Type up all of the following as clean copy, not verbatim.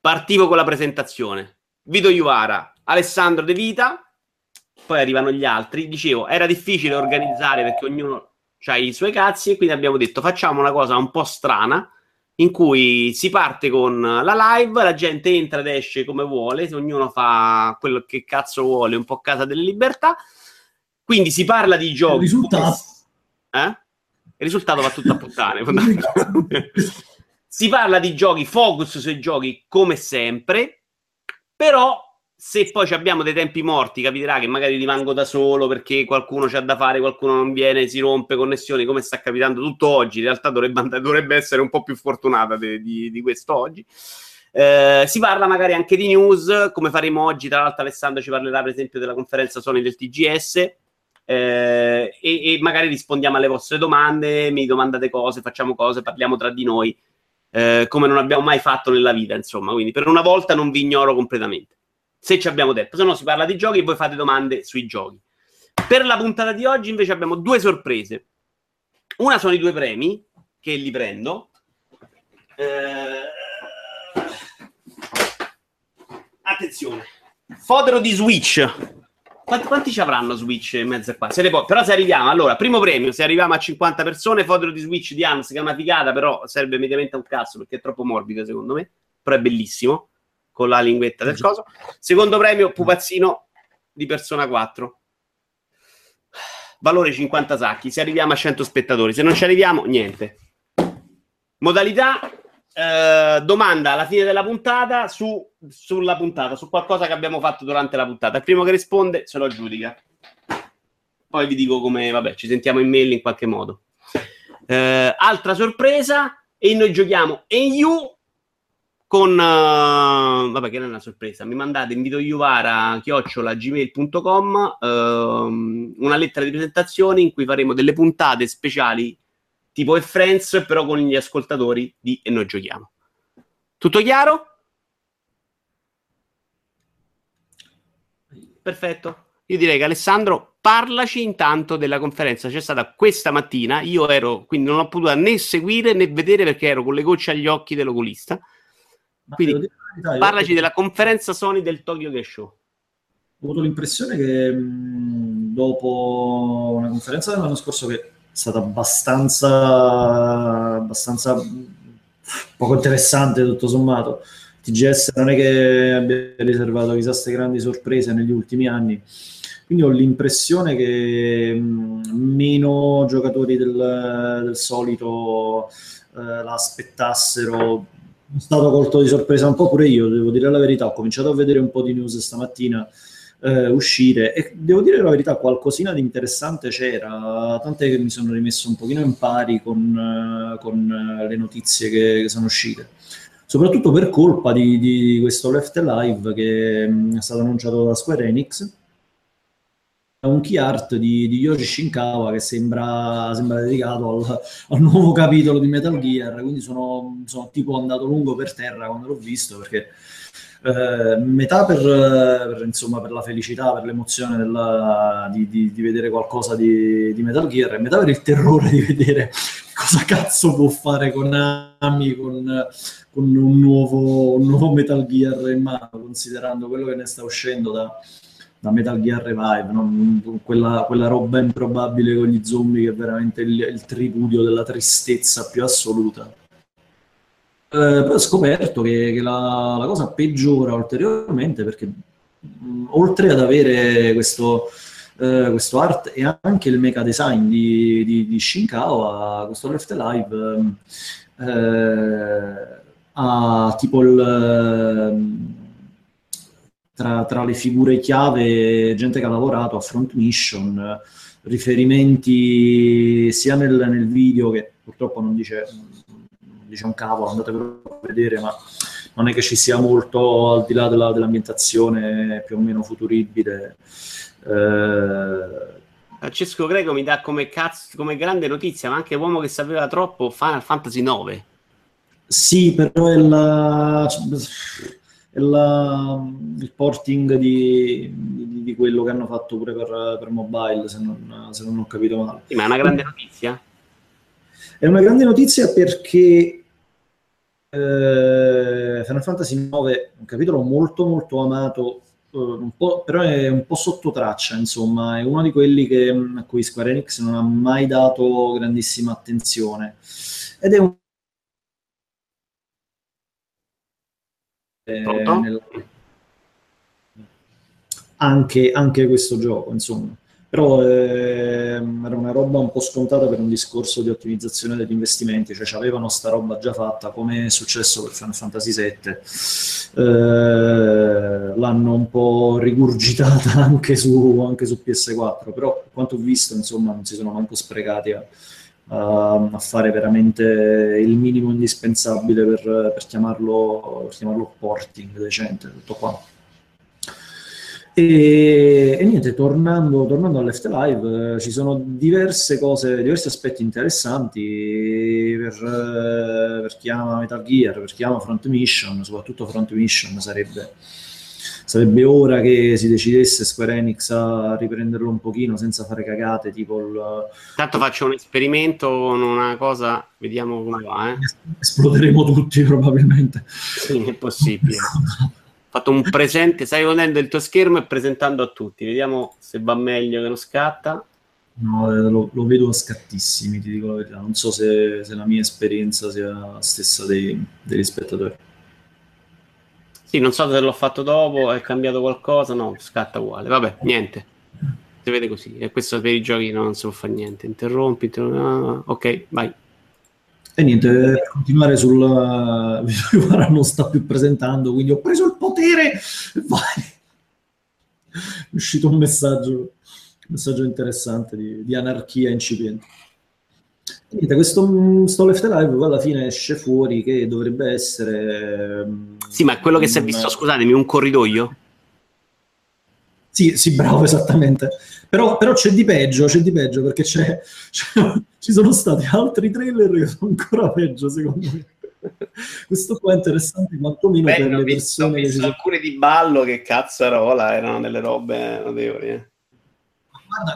Partivo con la presentazione. Vito Iuvara, Alessandro De Vita, poi arrivano gli altri. Dicevo, era difficile organizzare perché ognuno ha i suoi cazzi, e quindi abbiamo detto facciamo una cosa un po' strana in cui si parte con la live, la gente entra ed esce come vuole, ognuno fa quello che cazzo vuole, un po' casa delle libertà. Quindi si parla di giochi. Il risultato, il risultato va tutto a puttane. Si parla di giochi, focus sui giochi come sempre, però se poi abbiamo dei tempi morti capiterà che magari rimango da solo perché qualcuno c'ha da fare, qualcuno non viene, si rompe connessioni, come sta capitando tutto oggi. In realtà dovrebbe essere un po' più fortunata di questo oggi. Si parla magari anche di news, come faremo oggi. Tra l'altro Alessandro ci parlerà per esempio della conferenza Sony del TGS. E magari rispondiamo alle vostre domande, mi domandate cose, facciamo cose, parliamo tra di noi, come non abbiamo mai fatto nella vita, insomma. Quindi per una volta non vi ignoro completamente, se ci abbiamo tempo, se no si parla di giochi e voi fate domande sui giochi. Per la puntata di oggi invece abbiamo due sorprese. Una sono i due premi, che li prendo, attenzione, fodero di Switch. Quanti ci avranno Switch in mezzo a qua? Però se arriviamo, allora, primo premio, se arriviamo a 50 persone, fodero di Switch di Hans, che è una figata, però serve mediamente a un cazzo, perché è troppo morbido, secondo me. Però è bellissimo, con la linguetta del coso. Secondo premio, pupazzino di Persona 4. Valore 50 sacchi, se arriviamo a 100 spettatori. Se non ci arriviamo, niente. Modalità... domanda alla fine della puntata sulla puntata, su qualcosa che abbiamo fatto durante la puntata. Il primo che risponde se lo giudica, poi vi dico come, vabbè, ci sentiamo in mail in qualche modo. Altra sorpresa, e noi giochiamo EU con vabbè, che non è una sorpresa, mi mandate in vitoiuvara@gmail.com una lettera di presentazione in cui faremo delle puntate speciali tipo e Friends, però con gli ascoltatori di E Noi Giochiamo. Tutto chiaro? Perfetto. Io direi che Alessandro, parlaci intanto della conferenza. C'è stata questa mattina, io ero, quindi non ho potuto né seguire né vedere perché ero con le gocce agli occhi dell'oculista. Quindi parlaci della conferenza Sony del Tokyo Game Show. Ho avuto l'impressione che dopo una conferenza dell'anno scorso che è stata abbastanza poco interessante tutto sommato. TGS non è che abbia riservato chissà queste grandi sorprese negli ultimi anni, quindi ho l'impressione che meno giocatori del solito la aspettassero. Sono stato colto di sorpresa un po' pure io, devo dire la verità. Ho cominciato a vedere un po' di news stamattina uscire, e devo dire la verità, qualcosina di interessante c'era, tant'è che mi sono rimesso un pochino in pari con le notizie che sono uscite, soprattutto per colpa di questo Left Alive che è stato annunciato da Square Enix, un key art di Yoshi Shinkawa che sembra dedicato al nuovo capitolo di Metal Gear. Quindi sono tipo andato lungo per terra quando l'ho visto, perché metà per la felicità, per l'emozione di vedere qualcosa di Metal Gear, e metà per il terrore di vedere cosa cazzo può fare Konami con un nuovo Metal Gear in mano, considerando quello che ne sta uscendo da Metal Gear Revive, no? Quella roba improbabile con gli zombie, che è veramente il tripudio della tristezza più assoluta. Poi ho scoperto che la cosa peggiora ulteriormente, perché oltre ad avere questo art e anche il mecha design di Shinkawa, questo Left Alive ha tipo tra le figure chiave gente che ha lavorato a Front Mission, riferimenti sia nel video, che purtroppo non dice un cavolo, andatevelo a vedere, ma non è che ci sia molto al di là dell'ambientazione più o meno futuribile. Francesco Greco mi dà come grande notizia, ma anche uomo che sapeva troppo, Final Fantasy IX. Sì, però il porting di quello che hanno fatto pure per mobile, se non ho capito male. Sì, ma è una grande notizia? È una grande notizia perché Final Fantasy IX, un capitolo molto molto amato, un po', però è un po' sotto traccia, insomma, è uno di quelli che, a cui Square Enix non ha mai dato grandissima attenzione, ed è un... Anche questo gioco, insomma, però era una roba un po' scontata per un discorso di ottimizzazione degli investimenti, cioè c'avevano sta roba già fatta, come è successo per Final Fantasy VII, l'hanno un po' rigurgitata anche su PS4, però quanto ho visto, insomma, non si sono manco sprecati a fare veramente il minimo indispensabile per chiamarlo porting decente, tutto qua. E niente, tornando a Left Alive, ci sono diverse cose, diversi aspetti interessanti per chi ama Metal Gear, per chi ama Front Mission, soprattutto Front Mission. Sarebbe ora che si decidesse Square Enix a riprenderlo un pochino senza fare cagate, tipo Tanto faccio un esperimento con una cosa, vediamo come va, Esploderemo tutti, probabilmente. Sì, è possibile. Fatto un presente, stai godendo il tuo schermo e presentando a tutti, vediamo se va meglio che lo scatta. No, lo vedo a scattissimi, ti dico la verità, non so se la mia esperienza sia la stessa degli spettatori. Sì, non so se l'ho fatto dopo, è cambiato qualcosa, no, scatta uguale, vabbè, niente, si vede così, e questo per i giochi non si può fare niente, interrompi, ok, vai. E niente, per continuare sul Vito Iuvara non sta più presentando, quindi ho preso il potere e vai. È uscito un messaggio interessante di anarchia incipiente. E niente, questo Left Alive alla fine esce fuori che dovrebbe essere... Sì, ma è quello che si è visto, scusatemi, un corridoio? Sì, bravo, esattamente. Però c'è di peggio, perché ci sono stati altri trailer che sono ancora peggio, secondo me. Questo qua è interessante quantomeno. Beh, per le persone... Ho visto alcune di ballo che cazzarola, erano delle robe notevoli.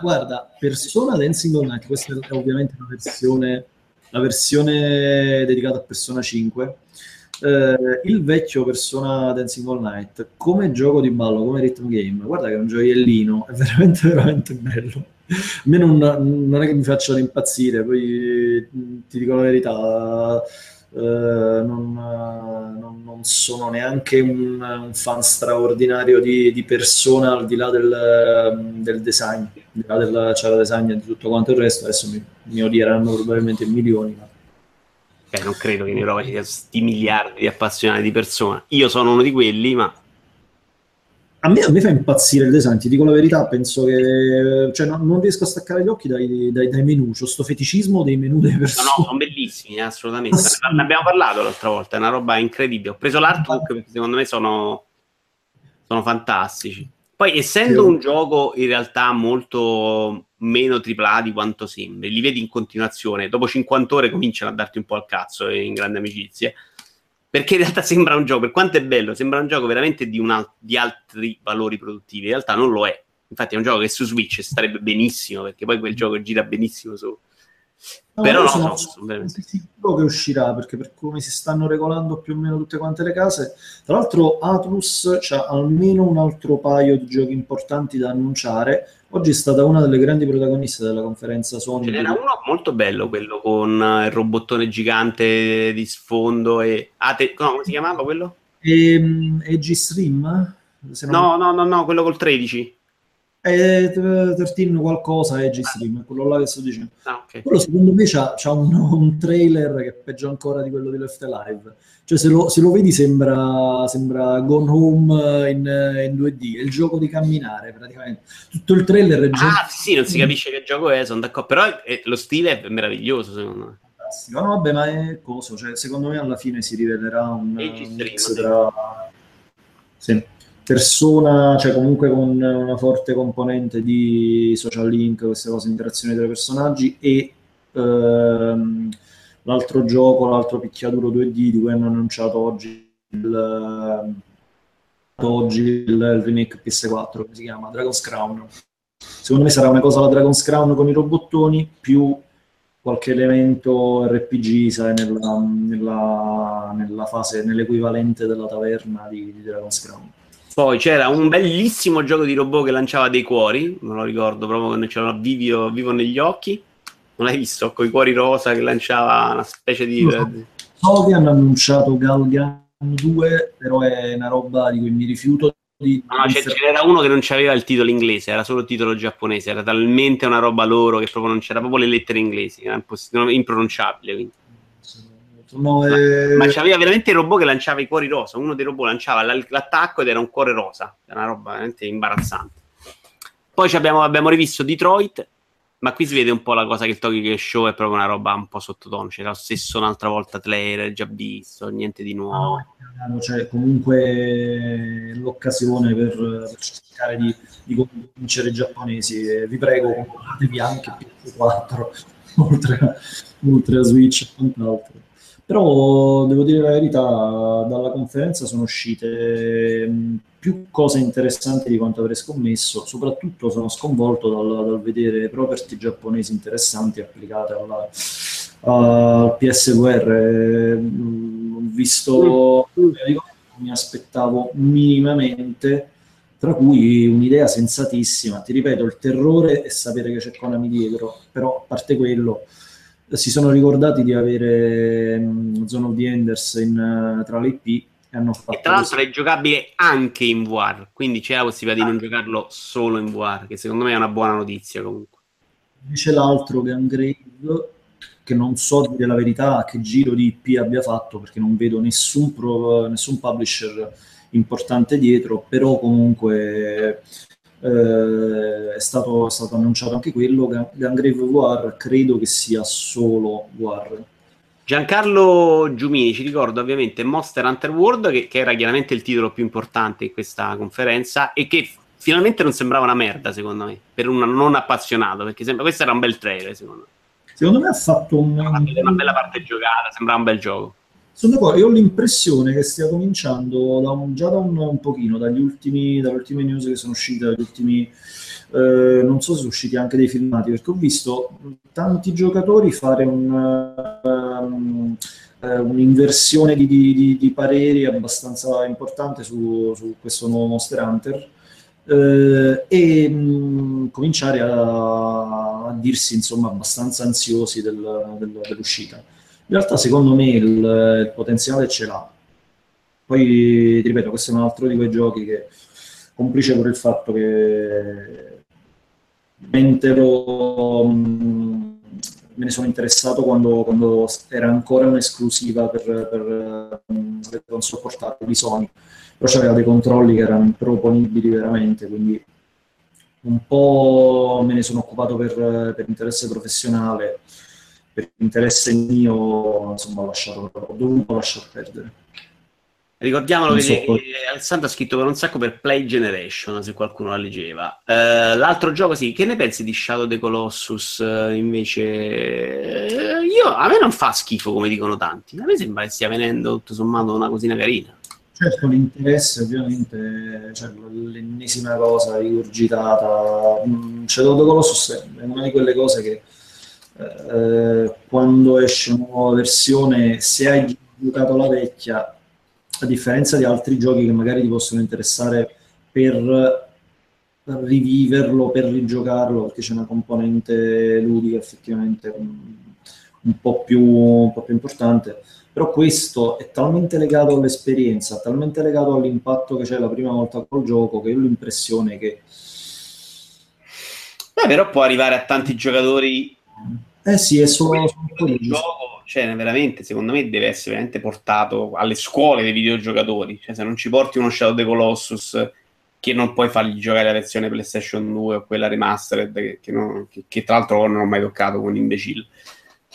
Guarda, Persona Dancing All Night, questa è ovviamente la versione dedicata a Persona 5. Il vecchio Persona Dancing All Night come gioco di ballo, come rhythm game, guarda che è un gioiellino, è veramente veramente bello. A me non è che mi facciano impazzire, poi ti dico la verità, non sono neanche un fan straordinario di Persona, al di là del design, al di là della chara design e di tutto quanto il resto. Adesso mi odieranno probabilmente milioni, ma... non credo che in Europa ci siano sti miliardi di appassionati di persone. Io sono uno di quelli, ma... A me fa impazzire il design, ti dico la verità, penso che... Cioè, non riesco a staccare gli occhi dai menu, c'ho sto feticismo dei menu delle persone. No, sono bellissimi, assolutamente. Ne abbiamo parlato l'altra volta, è una roba incredibile. Ho preso l'artbook perché secondo me sono fantastici. Poi, essendo un gioco in realtà molto meno AAA di quanto sembri, li vedi in continuazione, dopo 50 ore cominciano a darti un po' al cazzo, in grande amicizia, perché in realtà sembra un gioco, per quanto è bello, sembra un gioco veramente di altri valori produttivi, in realtà non lo è. Infatti è un gioco che su Switch starebbe benissimo, perché poi quel gioco gira benissimo su... No, però sono veramente sicuro che uscirà, perché per come si stanno regolando più o meno tutte quante le case, tra l'altro Atlus c'ha almeno un altro paio di giochi importanti da annunciare. Oggi è stata una delle grandi protagoniste della conferenza Sony. Ce n'era uno molto bello, quello con il robottone gigante di sfondo e... come si chiamava quello? G-Stream? No, quello col 13. 13 qualcosa, G-Stream, quello là che sto dicendo. Ah, okay. Quello secondo me c'ha un trailer che è peggio ancora di quello di Left Alive. Cioè se lo vedi sembra Gone Home in 2D, è il gioco di camminare praticamente. Tutto il trailer è non si capisce che gioco è, sono d'accordo, però lo stile è meraviglioso, secondo me. Fantastico. No, vabbè, ma è coso, cioè secondo me alla fine si rivelerà un mix tra... Sì. Persona, cioè comunque con una forte componente di social link, queste cose, interazioni tra i personaggi, e l'altro picchiaduro 2D di cui hanno annunciato oggi il remake PS4, che si chiama Dragon's Crown. Secondo me sarà una cosa alla Dragon's Crown con i robottoni, più qualche elemento RPG, sai, nella fase, nell'equivalente della taverna di Dragon's Crown. Poi c'era un bellissimo gioco di robot che lanciava dei cuori, non lo ricordo, proprio quando c'era vivo negli occhi. Non l'hai visto? Con i cuori rosa che lanciava una specie di... Sony hanno annunciato Galgan 2, però è una roba di cui mi rifiuto. C'era uno che non c'aveva il titolo inglese, era solo il titolo giapponese, era talmente una roba loro che proprio non c'era proprio le lettere inglesi, era impronunciabile, quindi. No, ma c'aveva veramente il robot che lanciava i cuori rosa, uno dei robot lanciava l'attacco ed era un cuore rosa, era una roba veramente imbarazzante. Poi abbiamo rivisto Detroit, ma qui si vede un po' la cosa che il Tokyo Game Show è proprio una roba un po' sottotono, c'era lo stesso un'altra volta trailer già visto, niente di nuovo. Cioè, comunque l'occasione per cercare di convincere i giapponesi, vi prego, compratevi anche PS4 oltre a Switch e quant'altro. Però devo dire la verità, dalla conferenza sono uscite più cose interessanti di quanto avrei scommesso. Soprattutto sono sconvolto dal vedere property giapponesi interessanti applicate al PSVR. Ho visto, mi aspettavo minimamente, tra cui un'idea sensatissima. Ti ripeto, il terrore è sapere che c'è Konami dietro, però a parte quello... Si sono ricordati di avere Zone of the Enders tra le IP e hanno fatto. E tra l'altro è giocabile anche in VR, quindi c'è la possibilità di non giocarlo solo in VR, che secondo me è una buona notizia comunque. Invece l'altro Gungrave, che non so dire la verità a che giro di IP abbia fatto, perché non vedo nessun publisher importante dietro, però comunque... È stato annunciato anche quello. Gungrave War credo che sia solo War. Giancarlo Giumini ci ricorda ovviamente Monster Hunter World, che era chiaramente il titolo più importante in questa conferenza e che finalmente non sembrava una merda, secondo me, per un non appassionato, perché questo era un bel trailer, secondo me ha fatto una bella parte giocata, sembrava un bel gioco. Sono d'accordo, io ho l'impressione che stia cominciando già da un pochino, dalle ultime news che sono uscite, dagli ultimi non so se sono usciti anche dei filmati, perché ho visto tanti giocatori fare un'inversione di pareri abbastanza importante su questo nuovo Monster Hunter e cominciare a dirsi insomma abbastanza ansiosi dell'uscita. In realtà secondo me il potenziale ce l'ha. Poi, ti ripeto, questo è un altro di quei giochi che, complice pure il fatto che me ne sono interessato quando era ancora un'esclusiva per non sopportare di Sony, però c'aveva dei controlli che erano improponibili veramente, quindi un po' me ne sono occupato per interesse professionale. Per interesse mio, insomma, ho dovuto lasciar perdere. Ricordiamolo che Alessandro ha scritto per un sacco per Play Generation, se qualcuno la leggeva. L'altro gioco, sì, che ne pensi di Shadow of the Colossus? Invece, a me non fa schifo come dicono tanti, a me sembra che stia venendo tutto sommato una cosina carina. Certo, l'interesse ovviamente, cioè, l'ennesima cosa rigurgitata. Shadow of the Colossus è una di quelle cose che quando esce una nuova versione, se hai giocato la vecchia, a differenza di altri giochi che magari ti possono interessare per riviverlo, per rigiocarlo, perché c'è una componente ludica effettivamente un po' più importante, però questo è talmente legato all'esperienza, talmente legato all'impatto che c'è la prima volta col gioco, che io ho l'impressione che però può arrivare a tanti giocatori. Sì, è solo il gioco, cioè veramente, secondo me deve essere veramente portato alle scuole dei videogiocatori, cioè se non ci porti uno Shadow of the Colossus che non puoi fargli giocare la versione PlayStation 2 o quella remastered che tra l'altro non ho mai toccato con imbecille,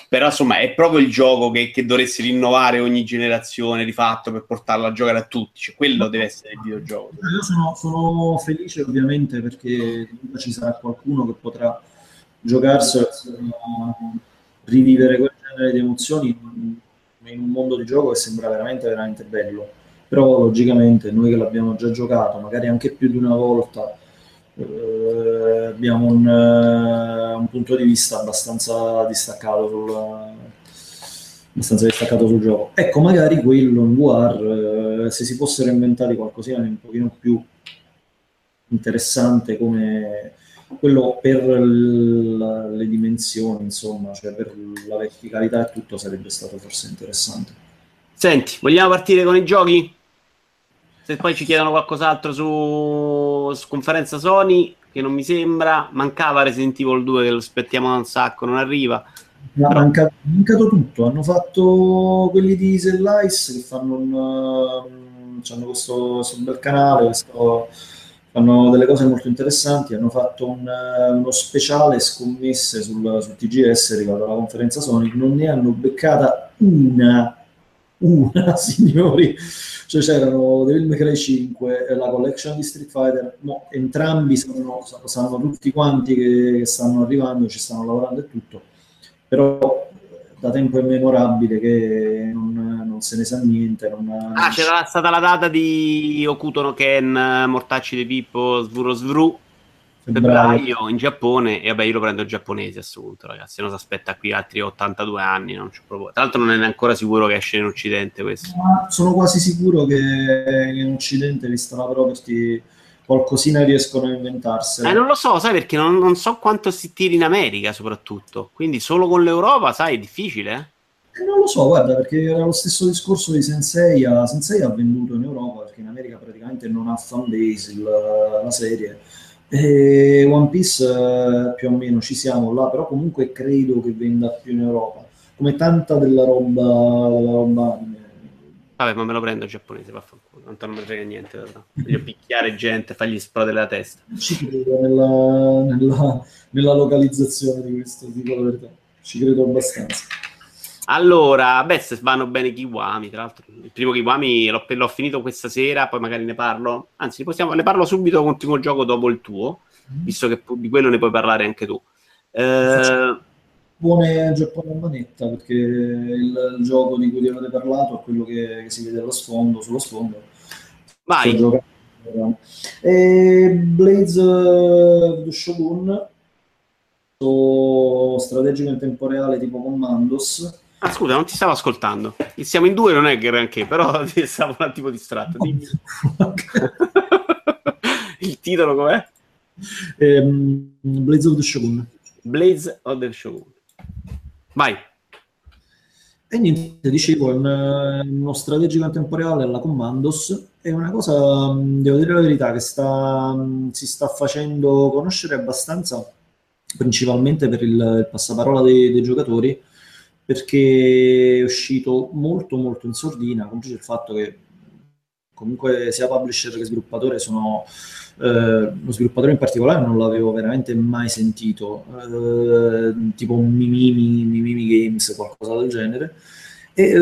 però insomma è proprio il gioco che dovresti rinnovare ogni generazione di fatto per portarlo a giocare a tutti, cioè, quello deve essere il videogioco. Io sono felice ovviamente perché ci sarà qualcuno che potrà giocarselo, rivivere quel genere di emozioni in un mondo di gioco che sembra veramente veramente bello, però logicamente noi che l'abbiamo già giocato magari anche più di una volta abbiamo un punto di vista abbastanza distaccato sul gioco. Ecco, magari quello in VR, se si fossero inventati qualcosina un pochino più interessante, come quello per le dimensioni, insomma, cioè per la verticalità e tutto, sarebbe stato forse interessante. Senti, vogliamo partire con i giochi? Se poi ci chiedono qualcos'altro su conferenza Sony, che non mi sembra, mancava Resident Evil 2 che lo aspettiamo da un sacco, non arriva. Ma però... mancato tutto, hanno fatto quelli di Easy Lice che fanno hanno questo bel canale, fanno delle cose molto interessanti, hanno fatto uno speciale scommesse sul TGS riguardo alla conferenza Sony, non ne hanno beccata una, signori, cioè c'erano Devil May Cry 5, la collection di Street Fighter, no, entrambi sanno tutti quanti che stanno arrivando, ci stanno lavorando e tutto, però da tempo è memorabile che non se ne sa niente. C'era stata la data di Hokuto no Ken, Mortacci di Pippo, Svuro Svru, febbraio in Giappone, e vabbè, io lo prendo il giapponese a questo punto, ragazzi, non si aspetta qui altri 82 anni, non c'è proprio. Tra l'altro non è ancora sicuro che esce in Occidente questo. Ma sono quasi sicuro che in Occidente, vista la property, qualcosina riescono a inventarsi. Non lo so, sai, perché non so quanto si tiri in America soprattutto, quindi solo con l'Europa, sai, è difficile, eh? Non lo so, guarda, perché era lo stesso discorso di Senseiya. Senseiya ha venduto in Europa perché in America praticamente non ha fan base la serie. E One Piece più o meno ci siamo là, però comunque credo che venda più in Europa, come tanta della roba. Vabbè, ma me lo prendo il giapponese, vaffanculo, non mi frega niente, no. Voglio picchiare gente, fargli esplodere la testa. Ci credo nella localizzazione di questo, dico la verità, ci credo abbastanza. Allora, beh, se vanno bene Kiwami, tra l'altro il primo Kiwami l'ho finito questa sera, poi magari ne parlo, anzi ne parlo subito con il primo gioco dopo il tuo, visto che di quello ne puoi parlare anche tu. Buone Giappone a manetta, perché il gioco di cui avete parlato è quello che si vede sullo sfondo. Vai. E Blades of the Shogun, strategico in tempo reale tipo Commandos. Ah, scusa, non ti stavo ascoltando. Siamo in due, non è che granché, però stavo un attimo distratto. No. Il titolo com'è? Blades of the Shogun. Blades of the Shogun. Vai. E niente, dicevo, uno strategico in tempo reale alla Commandos, è una cosa, devo dire la verità, che si sta facendo conoscere abbastanza, principalmente per il passaparola dei giocatori, perché è uscito molto molto in sordina, complice il fatto che comunque sia publisher che sviluppatore sono... Lo sviluppatore in particolare non l'avevo veramente mai sentito, tipo Mimimi Games, qualcosa del genere, e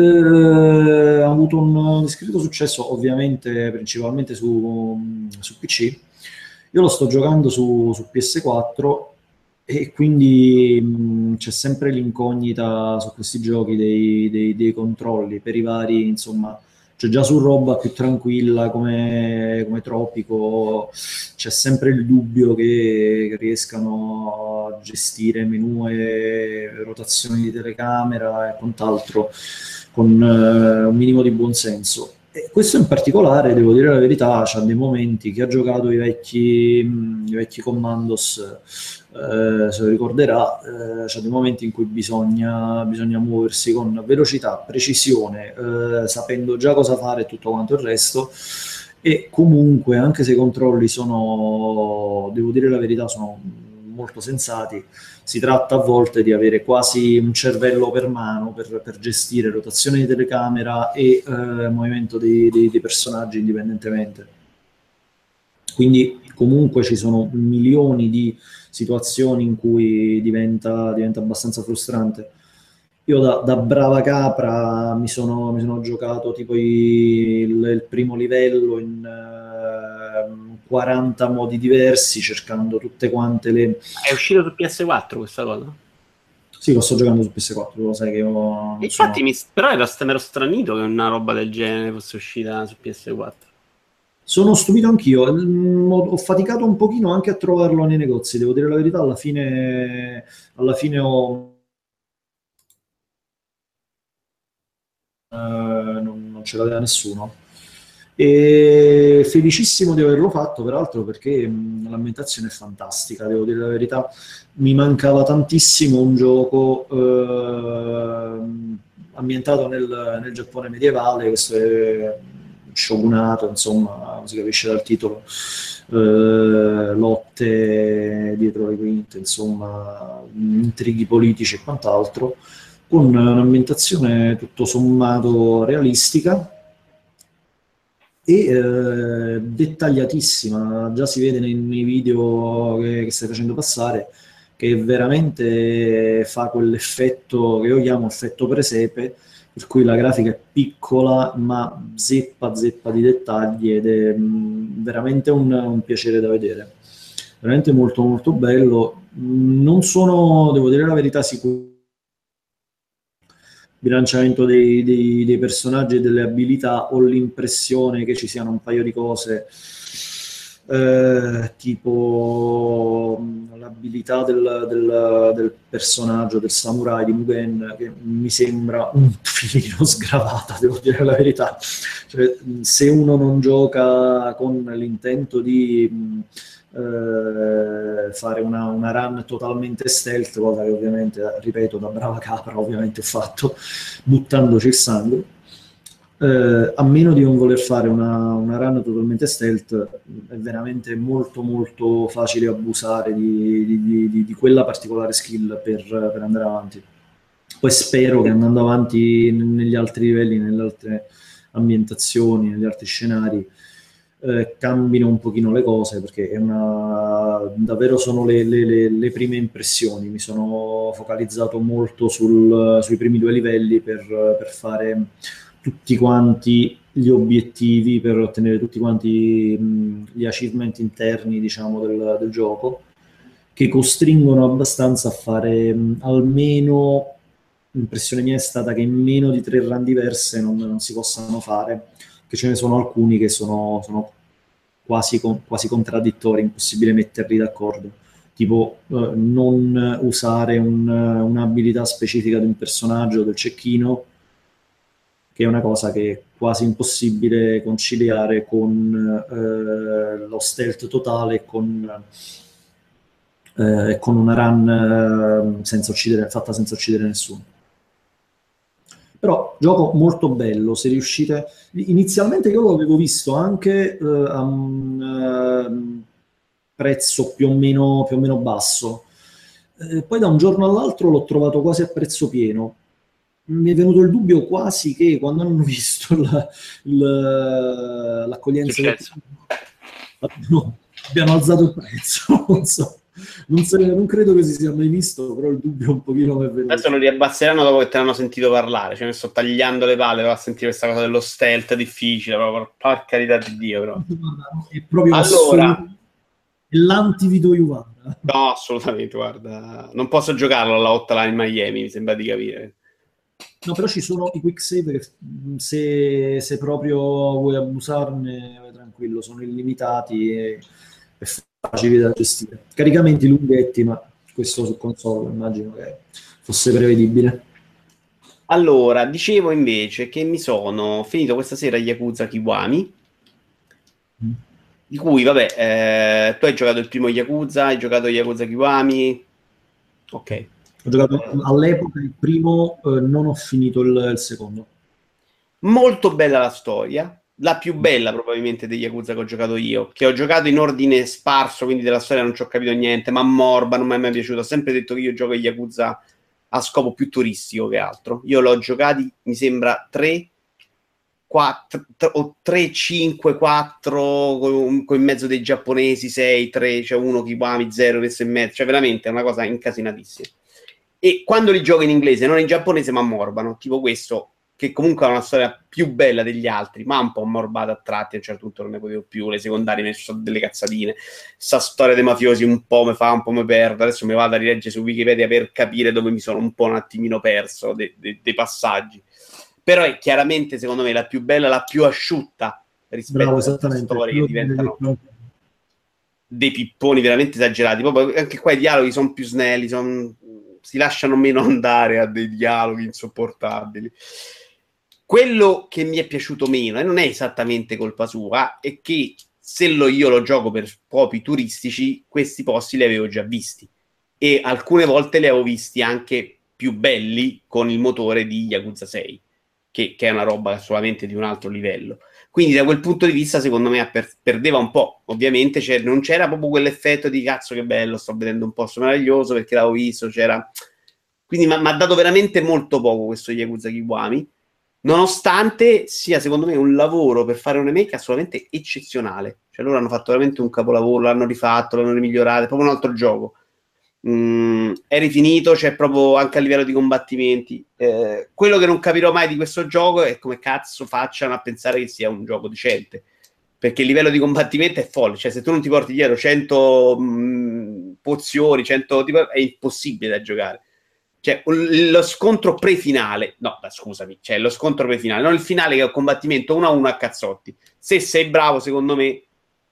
ha avuto un discreto successo, ovviamente principalmente su PC. Io lo sto giocando su PS4 e quindi c'è sempre l'incognita su questi giochi dei controlli per i vari, insomma. Cioè già su roba più tranquilla come Tropico c'è sempre il dubbio che riescano a gestire menu e rotazioni di telecamera e quant'altro con un minimo di buonsenso. E questo in particolare, devo dire la verità, c'ha dei momenti, chi ha giocato i vecchi Commandos se lo ricorderà, c'ha dei momenti in cui bisogna muoversi con velocità, precisione, sapendo già cosa fare e tutto quanto il resto, e comunque anche se i controlli sono, devo dire la verità, sono molto sensati, si tratta a volte di avere quasi un cervello per mano per gestire rotazione di telecamera e movimento dei personaggi indipendentemente. Quindi comunque ci sono milioni di situazioni in cui diventa abbastanza frustrante. Io da brava capra mi sono giocato tipo il primo livello in 40 modi diversi, cercando tutte quante le... È uscito su PS4 questa cosa? Sì, lo sto giocando su PS4, lo sai che io... Infatti, però mi ero stranito che una roba del genere fosse uscita su PS4. Sono stupito anch'io, ho faticato un pochino anche a trovarlo nei negozi, devo dire la verità, alla fine ho... non ce l'aveva nessuno, e felicissimo di averlo fatto peraltro, perché l'ambientazione è fantastica, devo dire la verità, mi mancava tantissimo un gioco ambientato nel Giappone medievale, questo è shogunato, insomma, si capisce dal titolo, lotte dietro le quinte, insomma, intrighi politici e quant'altro, con un'ambientazione tutto sommato realistica e dettagliatissima, già si vede nei video che stai facendo passare, che veramente fa quell'effetto che io chiamo effetto presepe, per cui la grafica è piccola ma zeppa di dettagli, ed è veramente un piacere da vedere, veramente molto molto bello. Non sono, devo dire la verità, sicuro bilanciamento dei personaggi e delle abilità, ho l'impressione che ci siano un paio di cose tipo l'abilità del personaggio, del samurai di Mugen, che mi sembra un filino sgravata, devo dire la verità, cioè, se uno non gioca con l'intento di fare una run totalmente stealth, cosa che ovviamente, ripeto, da brava capra ovviamente ho fatto, buttandoci il sangue, a meno di non voler fare una run totalmente stealth, è veramente molto molto facile abusare di quella particolare skill per andare avanti. Poi spero che andando avanti negli altri livelli, nelle altre ambientazioni, negli altri scenari, cambino un pochino le cose, perché è davvero sono le prime impressioni. Mi sono focalizzato molto sui primi due livelli per fare tutti quanti gli obiettivi, per ottenere tutti quanti gli achievement interni, diciamo, del gioco, che costringono abbastanza a fare almeno, l'impressione mia è stata che in meno di 3 run diverse non si possano fare, che ce ne sono alcuni che sono quasi contraddittori, impossibile metterli d'accordo, tipo non usare un'abilità specifica di un personaggio, del cecchino, che è una cosa che è quasi impossibile conciliare con lo stealth totale, con una run fatta senza uccidere nessuno. Però gioco molto bello, se riuscite... Inizialmente io l'avevo visto anche a un prezzo più o meno basso, poi da un giorno all'altro l'ho trovato quasi a prezzo pieno. Mi è venuto il dubbio quasi che quando hanno visto l'accoglienza... No, abbiano alzato il prezzo, non so. Non credo che si sia mai visto, però il dubbio un pochino è venuto. Adesso lo riabbasseranno dopo che te l'hanno sentito parlare, cioè mi sto tagliando le palle per sentire questa cosa dello stealth difficile, proprio, per carità di Dio, però. È proprio allora l'anti-Vito Iuvara. No, assolutamente, guarda, non posso giocarlo alla hotline Miami, mi sembra di capire. No, però ci sono i quick save che se proprio vuoi abusarne, vai tranquillo, sono illimitati e facili da gestire. Caricamenti lunghetti, ma questo su console immagino che fosse prevedibile. Allora, dicevo invece che mi sono finito questa sera Yakuza Kiwami, di cui, vabbè, tu hai giocato il primo Yakuza, hai giocato Yakuza Kiwami, ok. Ho giocato all'epoca il primo, non ho finito il secondo. Molto bella la storia, la più bella probabilmente degli Yakuza che ho giocato io, che ho giocato in ordine sparso, quindi della storia non ci ho capito niente, ma morba, non mi è mai piaciuto. Ho sempre detto che io gioco gli Yakuza a scopo più turistico che altro. Io l'ho giocati, mi sembra 3, 4 con in mezzo dei giapponesi, 6, 3, cioè 1 Kiwami, 0, questo e mezzo, cioè veramente è una cosa incasinatissima. E quando li gioco in inglese, non in giapponese, ma morbano, tipo questo, che comunque ha una storia più bella degli altri, ma un po' morbata a tratti, a un certo punto non ne potevo più, le secondarie mi sono delle cazzatine, sta storia dei mafiosi un po' mi fa, un po' mi perdo, adesso mi vado a rileggere su Wikipedia per capire dove mi sono un po' un attimino perso dei passaggi, però è chiaramente secondo me la più bella, la più asciutta rispetto alle storie che diventano dei pipponi veramente esagerati. Proprio anche qua i dialoghi sono più snelli, si lasciano meno andare a dei dialoghi insopportabili. Quello che mi è piaciuto meno, e non è esattamente colpa sua, è che se io lo gioco per scopi turistici, questi posti li avevo già visti, e alcune volte li avevo visti anche più belli con il motore di Yakuza 6, che è una roba solamente di un altro livello. Quindi da quel punto di vista secondo me perdeva un po'. Ovviamente non c'era proprio quell'effetto di cazzo che bello, sto vedendo un posto meraviglioso perché l'avevo visto, c'era... Quindi mi ha dato veramente molto poco questo Yakuza Kiwami, nonostante sia secondo me un lavoro per fare un remake assolutamente eccezionale. Cioè loro hanno fatto veramente un capolavoro, l'hanno rifatto, l'hanno rimigliorato, è proprio un altro gioco. È rifinito, c'è proprio anche a livello di combattimenti. Quello che non capirò mai di questo gioco è come cazzo facciano a pensare che sia un gioco decente, perché il livello di combattimento è folle, cioè se tu non ti porti dietro 100 pozioni, 100 tipo, è impossibile da giocare. Cioè lo scontro pre-finale, no scusami, cioè lo scontro pre-finale, non il finale, che è un combattimento 1-1 a cazzotti. Se sei bravo secondo me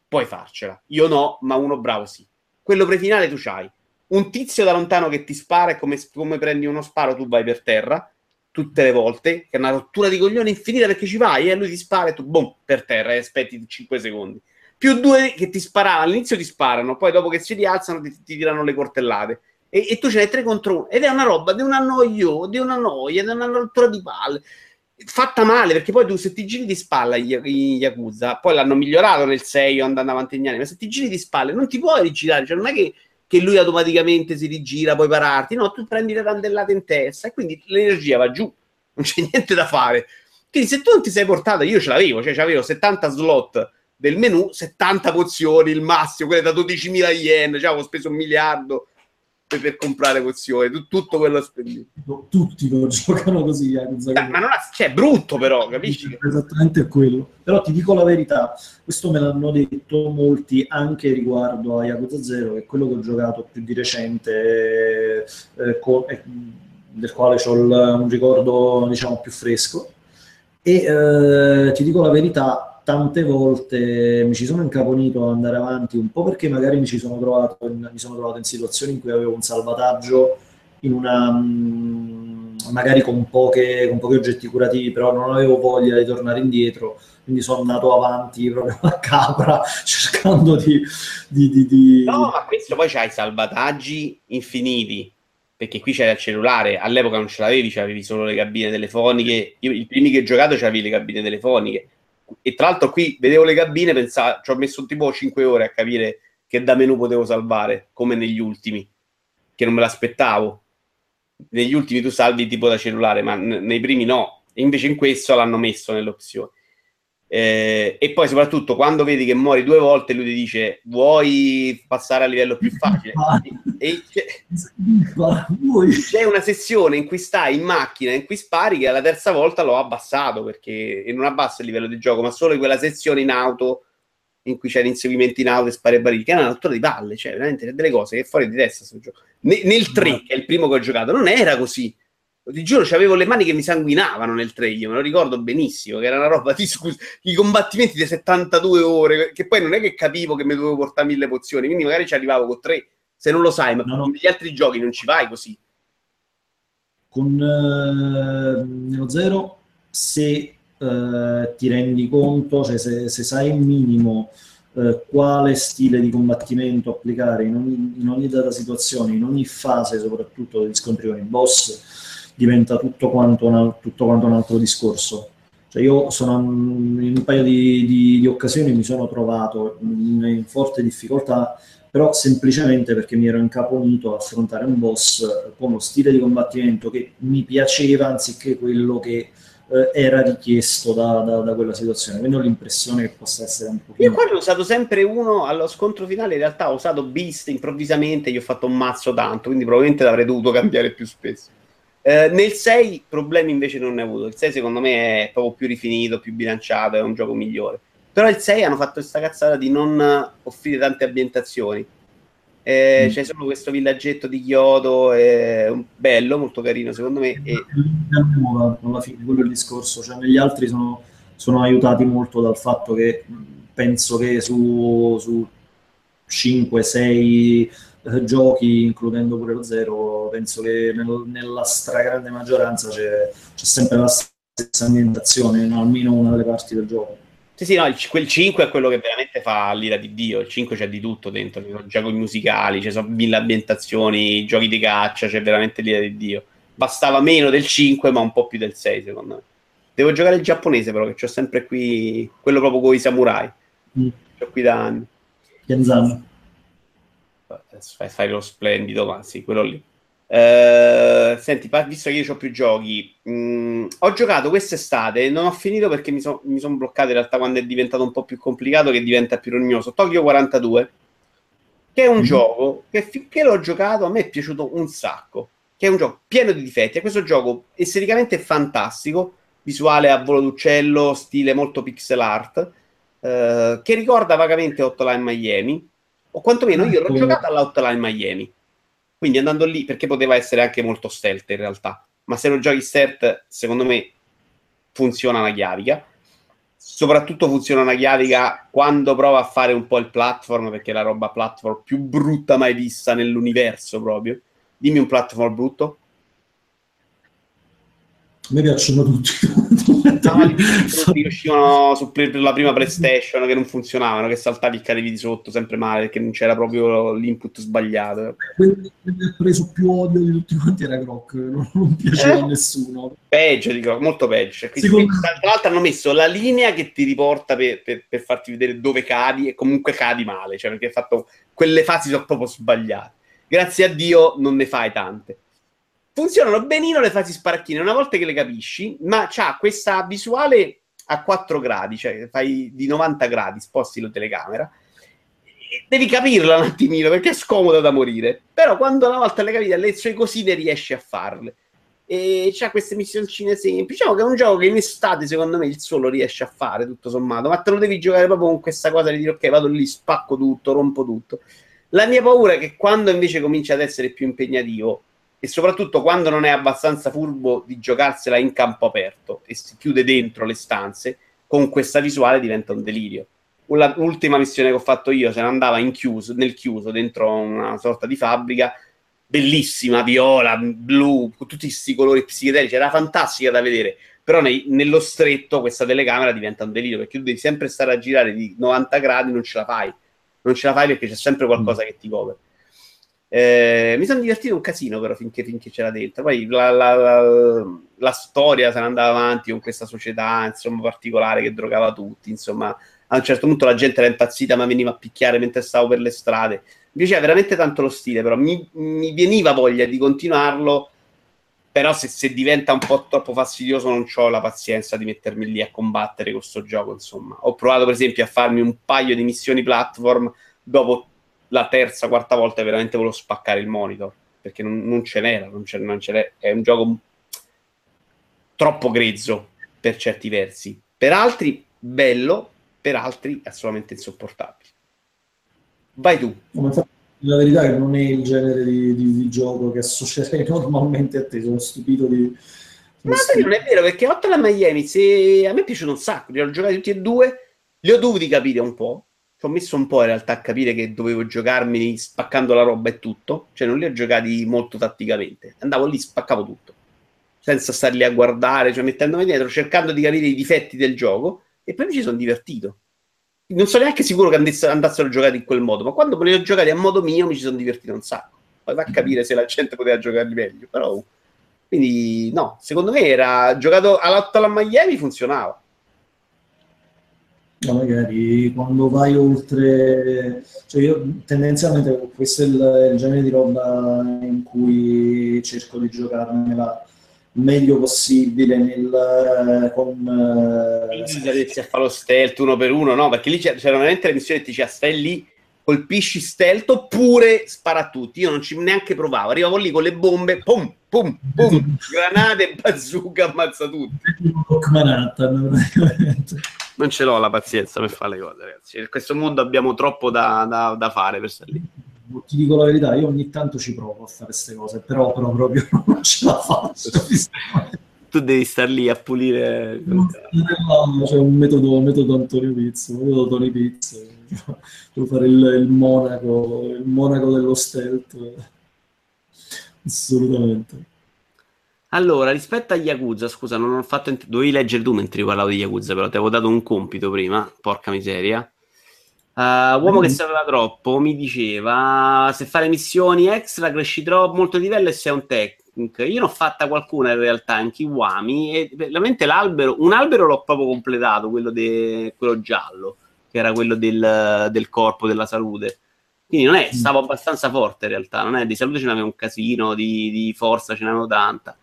puoi farcela, io no, ma uno bravo sì. Quello pre-finale tu c'hai un tizio da lontano che ti spara e come prendi uno sparo tu vai per terra tutte le volte, che è una rottura di coglione infinita, perché ci vai e lui ti spara e tu boom, per terra, e aspetti 5 secondi più due che ti sparano, all'inizio ti sparano, poi dopo che si rialzano ti tirano le coltellate e tu ce n'hai 3 contro 1, ed è una roba di una noia, di una rottura di palle fatta male, perché poi tu se ti giri di spalla in Yakuza, poi l'hanno migliorato nel 6 o andando avanti negli anni, ma se ti giri di spalle non ti puoi rigirare, cioè non è che lui automaticamente si rigira, puoi pararti, no, tu prendi le randellate in testa e quindi l'energia va giù, non c'è niente da fare. Quindi se tu non ti sei portato, io ce l'avevo, cioè c'avevo 70 slot del menu, 70 pozioni, il massimo, quelle da 12.000 yen, cioè avevo speso 1 miliardo per comprare pozioni, tutto quello spendito. Tutti lo giocano così, ma non ha, cioè, è brutto però, capisci? Esattamente quello. Però ti dico la verità, questo me l'hanno detto molti anche riguardo a Yakuza 0, che è quello che ho giocato più di recente, del quale ho un ricordo diciamo più fresco, e ti dico la verità, tante volte mi ci sono incaponito ad andare avanti, un po' perché magari mi sono trovato in situazioni in cui avevo un salvataggio in una magari con pochi oggetti curativi, però non avevo voglia di tornare indietro, quindi sono andato avanti proprio a capra cercando di... No, ma questo poi c'hai salvataggi infiniti, perché qui c'era il cellulare, all'epoca non ce l'avevi, c'avevi solo le cabine telefoniche. Io i primi che ho giocato c'avevi le cabine telefoniche, e tra l'altro qui vedevo le cabine, pensavo, ci ho messo tipo 5 ore a capire che da menu potevo salvare, come negli ultimi, che non me l'aspettavo. Negli ultimi tu salvi tipo da cellulare, ma nei primi no, e invece in questo l'hanno messo nell'opzione. E poi soprattutto quando vedi che muori 2 volte lui ti dice vuoi passare a livello più facile, e c'è una sessione in cui stai in macchina in cui spari, che alla 3ª volta l'ho abbassato, perché non abbassa il livello di gioco, ma solo in quella sessione in auto in cui c'è l'inseguimento in auto e spari e barili, che è una rottura di palle, cioè veramente c'è delle cose che fuori di testa sul gioco. Nel 3, che è il primo che ho giocato, non era così. Ti giuro, c'avevo le mani che mi sanguinavano nel 3, io me lo ricordo benissimo, che era una roba di i combattimenti di 72 ore, che poi non è che capivo che mi dovevo portare 1000 pozioni, quindi magari ci arrivavo con 3, se non lo sai, ma con gli altri giochi non ci vai così. Con nello 0, se ti rendi conto, cioè se sai il minimo quale stile di combattimento applicare in ogni data situazione, in ogni fase soprattutto degli scontri con i boss, diventa tutto quanto un altro discorso. Cioè io sono in un paio di occasioni mi sono trovato in forte difficoltà, però semplicemente perché mi ero incaponito a affrontare un boss con uno stile di combattimento che mi piaceva anziché quello che era richiesto da quella situazione. Quindi ho l'impressione che possa essere un po'... Io qua ho usato sempre uno allo scontro finale, in realtà ho usato Beast improvvisamente, gli ho fatto un mazzo tanto, quindi probabilmente l'avrei dovuto cambiare più spesso. Nel 6 problemi invece non ne ho avuto. Il 6 secondo me è proprio più rifinito, più bilanciato, è un gioco migliore. Però il 6 hanno fatto questa cazzata di non offrire tante ambientazioni. C'è solo questo villaggetto di Kyoto, bello, molto carino secondo me. Alla fine quello è il discorso, cioè negli altri sono sono aiutati molto dal fatto che penso che su 5-6 giochi, includendo pure lo Zero, penso che nella stragrande maggioranza c'è sempre la stessa ambientazione in almeno una delle parti del gioco. Sì, no, quel 5 è quello che veramente fa l'ira di Dio. Il 5 c'è di tutto dentro, ci sono giochi musicali, ci sono 1000 ambientazioni, giochi di caccia, c'è veramente l'ira di Dio. Bastava meno del 5 ma un po' più del 6, secondo me. Devo giocare il giapponese però, che c'ho sempre qui, quello proprio con i samurai, c'ho qui da anni. Genzano. Fai lo splendido, ma sì, quello lì. Senti, visto che io ho più giochi, ho giocato quest'estate, non ho finito perché mi sono bloccato in realtà quando è diventato un po' più complicato, che diventa più rognoso, Tokyo 42, che è un gioco che finché l'ho giocato a me è piaciuto un sacco, che è un gioco pieno di difetti. È questo gioco esteticamente fantastico, visuale a volo d'uccello, stile molto pixel art, che ricorda vagamente Hotline Miami, o quantomeno io l'ho giocato all'Hotline Miami, quindi andando lì, perché poteva essere anche molto stealth in realtà, ma se lo giochi stealth secondo me funziona una chiavica, soprattutto funziona una chiavica quando prova a fare un po' il platform, perché è la roba platform più brutta mai vista nell'universo proprio. Dimmi un platform brutto. A me piacciono tutti. No, li uscivano sulla prima PlayStation, che non funzionavano, che saltavi e cadevi di sotto sempre male perché non c'era proprio l'input sbagliato. Quello che mi ha preso più odio di tutti quanti era Croc, non piaceva a nessuno. Peggio di Croc, molto peggio. Tra l'altro hanno messo la linea che ti riporta per farti vedere dove cadi, e comunque cadi male, cioè perché hai fatto quelle fasi sono proprio sbagliate. Grazie a Dio non ne fai tante. Funzionano benino le fasi sparacchine, una volta che le capisci, ma c'ha questa visuale a 4 gradi, cioè fai di 90 gradi, sposti la telecamera, e devi capirla un attimino, perché è scomoda da morire. Però quando una volta le capite, le sue cosine riesci a farle. E c'ha queste missioncine semplici. Diciamo che è un gioco che in estate, secondo me, il solo riesce a fare, tutto sommato, ma te lo devi giocare proprio con questa cosa di dire, ok, vado lì, spacco tutto, rompo tutto. La mia paura è che quando invece comincia ad essere più impegnativo, e soprattutto quando non è abbastanza furbo di giocarsela in campo aperto e si chiude dentro le stanze, con questa visuale diventa un delirio. L'ultima missione che ho fatto io se ne andava nel chiuso, dentro una sorta di fabbrica, bellissima, viola, blu, con tutti questi colori psichedelici, era fantastica da vedere, però nello stretto questa telecamera diventa un delirio, perché tu devi sempre stare a girare di 90 gradi, non ce la fai perché c'è sempre qualcosa che ti copre. Mi sono divertito un casino però finché c'era dentro. Poi la storia se ne andava avanti con questa società, insomma, particolare, che drogava tutti, insomma. A un certo punto la gente era impazzita, ma veniva a picchiare mentre stavo per le strade. Mi piaceva veramente tanto lo stile, però mi veniva voglia di continuarlo, però se diventa un po' troppo fastidioso non ho la pazienza di mettermi lì a combattere con sto gioco, insomma. Ho provato per esempio a farmi un paio di missioni platform, dopo la terza, quarta volta veramente volevo spaccare il monitor, perché non ce n'era. È un gioco troppo grezzo per certi versi, per altri bello, per altri assolutamente insopportabile. Vai tu. La verità è che non è il genere di gioco che associerei normalmente a te, sono stupito di... Ma non è vero, perché Hotline Miami, a me è piaciuto un sacco, li ho giocati tutti e due, li ho dovuti capire un po', ho messo un po' in realtà a capire che dovevo giocarmi spaccando la roba e tutto, cioè non li ho giocati molto tatticamente, andavo lì, spaccavo tutto senza starli a guardare, cioè mettendomi dietro, cercando di capire i difetti del gioco, e poi mi ci sono divertito. Non sono neanche sicuro che andassero giocati in quel modo, ma quando me li ho giocati a modo mio mi ci sono divertito un sacco. Poi va a capire se la gente poteva giocarli meglio, però quindi no, secondo me era giocato alla Miami, funzionava. Magari quando vai oltre, cioè io tendenzialmente questo è il genere di roba in cui cerco di giocarmela meglio possibile, se riesci a fare lo stealth uno per uno, no, perché lì c'era veramente la missione che ti diceva stai lì, colpisci stealth oppure spara a tutti. Io non ci neanche provavo, arrivavo lì con le bombe, pum pum pum, granate, bazooka, ammazza tutti. Non ce l'ho la pazienza per fare le cose, ragazzi. In questo mondo abbiamo troppo da fare per stare lì. Ti dico la verità, io ogni tanto ci provo a fare queste cose, però proprio non ce la faccio. tu devi star lì a pulire. No, c'è un metodo Antonio Pizzo, un metodo Tony Pizzo. Devo fare il monaco dello stealth. Assolutamente. Allora, rispetto a Yakuza, scusa, non ho fatto. Dovevi leggere tu mentre io parlavo di Yakuza, però ti avevo dato un compito prima, porca miseria. Uomo che sapeva troppo mi diceva se fare missioni extra cresci troppo molto di livello e sei un tech. Io ne ho fatta qualcuna in realtà in Kiwami e veramente un albero l'ho proprio completato, quello giallo che era quello del corpo, della salute, quindi non è, stavo abbastanza forte in realtà, non è di salute ce n'avevo un casino, di forza ce n'avevo tanta.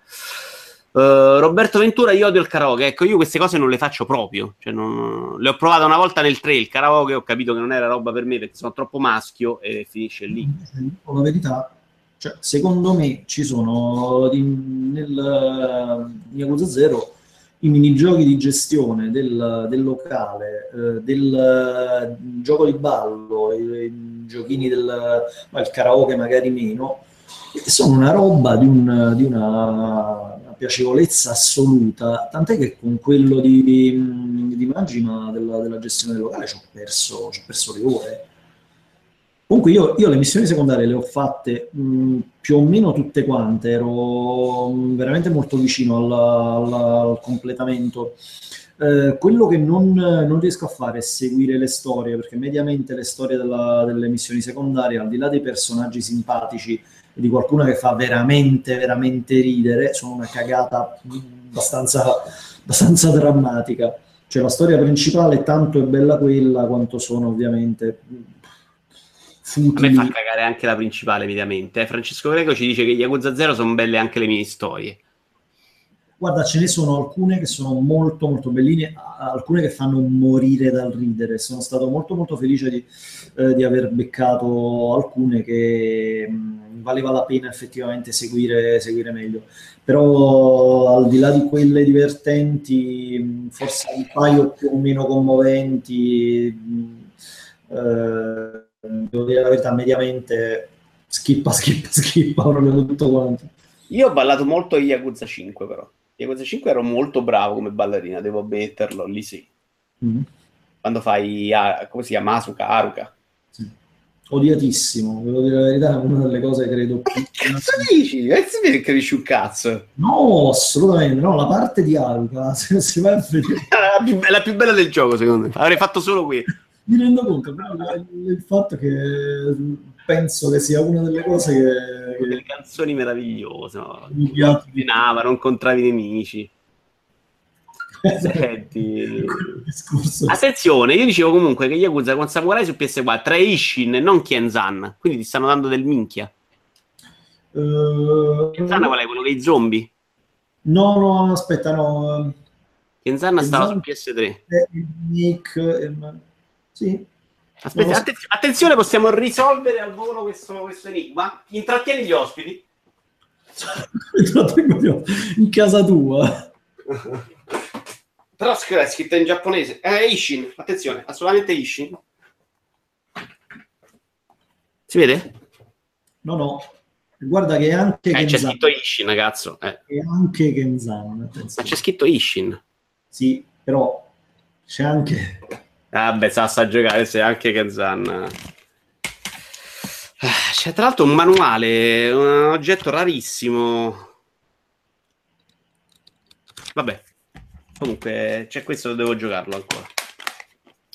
Roberto Ventura, io odio il karaoke. Ecco, io queste cose non le faccio proprio, cioè non... le ho provate una volta nel 3 il karaoke, ho capito che non era roba per me perché sono troppo maschio e finisce lì. La verità, cioè, secondo me ci sono nel Yakuza 0 i minigiochi di gestione del locale, del gioco di ballo, i giochini del karaoke magari meno, sono una roba di una piacevolezza assoluta, tant'è che con quello di Magima della gestione del locale ci ho perso le ore. Comunque io le missioni secondarie le ho fatte più o meno tutte quante, ero veramente molto vicino al completamento. Quello che non riesco a fare è seguire le storie, perché mediamente le storie delle missioni secondarie, al di là dei personaggi simpatici di qualcuno che fa veramente, veramente ridere, sono una cagata abbastanza drammatica. Cioè la storia principale tanto è bella quella quanto sono ovviamente futili. A me fa cagare anche la principale mediamente. Francesco Greco ci dice che Yakuza 0 sono belle anche le mini storie. Guarda, ce ne sono alcune che sono molto, molto belline, alcune che fanno morire dal ridere. Sono stato molto, molto felice di aver beccato alcune che valeva la pena effettivamente seguire meglio. Però al di là di quelle divertenti, forse un paio più o meno commoventi, devo dire la verità, mediamente schippa proprio tutto quanto. Io ho ballato molto Yakuza 5 però. Yakuza 5 ero molto bravo come ballerina, devo ammetterlo, lì sì. Mm-hmm. Quando fai, come si chiama, Asuka, Haruka. Sì. Odiatissimo, devo dire la verità, una delle cose credo... Ma che cazzo dici? Non capisci un cazzo? No, assolutamente, no, la parte di Haruka, se vai a vedere... È la più bella del gioco, secondo me. Avrei fatto solo qui. Mi rendo conto, però, il fatto che... penso che sia una delle cose che... delle canzoni meravigliose, no? Non ordinava, non contravi nemici. Senti, attenzione, io dicevo comunque che Yakuza con Samurai su PS4 è Ishin e non Kien-san, quindi ti stanno dando del minchia. Kien-san qual è? Quello dei zombie? No, aspetta, no. Kien-san stava su PS3. Sì. Aspetta, attenzione, possiamo risolvere al volo questo enigma. Intrattieni gli ospiti. In casa tua. Però è scritta in giapponese. Ishin, attenzione, assolutamente Ishin. Si vede? No. Guarda che anche c'è scritto Ishin, ragazzo. E anche Kenzan. Ma c'è scritto Ishin. Sì, però c'è anche... Ah beh, sa giocare, se anche Kazan. C'è tra l'altro un manuale, un oggetto rarissimo. Vabbè, comunque c'è questo, devo giocarlo ancora.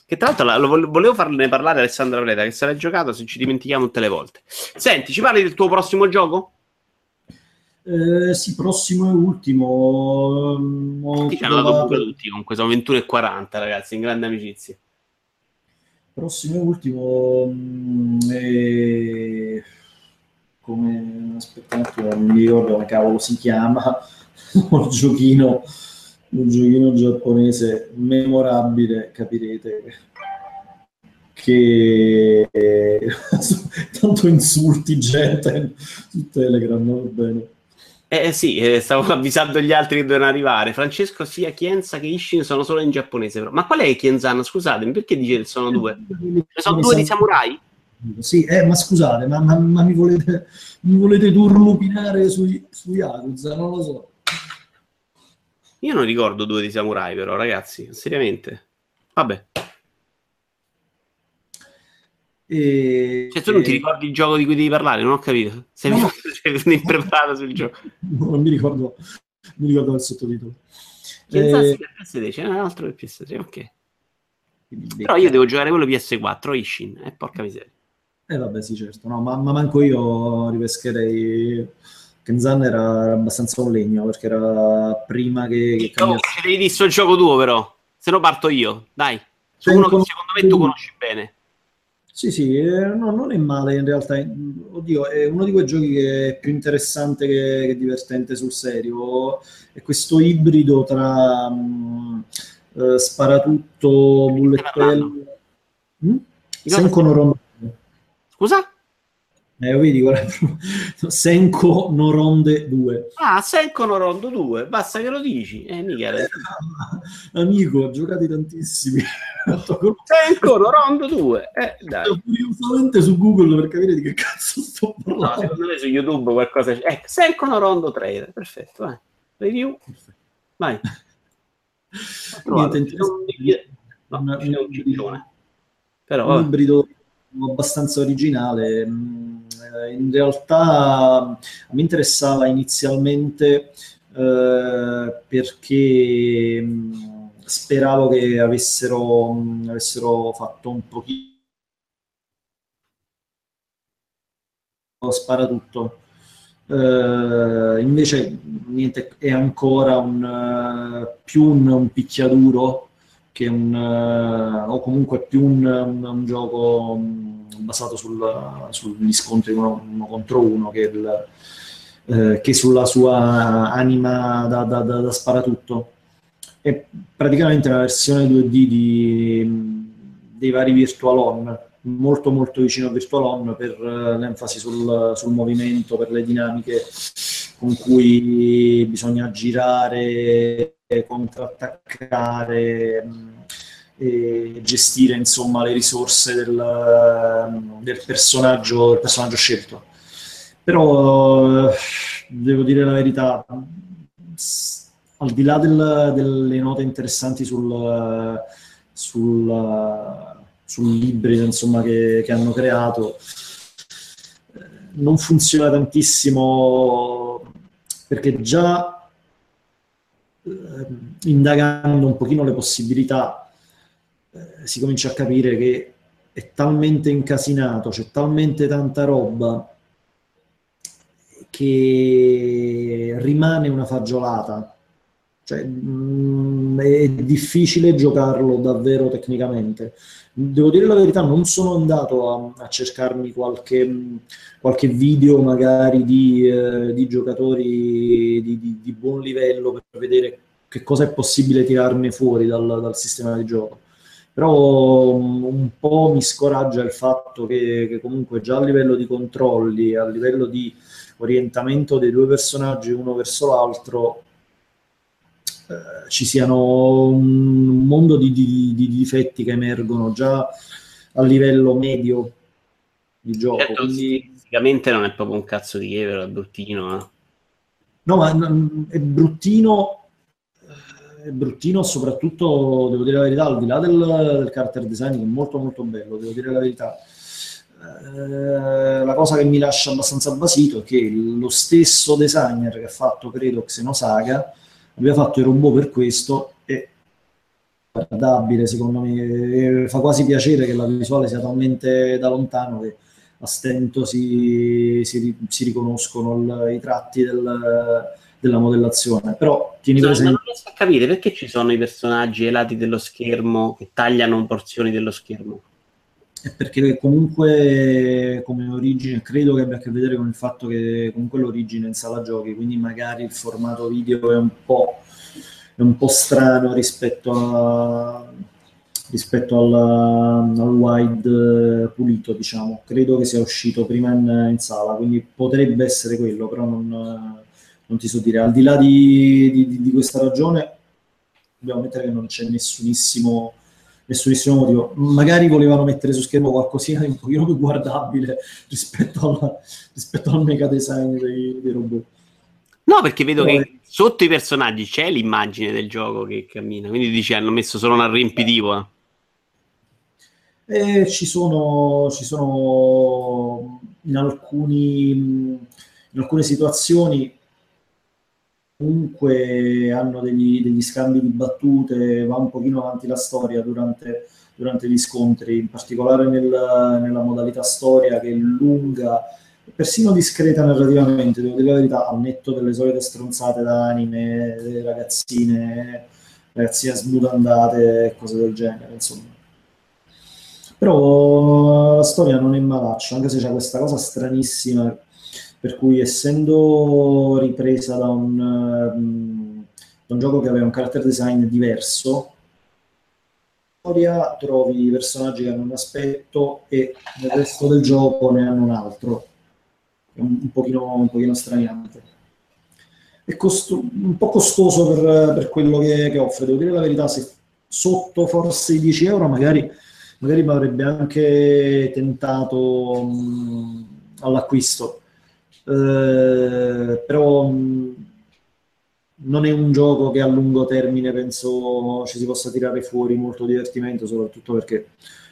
Che tra l'altro volevo farne parlare Alessandra Preda, che se l'ha giocato, se ci dimentichiamo tutte le volte. Senti, ci parli del tuo prossimo gioco? Sì, prossimo e ultimo. Ci hanno dato buca tutti comunque, sono 21:40 ragazzi, in grande amicizia. Prossimo e ultimo come, aspetta un attimo, non mi ricordo come cavolo si chiama, un giochino giapponese memorabile, capirete che tanto insulti gente su Telegram, va bene. Sì, stavo avvisando gli altri che dovevano arrivare. Francesco, sia Kienza che Ishin sono solo in giapponese però. Ma qual è Kienzan? Scusatemi, perché dice che sono due? Sono due di samurai? Sì, ma scusate, ma mi volete turlupinare sui Yakuza? Non lo so. Io non ricordo due di samurai, però, ragazzi, seriamente. Vabbè. Cioè, tu non ti ricordi il gioco di cui devi parlare? Non ho capito. Sei impreparato sul gioco. No, non mi ricordo. Mi ricordo il sottotitolo. Pensassi che PS3 c'è un altro del PS3, ok. Però io devo giocare quello PS4, Ishin, porca miseria. Vabbè, sì, certo. No, ma manco io ripescherei. Kenzan era abbastanza un legno, perché era prima che cambiasse. Devi dire il gioco tuo, però. Se no parto io, dai. Su uno che secondo me tu conosci bene. Sì, sì, no, non è male in realtà. Oddio, è uno di quei giochi che è più interessante che divertente sul serio. È questo ibrido tra sparatutto, bullet hell. Senko no Rondoku. Scusa? Vedi, guarda, Senko no Ronde 2. Ah, Senko no Rondo 2, basta che lo dici. Amico, giocati tantissimi. Senko no Rondo 2. Dai. Sto curiosamente su Google per capire di che cazzo sto parlando. No, secondo me su YouTube qualcosa c'è. Senko no Rondo 3, perfetto, vai. Review. Vai. Però, un ibrido abbastanza originale. In realtà mi interessava inizialmente perché speravo che avessero fatto un pochino sparatutto. Invece niente, è ancora più un picchiaduro che o comunque più un gioco basato sugli scontri uno contro uno che sulla sua anima da sparatutto. È praticamente una versione 2D dei vari Virtual On, molto molto vicino a Virtual On per l'enfasi sul movimento, per le dinamiche con cui bisogna girare, contrattaccare e gestire insomma le risorse del personaggio, il personaggio scelto. Però devo dire la verità, al di là delle note interessanti sul libro insomma, che hanno creato, non funziona tantissimo, perché già indagando un pochino le possibilità si comincia a capire che è talmente incasinato, c'è talmente tanta roba che rimane una fagiolata. Cioè, è difficile giocarlo davvero tecnicamente. Devo dire la verità, non sono andato a cercarmi qualche video magari di giocatori di buon livello per vedere che cosa è possibile tirarne fuori dal sistema di gioco. Però un po' mi scoraggia il fatto che comunque già a livello di controlli, a livello di orientamento dei due personaggi uno verso l'altro, ci siano un mondo di difetti che emergono già a livello medio di gioco. Certo, quindi fisicamente non è proprio un cazzo di chevero, è bruttino. No, ma è bruttino soprattutto, devo dire la verità, al di là del character design, che è molto molto bello, devo dire la verità. La cosa che mi lascia abbastanza basito è che lo stesso designer che ha fatto, credo, Xenosaga, abbiamo fatto il robot per questo, è guardabile secondo me, e fa quasi piacere che la visuale sia talmente da lontano che a stento si riconoscono i tratti della modellazione. Però tieni presente. Non riesco a capire perché ci sono i personaggi ai lati dello schermo che tagliano porzioni dello schermo. È perché comunque come origine credo che abbia a che vedere con il fatto che comunque l'origine è in sala giochi, quindi magari il formato video è un po' strano rispetto al wide pulito, diciamo. Credo che sia uscito prima in sala, quindi potrebbe essere quello, però non ti so dire. Al di là di questa ragione dobbiamo mettere che non c'è nessunissimo motivo. Magari volevano mettere su schermo qualcosina di un pochino più guardabile rispetto al mega design dei robot. No, perché vedo che sotto i personaggi c'è l'immagine del gioco che cammina, quindi dici hanno messo solo un arrimpitivo. Ci sono in alcune situazioni comunque hanno degli scambi di battute, va un pochino avanti la storia durante gli scontri, in particolare nella modalità storia, che è lunga, persino discreta narrativamente, devo dire la verità, al netto delle solite stronzate da anime, ragazzine smutandate e cose del genere, insomma. Però la storia non è malaccia, anche se c'è questa cosa stranissima per cui, essendo ripresa da un gioco che aveva un character design diverso, trovi personaggi che hanno un aspetto e nel resto del gioco ne hanno un altro. È un pochino straniante. È un po' costoso per quello che offre, devo dire la verità. Se sotto forse i €10 magari mi avrebbe anche tentato all'acquisto. Però non è un gioco che a lungo termine penso ci si possa tirare fuori molto divertimento, soprattutto perché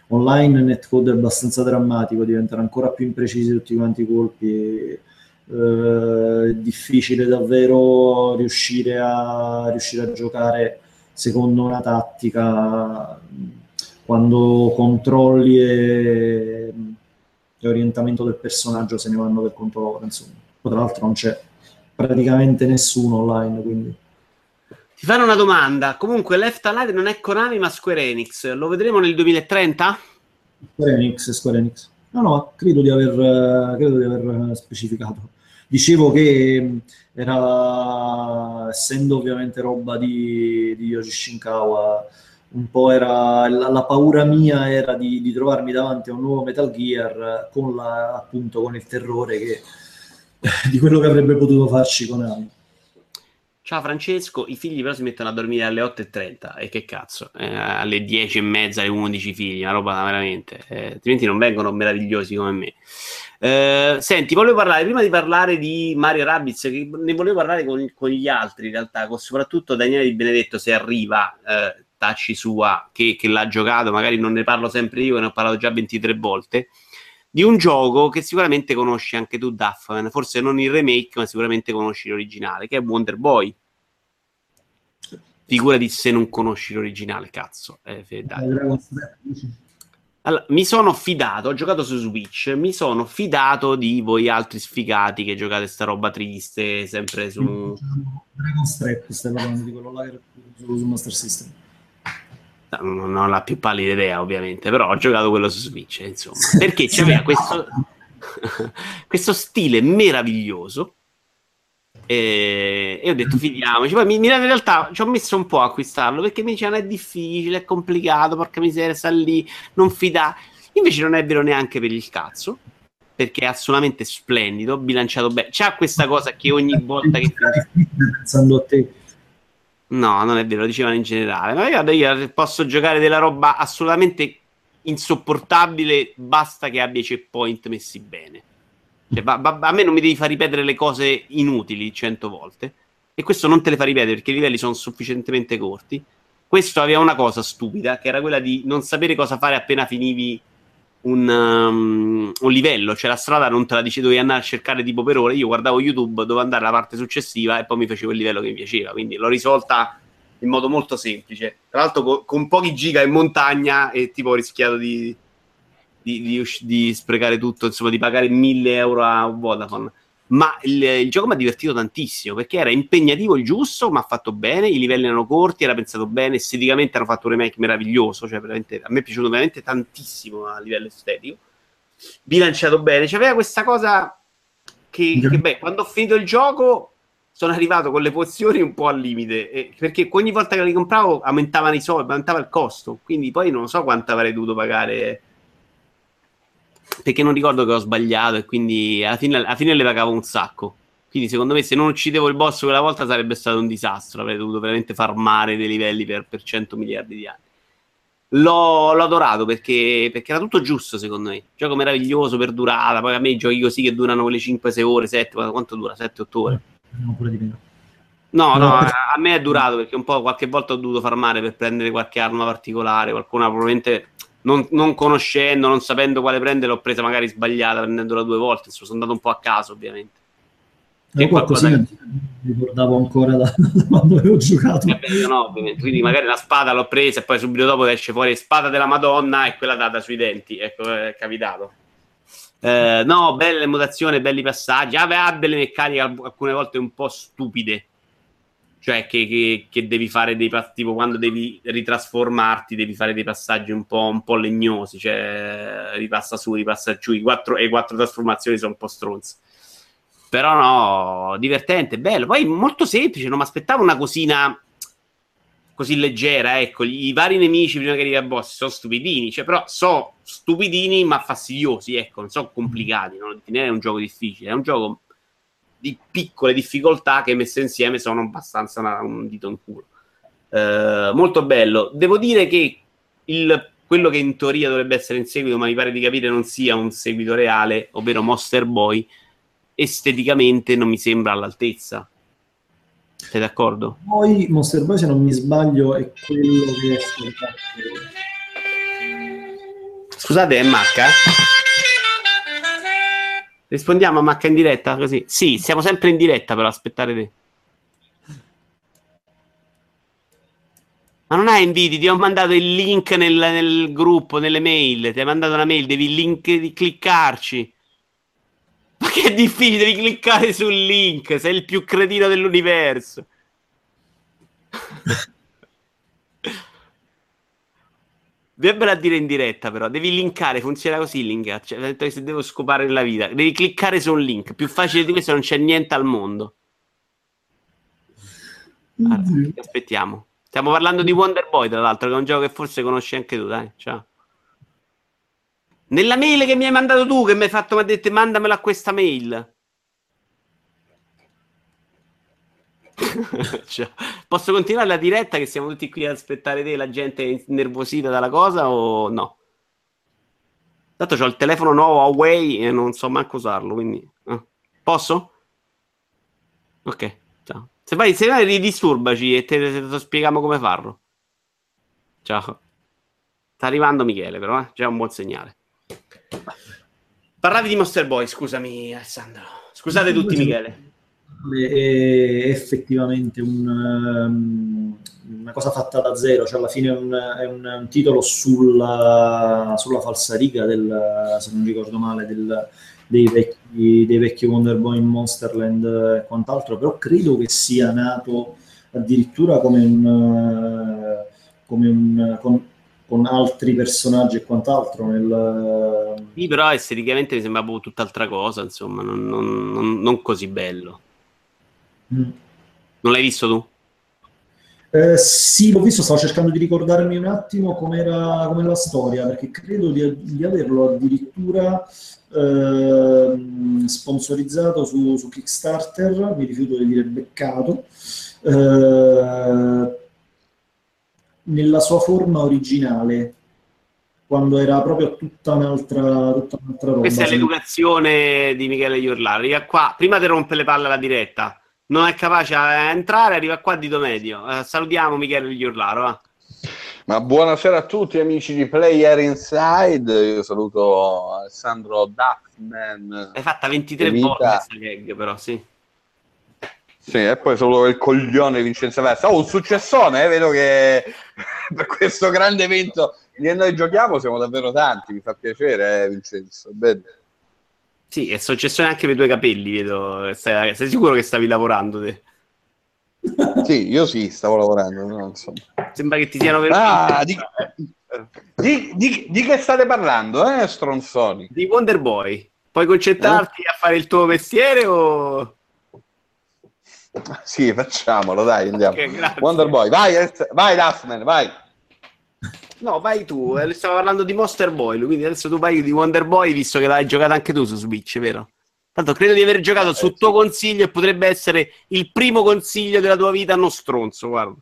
online il netcode è abbastanza drammatico, diventano ancora più imprecisi tutti quanti i colpi, è difficile davvero riuscire a giocare secondo una tattica quando controlli e orientamento del personaggio se ne vanno per conto loro, insomma. Poi tra l'altro non c'è praticamente nessuno online, quindi. Ti fanno una domanda. Comunque Left Alive non è Konami ma Square Enix, lo vedremo nel 2030? Square Enix. No, credo di aver specificato. Dicevo che era, essendo ovviamente roba di Yoshi Shinkawa, un po' era la paura mia era di trovarmi davanti a un nuovo Metal Gear con il terrore che di quello che avrebbe potuto farci Konami. Ciao Francesco, i figli però si mettono a dormire alle 8:30 e che cazzo, alle 10:30, alle 11 figli, una roba veramente, altrimenti non vengono meravigliosi come me. Senti, volevo parlare, prima di parlare di Mario Rabbids, che ne volevo parlare con gli altri in realtà, soprattutto Daniele Di Benedetto, se arriva, tacci sua, che l'ha giocato, magari non ne parlo sempre io, ne ho parlato già 23 volte, di un gioco che sicuramente conosci anche tu, Duffman, forse non il remake, ma sicuramente conosci l'originale, che è Wonder Boy. Figurati se non conosci l'originale, cazzo. Dai. Allora, mi sono fidato, ho giocato su Switch, mi sono fidato di voi altri sfigati che giocate sta roba triste, sempre su... Dragon's Trap, stai parlando di quello là che su Master System. Non ho la più pallida idea ovviamente, però ho giocato quello su Switch, insomma, perché c'aveva questo stile meraviglioso e ho detto fidiamoci. Poi in realtà ci ho messo un po' a acquistarlo perché mi dicevano è difficile, è complicato, porca miseria, sta lì, non fida. Invece non è vero neanche per il cazzo, perché è assolutamente splendido, bilanciato bene. C'ha questa cosa che ogni volta che... pensando a te. No, non è vero, lo dicevano in generale. Ma io posso giocare della roba assolutamente insopportabile, basta che abbia i checkpoint messi bene. Cioè, a me non mi devi far ripetere le cose inutili 100 volte. E questo non te le fa ripetere perché i livelli sono sufficientemente corti. Questo aveva una cosa stupida, che era quella di non sapere cosa fare appena finivi un livello. Cioè la strada non te la dice, dovevi andare a cercare tipo per ore. Io guardavo YouTube, dovevo andare alla parte successiva e poi mi facevo il livello che mi piaceva, quindi l'ho risolta in modo molto semplice, tra l'altro con pochi giga in montagna, e tipo ho rischiato di sprecare tutto, insomma, di pagare €1.000 a Vodafone. Ma il gioco mi ha divertito tantissimo perché era impegnativo il giusto, ma fatto bene, i livelli erano corti, era pensato bene, esteticamente hanno fatto un remake meraviglioso, cioè veramente, a me è piaciuto veramente tantissimo a livello estetico, bilanciato bene, c'aveva questa cosa che quando ho finito il gioco sono arrivato con le pozioni un po' al limite, perché ogni volta che le compravo aumentavano i soldi, aumentava il costo, quindi poi non so quanto avrei dovuto pagare, perché non ricordo che ho sbagliato e quindi alla fine le pagavo un sacco. Quindi secondo me se non uccidevo il boss quella volta sarebbe stato un disastro, avrei dovuto veramente farmare dei livelli per 100 miliardi di anni. L'ho adorato perché era tutto giusto secondo me, gioco meraviglioso per durata, poi a me i giochi così che durano quelle 5-6 ore, 7, quanto dura? 7-8 ore pure di meno. No, no, a me è durato perché un po' qualche volta ho dovuto farmare per prendere qualche arma particolare, qualcuna probabilmente non conoscendo, non sapendo quale prendere, l'ho presa magari sbagliata, prendendola due volte, sono andato un po' a caso ovviamente. Che qualcosa che ricordavo ancora da quando avevo giocato. Beh, no, ovviamente. Quindi magari la spada l'ho presa e poi subito dopo esce fuori spada della Madonna e quella data sui denti, ecco, è capitato. No, belle mutazioni, belli passaggi, aveva delle meccaniche alcune volte un po' stupide, cioè che devi fare dei passaggi, tipo quando devi ritrasformarti devi fare dei passaggi un po' legnosi, cioè ripassa su, ripassa giù, e quattro trasformazioni sono un po' stronze. Però no, divertente, bello, poi molto semplice, non mi aspettavo una cosina così leggera, ecco, i vari nemici prima che arrivi al boss sono stupidini, cioè però sono stupidini ma fastidiosi, ecco, non sono complicati, non è un gioco difficile, è un gioco di piccole difficoltà che messe insieme sono abbastanza un dito in culo. Molto bello, devo dire che quello che in teoria dovrebbe essere in seguito, ma mi pare di capire non sia un seguito reale, ovvero Monster Boy, esteticamente non mi sembra all'altezza. Sei d'accordo? Poi Monster Boy, se non mi sbaglio, è quello che è stato... Scusate, è Macca? Rispondiamo a Macca in diretta così? Sì, siamo sempre in diretta, però aspettare te. Ma non hai inviti, ti ho mandato il link nel gruppo, nelle mail, ti hai mandato una mail, devi cliccarci. Ma che è difficile, devi cliccare sul link, sei il più cretino dell'universo. Dovrebbero a dire in diretta, però devi linkare, funziona così linkare, cioè, se devo scopare nella vita devi cliccare su un link, più facile di questo non c'è niente al mondo. Allora, aspettiamo, stiamo parlando di Wonder Boy, tra l'altro, che è un gioco che forse conosci anche tu, dai, ciao. Nella mail che mi hai mandato tu, che mi hai fatto, mi hai detto mandamela questa mail. Cioè, posso continuare la diretta che siamo tutti qui ad aspettare te, la gente è nervosita dalla cosa o no? Tanto c'ho il telefono nuovo Huawei e non so manco usarlo, quindi... Posso? Ok, ciao. Se vai ridisturbaci e te spieghiamo come farlo. Ciao. Sta arrivando Michele, però, già un buon segnale. Parlavi di Monster Boy, scusami Alessandro. Scusate tutti, Michele. È effettivamente una cosa fatta da zero, cioè alla fine è un titolo sulla falsariga del, se non ricordo male, dei vecchi Wonder Boy in Monster Land e quant'altro, però credo che sia nato addirittura con altri personaggi e quant'altro Sì, però esteticamente mi sembrava proprio tutt'altra cosa, insomma, non così bello. Non l'hai visto tu? Sì, l'ho visto, stavo cercando di ricordarmi un attimo com'era la storia, perché credo di averlo addirittura sponsorizzato su Kickstarter, mi rifiuto di dire beccato, nella sua forma originale, quando era proprio tutta un'altra roba. Questa è l'educazione di Michele Iurlari. Arriva qua, prima ti rompe le palle alla diretta, non è capace a entrare, arriva qua dito medio. Salutiamo Michele Iurlaro. Ma buonasera a tutti amici di Player Inside, io saluto Alessandro Duffman. Hai fatta 23 volte questa gag, però, sì. Sì, e poi solo il coglione Vincenzo Versa. Oh, un successone, vedo che per questo grande evento noi giochiamo siamo davvero tanti, mi fa piacere, Vincenzo. Bene. Sì, è successone anche per i tuoi capelli, vedo. Sei sicuro che stavi lavorando te? Sì, io sì, stavo lavorando, no? Insomma. Sembra che ti siano venuti. Ah, di che state parlando, stronzoni? Di Wonder Boy. Puoi concentrarti a fare il tuo mestiere o... Sì, facciamolo, dai, andiamo. Okay, Wonder Boy, vai Duffman, vai. No, vai tu, stiamo parlando di Monster Boy, quindi adesso tu vai di Wonder Boy, visto che l'hai giocato anche tu su Switch, vero? Tanto credo di aver giocato sul tuo consiglio e potrebbe essere il primo consiglio della tua vita, non stronzo, guarda.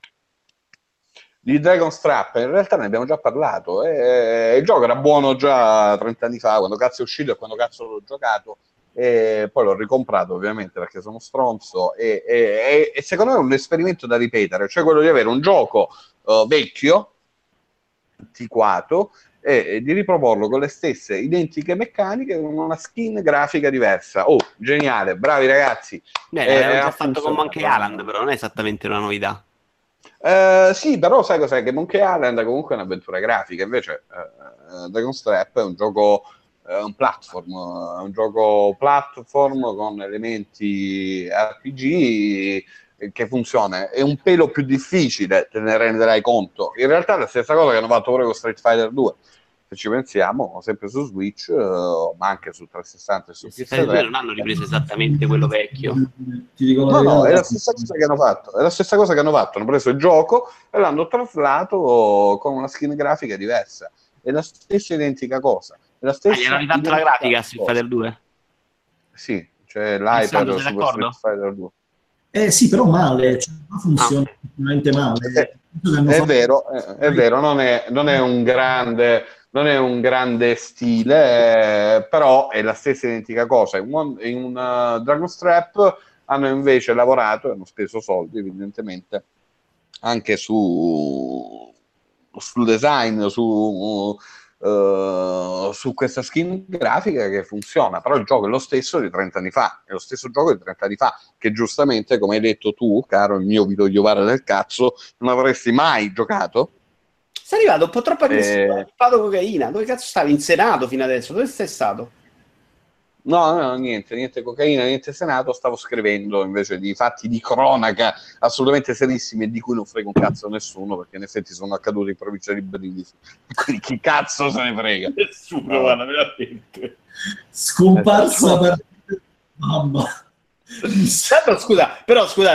Di Dragon's Trap, in realtà ne abbiamo già parlato, il gioco era buono già 30 anni fa, quando cazzo è uscito e quando cazzo l'ho giocato. e poi l'ho ricomprato ovviamente perché sono stronzo, e secondo me è un esperimento da ripetere, cioè quello di avere un gioco vecchio, antiquato, e di riproporlo con le stesse identiche meccaniche con una skin grafica diversa. Oh, geniale, bravi ragazzi. L'avevamo già fatto con Monkey Island, però non è esattamente una novità. Sì, però sai cos'è? Che Monkey Island è comunque un'avventura grafica, invece Dragon's Trap è un gioco platform con elementi RPG che funziona. È un pelo più difficile, te ne renderai conto. In realtà è la stessa cosa che hanno fatto pure con Street Fighter 2, se ci pensiamo, sempre su Switch, ma anche su 360 e su PS4. Non hanno ripreso esattamente quello vecchio. Ti dico no, è la stessa cosa che hanno fatto. È la stessa cosa che hanno fatto. Hanno preso il gioco e l'hanno traslato con una skin grafica diversa. È la stessa identica cosa. È la stessa. Gli hanno rifatto la grafica a Street Fighter 2? Sì, cioè l'iPad o Super Street Fighter 2. Sì, però male, cioè, non funziona veramente male. È vero, non è un grande stile, però è la stessa identica cosa. In Dragon's Trap hanno invece lavorato e hanno speso soldi, evidentemente, anche sul design, su questa skin grafica che funziona, però il gioco è lo stesso di 30 anni fa, è lo stesso gioco di 30 anni fa, che giustamente, come hai detto tu, caro il mio Vito Iuvara del cazzo, non avresti mai giocato. Sei arrivato un po' troppo aggressivo, hai fatto cocaina, dove cazzo stavi? In Senato fino adesso, dove sei stato? No, niente cocaina, niente Senato, stavo scrivendo invece di fatti di cronaca assolutamente serissimi e di cui non frega un cazzo a nessuno, perché in effetti sono accaduti in provincia di Brindisi, quindi chi cazzo se ne frega? Nessuno, guarda, veramente scomparsa per mamma. Tanto, scusate,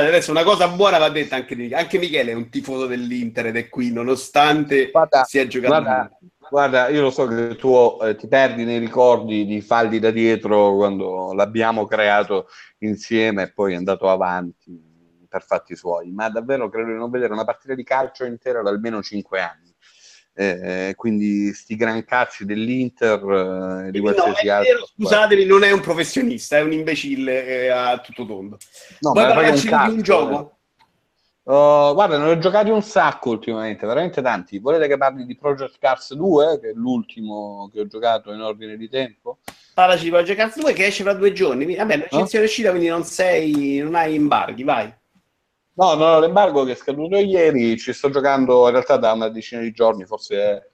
adesso una cosa buona va detta anche Michele è un tifoso dell'Inter ed è qui nonostante sia giocato. Guarda, io lo so che tu ti perdi nei ricordi di Falli da dietro quando l'abbiamo creato insieme e poi è andato avanti per fatti suoi, ma davvero credo di non vedere una partita di calcio intera da almeno 5 anni. Quindi sti gran cazzi dell'Inter di qualsiasi altro. Scusatemi, non è un professionista, è un imbecille a tutto tondo. No, vuoi parlarci di un gioco? Guarda, ne ho giocati un sacco ultimamente, veramente tanti. Volete che parli di Project Cars 2, che è l'ultimo che ho giocato in ordine di tempo? Parlaci di Project Cars 2 che esce fra 2 giorni. Vabbè, la recensione è uscita, quindi non hai imbarghi, vai. No, non ho l'embargo che è scaduto ieri, ci sto giocando in realtà da una decina di giorni, forse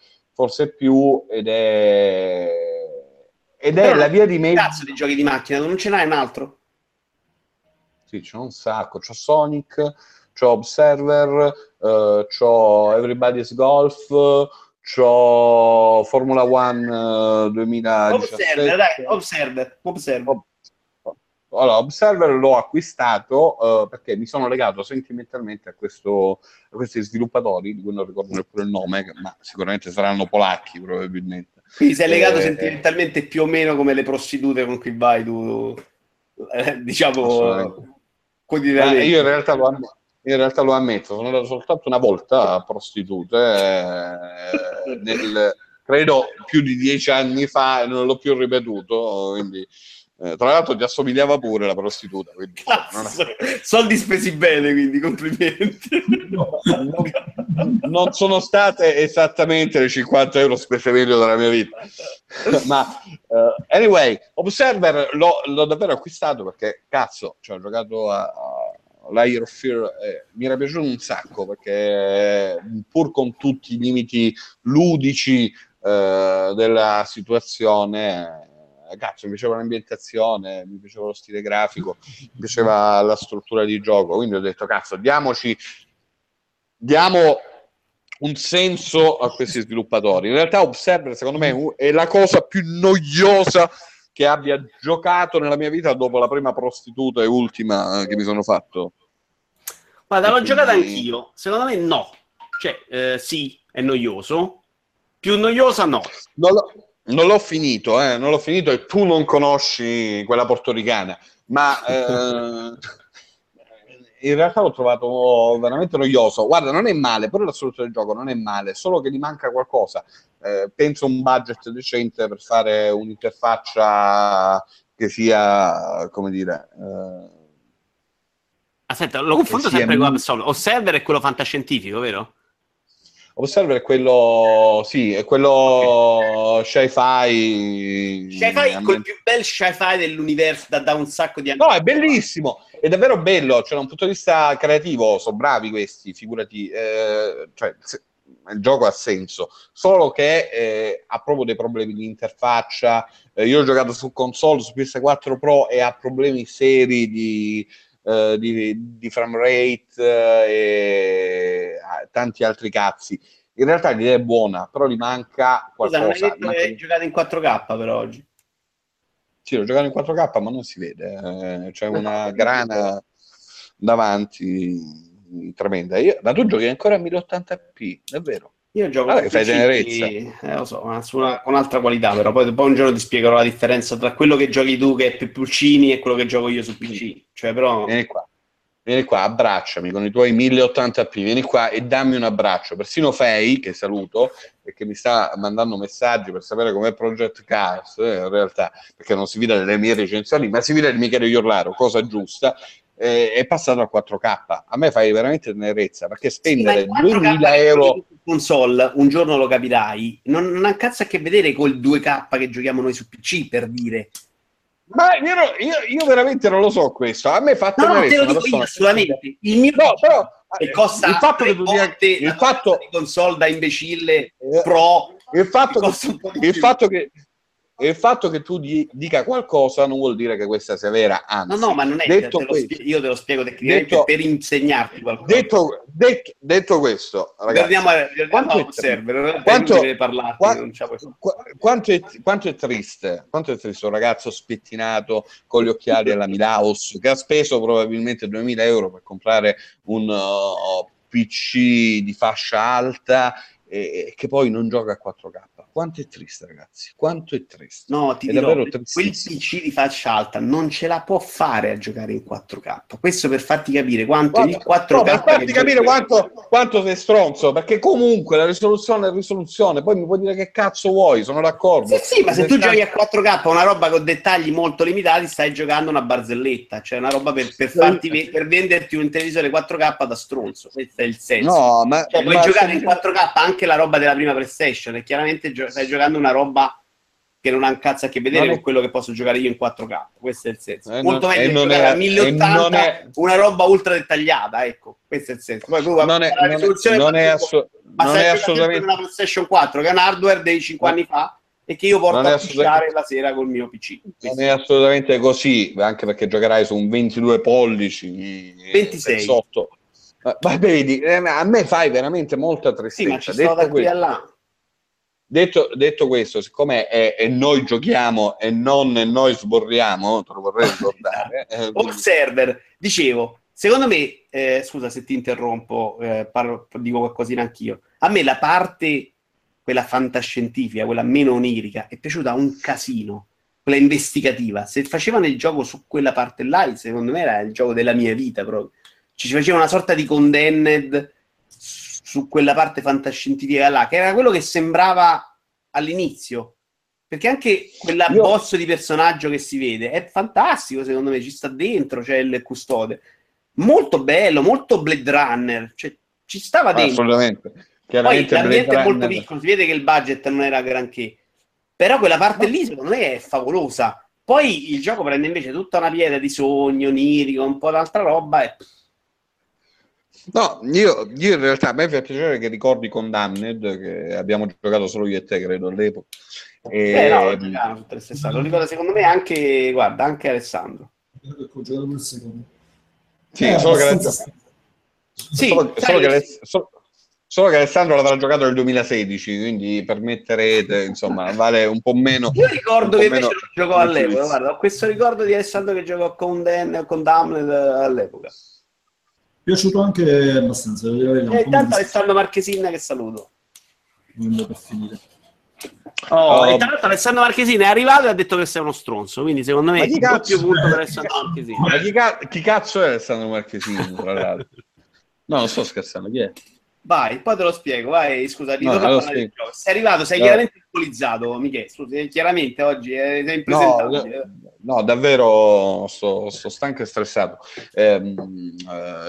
più, ed è la via di mezzo. Cazzo di giochi di macchina, non ce n'hai un altro? Sì, c'è un sacco, c'ho Sonic, c'ho Observer, c'ho Everybody's Golf, c'ho Formula One 2017. Observer. Allora, Observer l'ho acquistato perché mi sono legato sentimentalmente a questi sviluppatori, di cui non ricordo neppure il nome, ma sicuramente saranno polacchi, probabilmente. Quindi sei legato sentimentalmente più o meno come le prostitute con cui vai tu, diciamo, quotidianamente. Io in realtà lo ammetto, sono andato soltanto una volta a prostitute, credo più di 10 anni fa, non l'ho più ripetuto, quindi... tra l'altro ti assomigliava pure la prostituta, quindi soldi spesi bene, quindi complimenti. Non sono state esattamente le 50 euro spese meglio della mia vita, ma anyway, Observer l'ho davvero acquistato perché cazzo, cioè, ho giocato a Layers of Fear, mi era piaciuto un sacco perché pur con tutti i limiti ludici della situazione, cazzo, mi piaceva l'ambientazione, mi piaceva lo stile grafico, mi piaceva la struttura di gioco, quindi ho detto cazzo, diamo un senso a questi sviluppatori. In realtà Observer secondo me è la cosa più noiosa che abbia giocato nella mia vita dopo la prima prostituta e ultima che mi sono fatto. Guarda, l'ho giocata anch'io, secondo me no, cioè sì, è noioso, più noiosa no. Non l'ho finito e tu non conosci quella portoricana, ma in realtà l'ho trovato veramente noioso. Guarda, non è male, però l'assoluto del gioco non è male, solo che gli manca qualcosa. Penso un budget decente per fare un'interfaccia che che sia, come dire... Aspetta, lo confondo sempre con Absolver. Observer è quello fantascientifico, vero? Observer è quello, sì, è quello okay. Sci-fi. Sci-fi col più bel sci-fi dell'universo da un sacco di anni. No, è bellissimo, è davvero bello, cioè da un punto di vista creativo sono bravi questi, figurati, cioè il gioco ha senso, solo che ha proprio dei problemi di interfaccia. Io ho giocato su console, su PS4 Pro, e ha problemi seri di frame rate e tanti altri cazzi. In realtà l'idea è buona, però gli manca qualcosa. Scusa, non hai detto che hai giocato in 4K per oggi? Sì, l'ho giocato in 4K, ma non si vede, c'è una grana davanti tremenda. Ma tu giochi ancora a 1080p, davvero? Io gioco con fai generezza. Lo so, ma su con un'altra qualità, però poi un giorno ti spiegherò la differenza tra quello che giochi tu, che è più Pulcini, e quello che gioco io su PC. Cioè, però... Vieni qua, abbracciami con i tuoi 1080p, vieni qua e dammi un abbraccio. Persino Fei, che saluto, e che mi sta mandando messaggi per sapere com'è Project Cars, in realtà, perché non si vede delle mie recensioni, ma si vede di Michele Iorlaro, cosa giusta, è passato a 4K. A me fai veramente tenerezza, perché spendere sì, 2000 euro console un giorno lo capirai, non ha cazzo a che vedere col 2K che giochiamo noi su PC, per dire. Ma io veramente non lo so questo, a me fa tenerezza. No, te lo dico io, assolutamente. Il mio però che costa il fatto che tu dica il fatto di console da imbecille pro, il fatto che tu dica qualcosa non vuol dire che questa sia vera, anzi. No, ma non è detto io te lo spiego tecnicamente per insegnarti qualcosa. Detto questo, ragazzi, quanto è triste un ragazzo spettinato con gli occhiali alla Milaus che ha speso probabilmente 2000 euro per comprare un PC di fascia alta e che poi non gioca a 4K. Quanto è triste, ragazzi, quanto è triste. No, ti dirò, quel PC di faccia alta non ce la può fare a giocare in 4K. Questo per farti capire quanto il 4K... No, per farti capire quanto sei stronzo, perché comunque la risoluzione è risoluzione, poi mi puoi dire che cazzo vuoi, sono d'accordo. Sì, ma se tu giochi a 4K una roba con dettagli molto limitati, stai giocando una barzelletta, cioè una roba per venderti un televisore 4K da stronzo, questo è il senso. No, ma... Cioè, puoi giocare in 4K anche la roba della prima PlayStation, e chiaramente stai giocando una roba che non ha un cazzo a che vedere con quello che posso giocare io in 4K. Questo è il senso. Molto meglio giocare a 1080 una roba ultra dettagliata, ecco, questo è il senso. Poi tu non è assolutamente una PlayStation 4 che è un hardware dei 5 anni fa e che io porto a pisciare la sera col mio PC. Questo non è assolutamente così, anche perché giocherai su un 22 pollici 26 sotto. Ma vedi, a me fai veramente molta tristezza. Sì, ma detto questo, siccome è noi giochiamo e non noi sborriamo, te lo vorrei ricordare. Observer, dicevo, secondo me, scusa se ti interrompo, dico qualcosina anch'io. A me la parte, quella fantascientifica, quella meno onirica, è piaciuta un casino, quella investigativa. Se facevano il gioco su quella parte là, secondo me era il gioco della mia vita proprio. Ci faceva una sorta di Condemned su quella parte fantascientifica là, che era quello che sembrava all'inizio, perché anche quell'abbozzo di personaggio che si vede è fantastico, secondo me ci sta dentro, c'è il custode, molto bello, molto Blade Runner, cioè, ci stava dentro. Assolutamente. Poi l'ambiente è molto piccolo, si vede che il budget non era granché, però quella parte lì secondo me è favolosa. Poi il gioco prende invece tutta una pietra di sogno onirico, un po' d'altra roba e... No, io in realtà a me fa piacere che ricordi Condemned, che abbiamo giocato solo io e te, credo, all'epoca. Lo ricorda secondo me anche, guarda, anche Alessandro. Io ho giocato per il secondo. Sì, solo che Alessandro l'avrà giocato nel 2016, quindi permetterete, insomma, vale un po' meno. Io ricordo che invece lo giocò all'epoca, guarda, ho questo ricordo di Alessandro che giocò Condemned all'epoca. Piaciuto anche abbastanza. Intanto Alessandro Marchesina che saluto. Per finire. E tra l'altro Alessandro Marchesina è arrivato e ha detto che sei uno stronzo, quindi secondo me è doppio punto per Alessandro Marchesina. Ma chi cazzo è Alessandro Marchesina, tra l'altro? No, non sto scherzando, chi è? Vai, poi te lo spiego, vai, scusa, sei arrivato, sei chiaramente alcolizzato, Michele, scusa, chiaramente oggi sei impresentabile. No, No, davvero so stanco e stressato.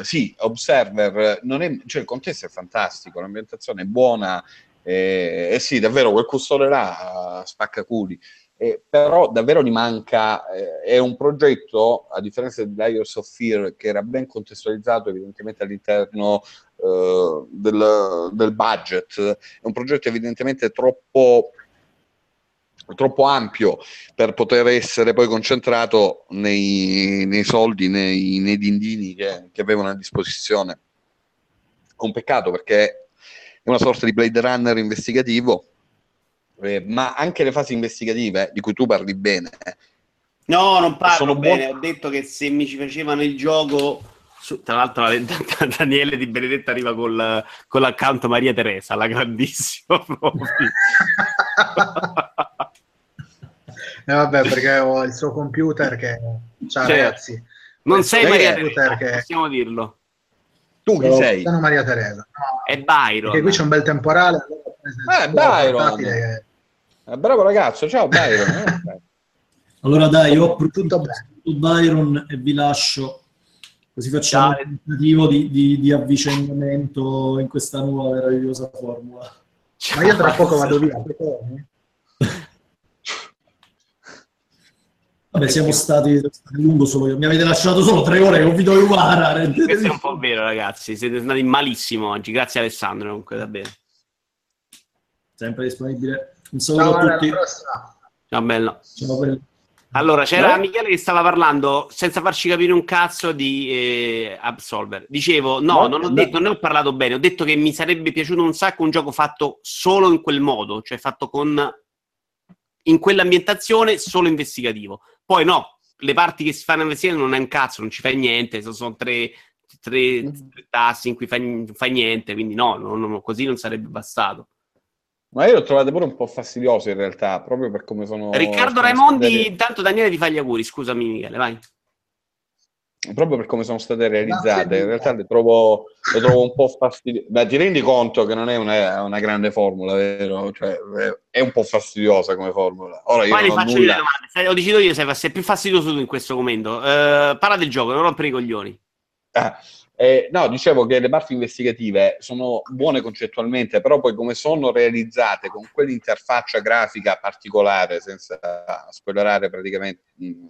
Sì, Observer, non è, cioè, il contesto è fantastico, l'ambientazione è buona, sì, davvero, quel custode là spacca culi. Però davvero gli manca, è un progetto, a differenza di Layers of Fear, che era ben contestualizzato evidentemente all'interno del budget, è un progetto evidentemente troppo ampio per poter essere poi concentrato nei soldi, nei dindini che avevano a disposizione. È un peccato, perché è una sorta di Blade Runner investigativo. Ma anche le fasi investigative, di cui tu parli bene. No, non parlo bene, ho detto che se mi ci facevano il gioco tra l'altro Daniele Di Benedetta arriva con l'account Maria Teresa, la grandissima proprio. Vabbè, perché ho il suo computer che... Ciao, cioè, ragazzi, non sei Maria Teresa, che... possiamo dirlo. Tu chi sei? Sono Maria Teresa. No, è Byron. Perché qui c'è un bel temporale. Byron, bravo ragazzo, ciao Byron. Allora dai, io ho approfittato Byron e vi lascio, così facciamo un tentativo di avvicinamento in questa nuova meravigliosa formula. Ciao. Ma io tra poco vado via. Vabbè, siamo stati lungo solo io. Mi avete lasciato solo 3 ore con Vito Iuvara. Questo è un po' vero, ragazzi, siete andati malissimo oggi. Grazie Alessandro, comunque, va bene. Sempre disponibile. Un saluto a tutti. Ciao, bello. Ciao. Allora, c'era Michele che stava parlando senza farci capire un cazzo di Absolver. Dicevo, non ho parlato bene. Ho detto che mi sarebbe piaciuto un sacco un gioco fatto solo in quel modo, cioè fatto in quell'ambientazione solo investigativo. Poi no, le parti che si fanno investigare non è un cazzo, non ci fai niente, sono tre tassi in cui fai niente, quindi no, così non sarebbe bastato. Ma io l'ho trovato pure un po' fastidioso in realtà, proprio per come sono... Riccardo Raimondi, intanto Daniele ti fa gli auguri, scusami Michele, vai. Proprio per come sono state realizzate, in realtà le trovo un po' fastidiose. Beh, ti rendi conto che non è una grande formula, vero? Cioè, è un po' fastidiosa come formula. Ora io non faccio le domande, ho deciso io se è più fastidioso tu in questo momento. Parla del gioco, non rompere i coglioni. No, dicevo che le parti investigative sono buone concettualmente, però poi come sono realizzate con quell'interfaccia grafica particolare, senza spoilerare praticamente in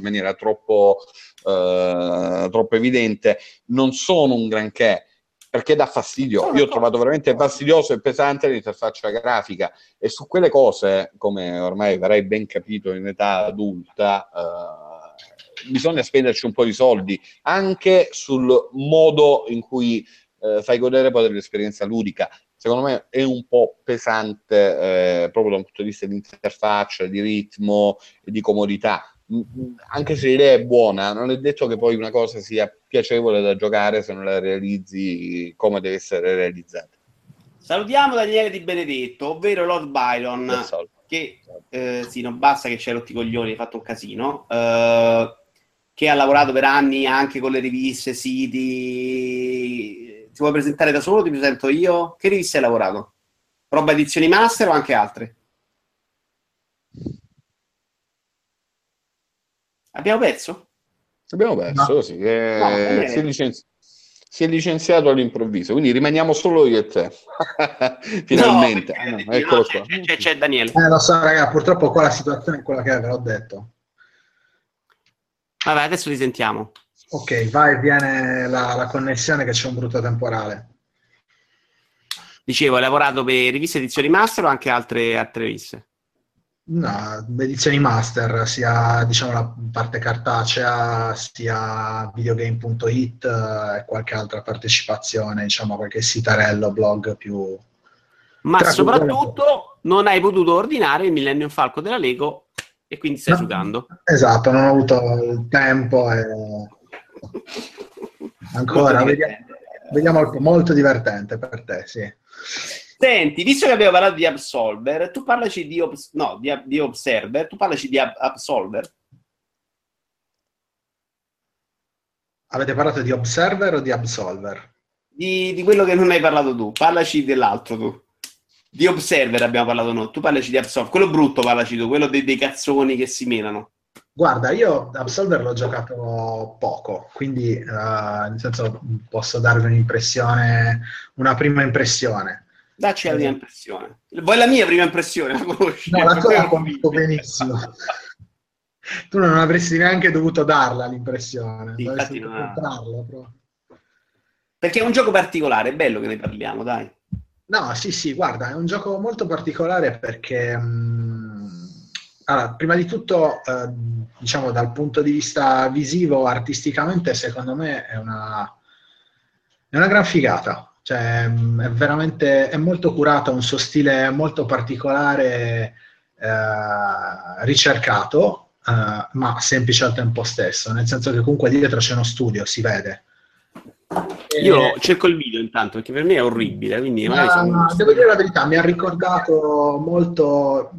maniera troppo evidente, non sono un granché, perché dà fastidio. Io ho trovato veramente fastidioso e pesante l'interfaccia grafica, e su quelle cose, come ormai avrei ben capito in età adulta, bisogna spenderci un po' di soldi anche sul modo in cui fai godere poi dell'esperienza ludica. Secondo me è un po' pesante, proprio da un punto di vista di interfaccia, di ritmo e di comodità. Anche se l'idea è buona, non è detto che poi una cosa sia piacevole da giocare se non la realizzi come deve essere realizzata. Salutiamo Daniele Di Benedetto, ovvero Lord Byron, che sì, non basta che c'è rotti i coglioni, hai fatto un casino, che ha lavorato per anni anche con le riviste, siti. Ti vuoi presentare da solo? Ti presento io. Che riviste hai lavorato? Roba Edizioni Master o anche altre? Abbiamo perso? Abbiamo perso, no. Sì. Si è licenziato all'improvviso, quindi rimaniamo solo io e te. Finalmente. Eccolo qua. C'è Daniele. Lo so, raga, purtroppo qua la situazione è quella che ve l'ho detto. Vabbè, adesso li sentiamo. Ok, vai, viene la connessione che c'è un brutto temporale. Dicevo, hai lavorato per riviste Edizioni Master o anche altre riviste? No, Edizioni Master, sia diciamo la parte cartacea, sia videogame.it e qualche altra partecipazione, diciamo qualche sitarello, blog più... Ma soprattutto non hai potuto ordinare il Millennium Falcon della Lego, e quindi stai giocando. Esatto, non ho avuto il tempo e... Ancora, vediamo, molto divertente per te, sì. Senti, visto che abbiamo parlato di Absolver, tu parlaci di Observer, tu parlaci di Absolver. Avete parlato di Observer o di Absolver? Di quello che non hai parlato tu, parlaci dell'altro tu. Di Observer abbiamo parlato, no? Tu parlaci di Absolver, quello brutto parlaci tu, quello dei cazzoni che si menano. Guarda, io Absolver l'ho giocato poco, quindi nel senso posso darvi un'impressione, una prima impressione. Dacci la prima impressione. Vuoi la mia prima impressione? La conosci? No, la conosco benissimo. Tu non avresti neanche dovuto darla l'impressione. Sì, infatti non ha... però. Perché è un gioco particolare, è bello che ne parliamo, dai. No, sì, sì, guarda, è un gioco molto particolare perché, allora, prima di tutto, diciamo, dal punto di vista visivo, artisticamente, secondo me è una gran figata. Cioè, è veramente, è molto curata, un suo stile molto particolare, ricercato, ma semplice al tempo stesso, nel senso che comunque dietro c'è uno studio, si vede. Io cerco il video intanto perché per me è orribile, quindi devo dire la verità, mi ha ricordato molto,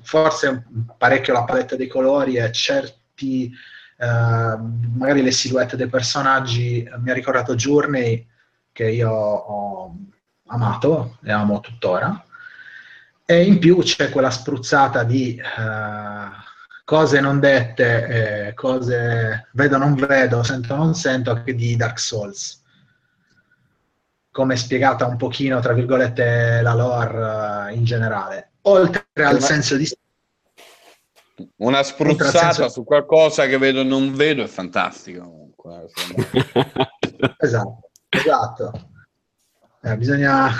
forse parecchio, la palette dei colori e certi magari le silhouette dei personaggi. Mi ha ricordato Journey, che io ho amato e amo tuttora, e in più c'è quella spruzzata di cose non dette, cose vedo non vedo, sento non sento, anche di Dark Souls. Come spiegata un pochino, tra virgolette, la lore in generale. Oltre al senso di... Una spruzzata su qualcosa che vedo non vedo è fantastica, comunque. Esatto, esatto. Bisogna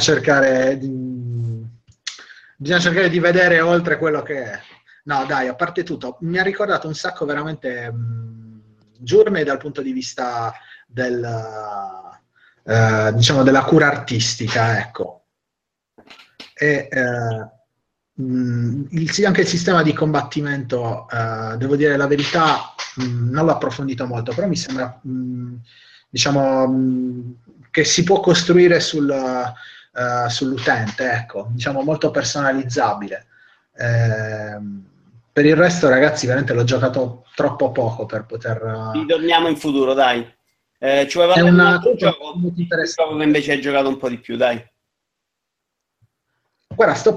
cercare di vedere oltre quello che è. No, dai, a parte tutto, mi ha ricordato un sacco veramente Journey dal punto di vista del, diciamo, della cura artistica, ecco. E anche il sistema di combattimento, devo dire la verità, non l'ho approfondito molto, però mi sembra, diciamo, che si può costruire sull'utente, ecco, diciamo molto personalizzabile. Per il resto, ragazzi, veramente l'ho giocato troppo poco per poter... Ritorniamo in futuro, dai. Ci vuoi parlare di un altro gioco? Molto interessante, che invece hai giocato un po' di più, dai. Guarda, sto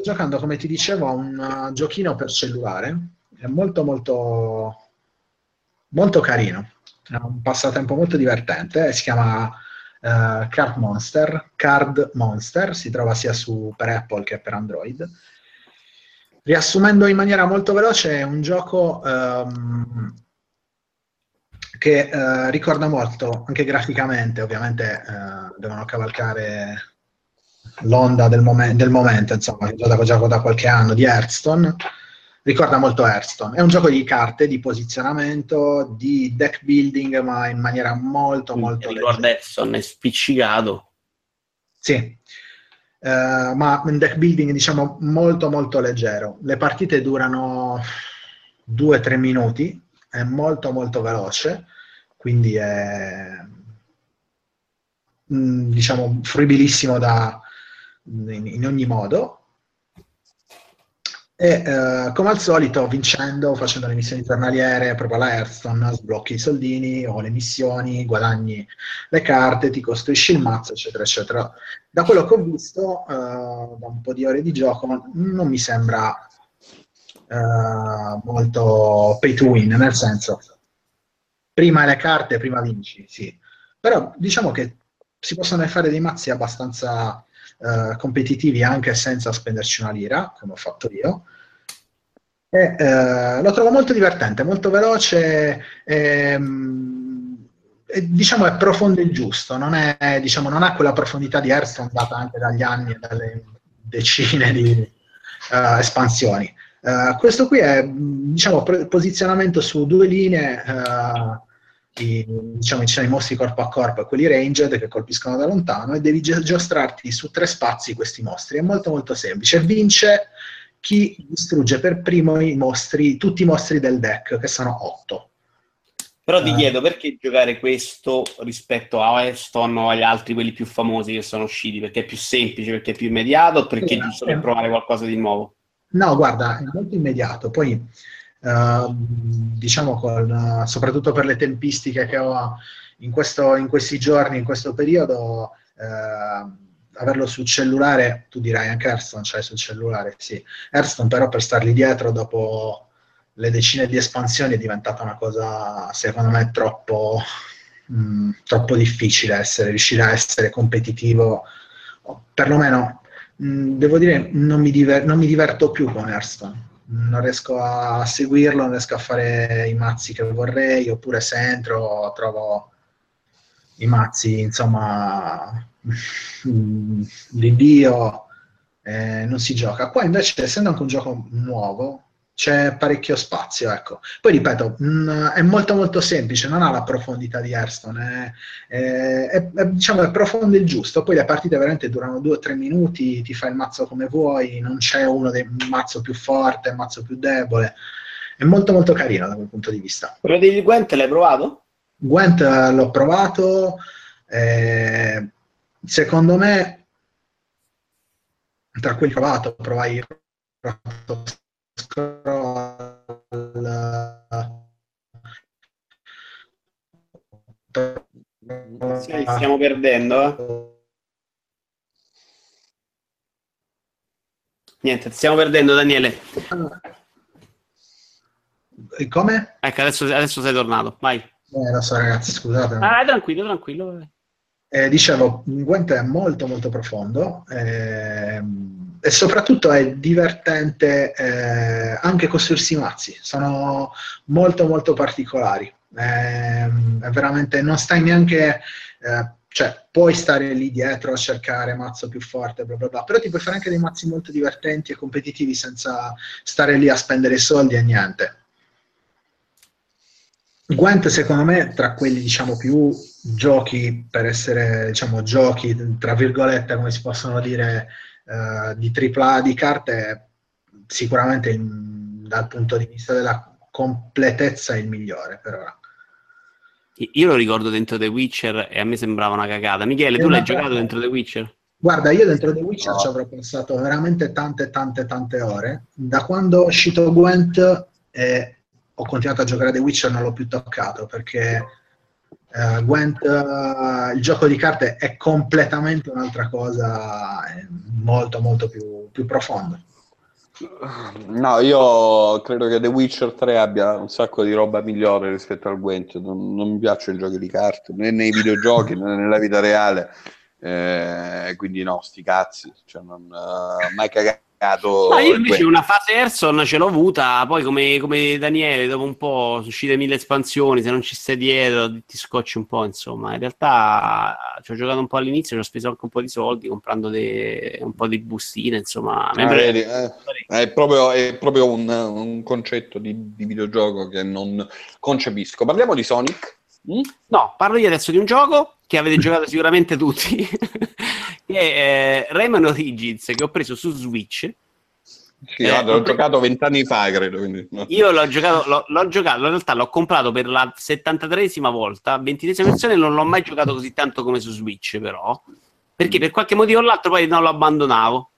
giocando, come ti dicevo, a un giochino per cellulare. È molto, molto, molto carino. È un passatempo molto divertente. Si chiama... Card Monster, si trova sia per Apple che per Android. Riassumendo in maniera molto veloce, è un gioco che ricorda molto, anche graficamente, ovviamente devono cavalcare l'onda del momento, insomma, lo gioco da qualche anno, di Airstone. Ricorda molto Airstone. È un gioco di carte, di posizionamento, di deck building, ma in maniera molto, molto... Ricorda Airstone, è spiccicato. Sì, ma un deck building, diciamo, molto, molto leggero. Le partite durano 2-3 minuti, è molto, molto veloce, quindi è, diciamo, fruibilissimo in ogni modo. E come al solito, vincendo, facendo le missioni giornaliere, proprio alla Airstone, sblocchi i soldini o le missioni, guadagni le carte, ti costruisci il mazzo, eccetera, eccetera. Da quello che ho visto, da un po' di ore di gioco, non mi sembra molto pay to win, nel senso, prima le carte, prima vinci, sì. Però diciamo che si possono fare dei mazzi abbastanza... competitivi anche senza spenderci una lira, come ho fatto io, e lo trovo molto divertente, molto veloce e diciamo è profondo e giusto, non ha quella profondità di Airstone data anche dagli anni e dalle decine di espansioni. Questo qui è, diciamo, posizionamento su due linee, diciamo, ci sono i mostri corpo a corpo e quelli ranged che colpiscono da lontano, e devi giostrarti su 3 spazi questi mostri. È molto molto semplice. Vince chi distrugge per primo tutti i mostri del deck, che sono 8. Però ti chiedo, perché giocare questo rispetto a Airstone o agli altri, quelli più famosi che sono usciti? Perché è più semplice, perché è più immediato, o perché giusto per provare qualcosa di nuovo? No, guarda, è molto immediato. Poi diciamo, soprattutto per le tempistiche che ho in questi giorni, in questo periodo, averlo sul cellulare. Tu dirai, anche Airstone c'hai sul cellulare? Sì, Airstone però per stargli dietro dopo le decine di espansioni è diventata una cosa, secondo me, troppo difficile riuscire a essere competitivo, perlomeno devo dire non mi diverto più con Airstone, non riesco a seguirlo, non riesco a fare i mazzi che vorrei, oppure se entro trovo i mazzi, insomma, di Dio, non si gioca. Qua invece, essendo anche un gioco nuovo, c'è parecchio spazio, ecco. Poi ripeto, è molto molto semplice, non ha la profondità di Airstone, diciamo è profondo il giusto. Poi le partite veramente durano 2 o 3 minuti, ti fai il mazzo come vuoi, non c'è uno dei mazzo più forte, un mazzo più debole, è molto molto carino da quel punto di vista. Quello di Gwent l'hai provato? Gwent l'ho provato, secondo me, tra quelli provato, provai stiamo perdendo, niente, stiamo perdendo Daniele. Come? Ecco, adesso sei tornato, vai. Lo so ragazzi, scusate. Tranquillo, tranquillo. Dicevo, Gwent è molto molto profondo, e soprattutto è divertente anche costruirsi i mazzi, sono molto molto particolari, è veramente, non stai neanche, cioè puoi stare lì dietro a cercare mazzo più forte, bla bla bla, però ti puoi fare anche dei mazzi molto divertenti e competitivi senza stare lì a spendere soldi e niente. Gwent secondo me tra quelli, diciamo, più giochi per essere, diciamo, giochi tra virgolette, come si possono dire, di AAA di carte, sicuramente dal punto di vista della completezza è il migliore per ora. Io lo ricordo dentro The Witcher e a me sembrava una cagata. Michele, tu l'hai giocato dentro The Witcher? Guarda, io dentro The Witcher ci avrò passato veramente tante ore. Da quando è uscito Gwent ho continuato a giocare a The Witcher, non l'ho più toccato perché Gwent, il gioco di carte è completamente un'altra cosa, è molto molto più profonda. No, io credo che The Witcher 3 abbia un sacco di roba migliore rispetto al Gwent. Non mi piacciono i giochi di carte, né nei videogiochi né nella vita reale, quindi no, sti cazzi, cioè non mai cagato. Ma io invece una fase Airstone ce l'ho avuta, poi come Daniele dopo un po' sono uscite 1000 espansioni, se non ci stai dietro ti scocci un po', insomma. In realtà ci ho giocato un po' all'inizio, ci ho speso anche un po' di soldi comprando un po' di bustine, insomma. È proprio un concetto di videogioco che non concepisco. Parliamo di Sonic? No, parlo io adesso di un gioco che avete giocato sicuramente tutti, che è Rayman Origins, che ho preso su Switch. Sì, l'ho giocato 20 anni fa, credo. Quindi, no. Io l'ho giocato, in realtà l'ho comprato per la 73esima volta, 23esima versione, non l'ho mai giocato così tanto come su Switch, però, perché per qualche motivo o l'altro poi non lo abbandonavo.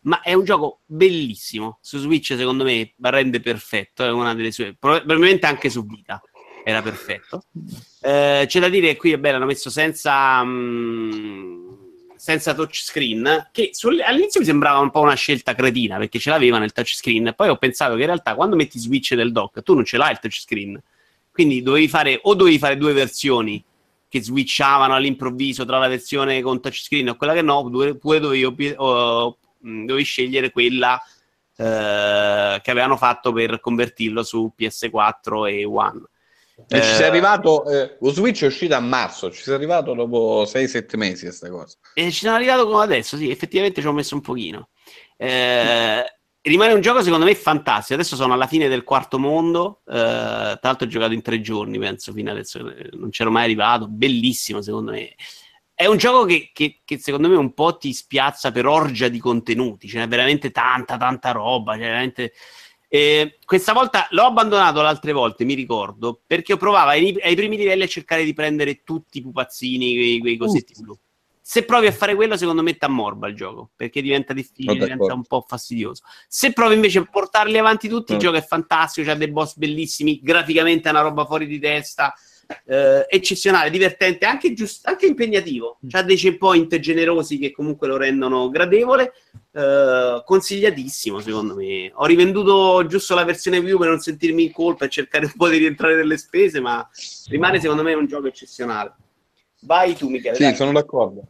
Ma è un gioco bellissimo, su Switch secondo me rende perfetto, è una delle sue, probabilmente anche su Vita era perfetto. C'è da dire che qui è bello, hanno messo senza touchscreen, che all'inizio mi sembrava un po' una scelta cretina, perché ce l'avevano il touchscreen, poi ho pensato che in realtà quando metti Switch del dock tu non ce l'hai il touchscreen, quindi dovevi fare 2 versioni che switchavano all'improvviso tra la versione con touchscreen o quella che no, oppure dovevi scegliere quella che avevano fatto per convertirlo su PS4 e One. E ci sei arrivato, lo Switch è uscito a marzo, ci sei arrivato dopo 6-7 mesi questa cosa. E ci sono arrivato come adesso, sì, effettivamente ci ho messo un pochino. Rimane un gioco secondo me fantastico, adesso sono alla fine del quarto mondo, tra l'altro ho giocato in 3 giorni, penso, fino adesso, non c'ero mai arrivato, bellissimo secondo me. È un gioco che secondo me un po' ti spiazza per orgia di contenuti, ce n'è veramente tanta roba, cioè veramente... questa volta l'ho abbandonato, le altre volte mi ricordo, perché io provavo ai primi livelli a cercare di prendere tutti i pupazzini, quei cosetti blu. Se provi a fare quello secondo me t'ammorba il gioco, perché diventa difficile, diventa un po' fastidioso. Se provi invece a portarli avanti tutti, il gioco è fantastico, c'ha dei boss bellissimi, graficamente è una roba fuori di testa, eccezionale, divertente, anche impegnativo. C'ha dei checkpoint generosi che comunque lo rendono gradevole. Consigliatissimo, secondo me. Ho rivenduto giusto la versione Wii U per non sentirmi in colpa e cercare un po' di rientrare nelle spese, ma rimane secondo me un gioco eccezionale. Vai tu, Michele. Sì, sono d'accordo.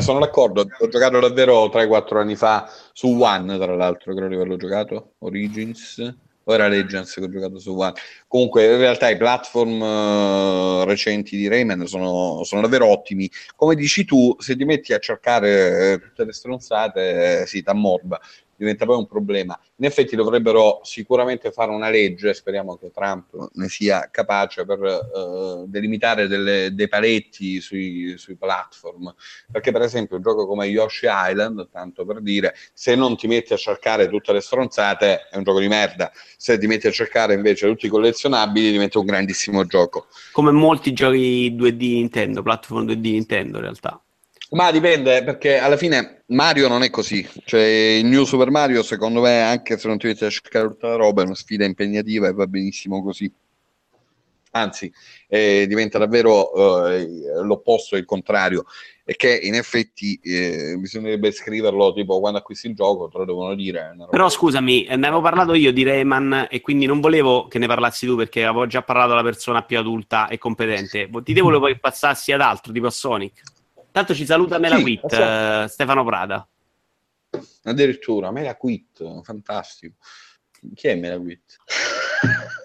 Sono d'accordo, ho giocato davvero 3-4 anni fa su One, tra l'altro, credo di averlo giocato, Origins, ora Legends che ho giocato su One. Comunque in realtà i platform recenti di Rayman sono davvero ottimi. Come dici tu, se ti metti a cercare tutte le stronzate, sì, t'ammorba, diventa poi un problema. In effetti dovrebbero sicuramente fare una legge, speriamo che Trump ne sia capace, per delimitare dei paletti sui platform, perché per esempio un gioco come Yoshi Island, tanto per dire, se non ti metti a cercare tutte le stronzate è un gioco di merda, se ti metti a cercare invece tutti i collezionabili diventa un grandissimo gioco, come molti giochi 2D Nintendo, platform 2D Nintendo in realtà. Ma dipende, perché alla fine Mario non è così, cioè il New Super Mario secondo me, anche se non ti metti a cercare tutta la roba, è una sfida impegnativa e va benissimo così, anzi diventa davvero l'opposto e il contrario, e che in effetti bisognerebbe scriverlo tipo quando acquisti il gioco te lo devono dire una roba. Però scusami, ne avevo parlato io di Rayman e quindi non volevo che ne parlassi tu, perché avevo già parlato alla persona più adulta e competente. Ti devo poi passarsi ad altro, tipo a Sonic. Tanto ci saluta Melaquit, sì, Stefano Prada. Addirittura, Melaquit, fantastico. Chi è Melaquit?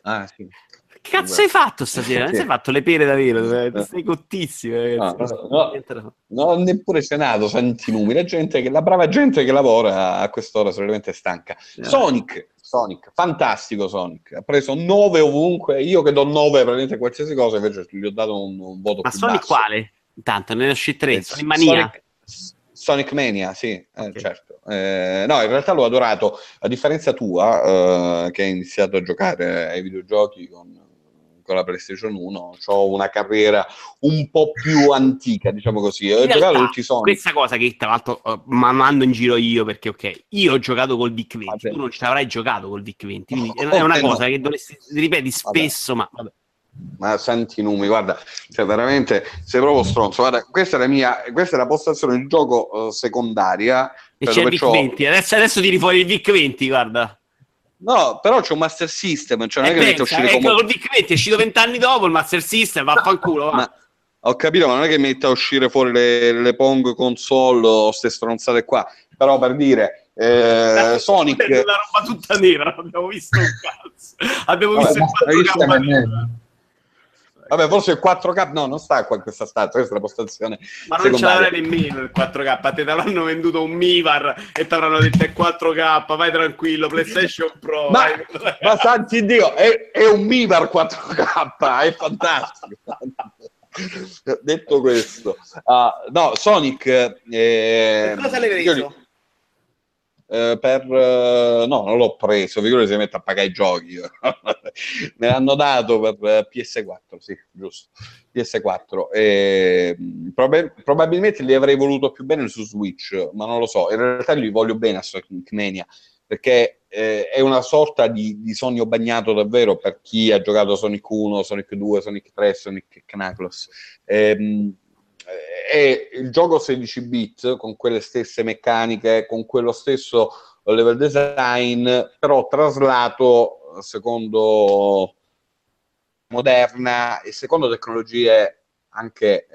Ah, sì. Che cazzo hai fatto stasera? Sì. Non hai fatto le pere davvero? No. Sei cottissimo, ragazzi. No, non ho neppure cenato, santi numi. La brava gente che lavora a quest'ora solitamente è stanca. No. Sonic, fantastico Sonic. Ha preso 9 ovunque. Io che do 9 praticamente qualsiasi cosa, invece gli ho dato un voto ma più Sonic basso. Ma Sonic quale? Intanto ne esce 3, Sonic Mania, sì, okay. Certo. No, in realtà l'ho adorato, a differenza tua, che hai iniziato a giocare ai videogiochi con la PlayStation 1, ho una carriera un po' più antica, diciamo così. Ho giocato tutti i Sonic. Questa cosa che tra l'altro mando in giro io, perché ok, io ho giocato col VIC-20, vabbè. Tu non ci avrai giocato col VIC-20, quindi è una cosa che dovresti ripeti spesso, vabbè. Ma santi numi, guarda, cioè veramente sei proprio stronzo. Guarda, questa è la postazione di gioco secondaria. E c'è il VIC-20, adesso tiri fuori il VIC-20, guarda. No, però c'è un Master System, cioè non è che il VIC-20 è uscito 20 anni dopo il Master System, vaffanculo, va. Ma, ho capito, ma non è che metta a uscire fuori le Pong console o queste stronzate qua, però per dire... Sonic è una roba tutta nera, abbiamo visto un cazzo. Abbiamo visto il 4K. Vabbè, forse il 4K, no, non sta qua in questa stanza, questa è la postazione ma non secondaria. Ce l'avrai nemmeno il 4K, te l'avranno venduto un Mivar e ti avranno detto è 4K, vai tranquillo, PlayStation Pro. Ma santi Dio, è un Mivar 4K, è fantastico. Detto questo, no, Sonic... cosa l'hai preso? No, non l'ho preso, figurati se mette a pagare i giochi. Me l'hanno dato per PS4, sì, giusto, PS4. Probabilmente li avrei voluto più bene su Switch, ma non lo so. In realtà li voglio bene a Sonic Mania, perché è una sorta di sogno bagnato davvero per chi ha giocato Sonic 1, Sonic 2, Sonic 3, Sonic Knuckles. È il gioco 16 bit con quelle stesse meccaniche, con quello stesso level design, però traslato secondo moderna e secondo tecnologie anche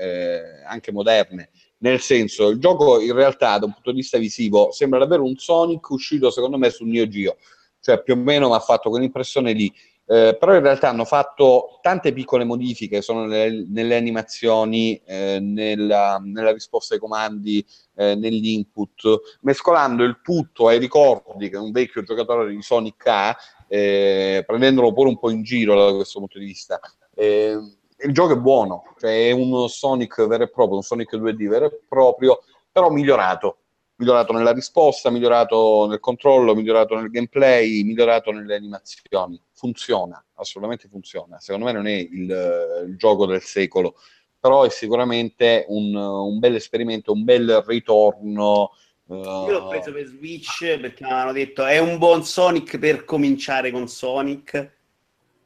moderne, nel senso il gioco in realtà da un punto di vista visivo sembra davvero un Sonic uscito secondo me su Neo Geo, cioè più o meno mi ha fatto quell'impressione lì. Però in realtà hanno fatto tante piccole modifiche, sono nelle animazioni, nella risposta ai comandi, nell'input, mescolando il tutto ai ricordi che un vecchio giocatore di Sonic ha, prendendolo pure un po' in giro da questo punto di vista. Il gioco è buono, cioè è un Sonic vero e proprio, un Sonic 2D vero e proprio, però migliorato nella risposta, migliorato nel controllo, migliorato nel gameplay, migliorato nelle animazioni. Funziona, assolutamente funziona. Secondo me non è il gioco del secolo, però è sicuramente un bel esperimento, un bel ritorno. Io l'ho preso per Switch perché mi hanno detto è un buon Sonic per cominciare con Sonic.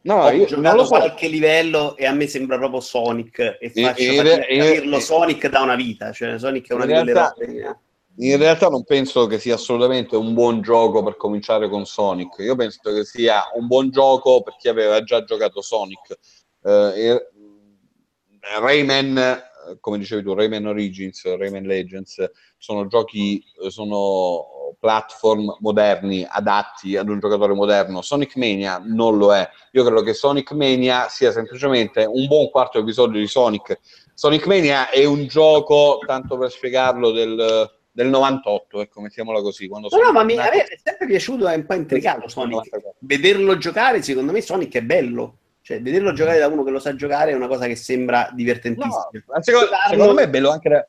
No, ho giocato qualche livello e a me sembra proprio Sonic, e faccio capirlo Sonic da una vita, cioè Sonic è una di quelle robe. In realtà non penso che sia assolutamente un buon gioco per cominciare con Sonic. Io penso che sia un buon gioco per chi aveva già giocato Sonic. Rayman, come dicevi tu, Rayman Origins, Rayman Legends sono giochi, sono platform moderni adatti ad un giocatore moderno. Sonic Mania non lo è. Io credo che Sonic Mania sia semplicemente un buon quarto episodio di Sonic. Sonic Mania è un gioco, tanto per spiegarlo, del 98, ecco, mettiamola così. Quando ma mi è sempre piaciuto, è un po' intricato Sonic. 94. Vederlo giocare, secondo me Sonic è bello. Cioè, vederlo giocare da uno che lo sa giocare è una cosa che sembra divertentissima. No, secondo me è bello anche da...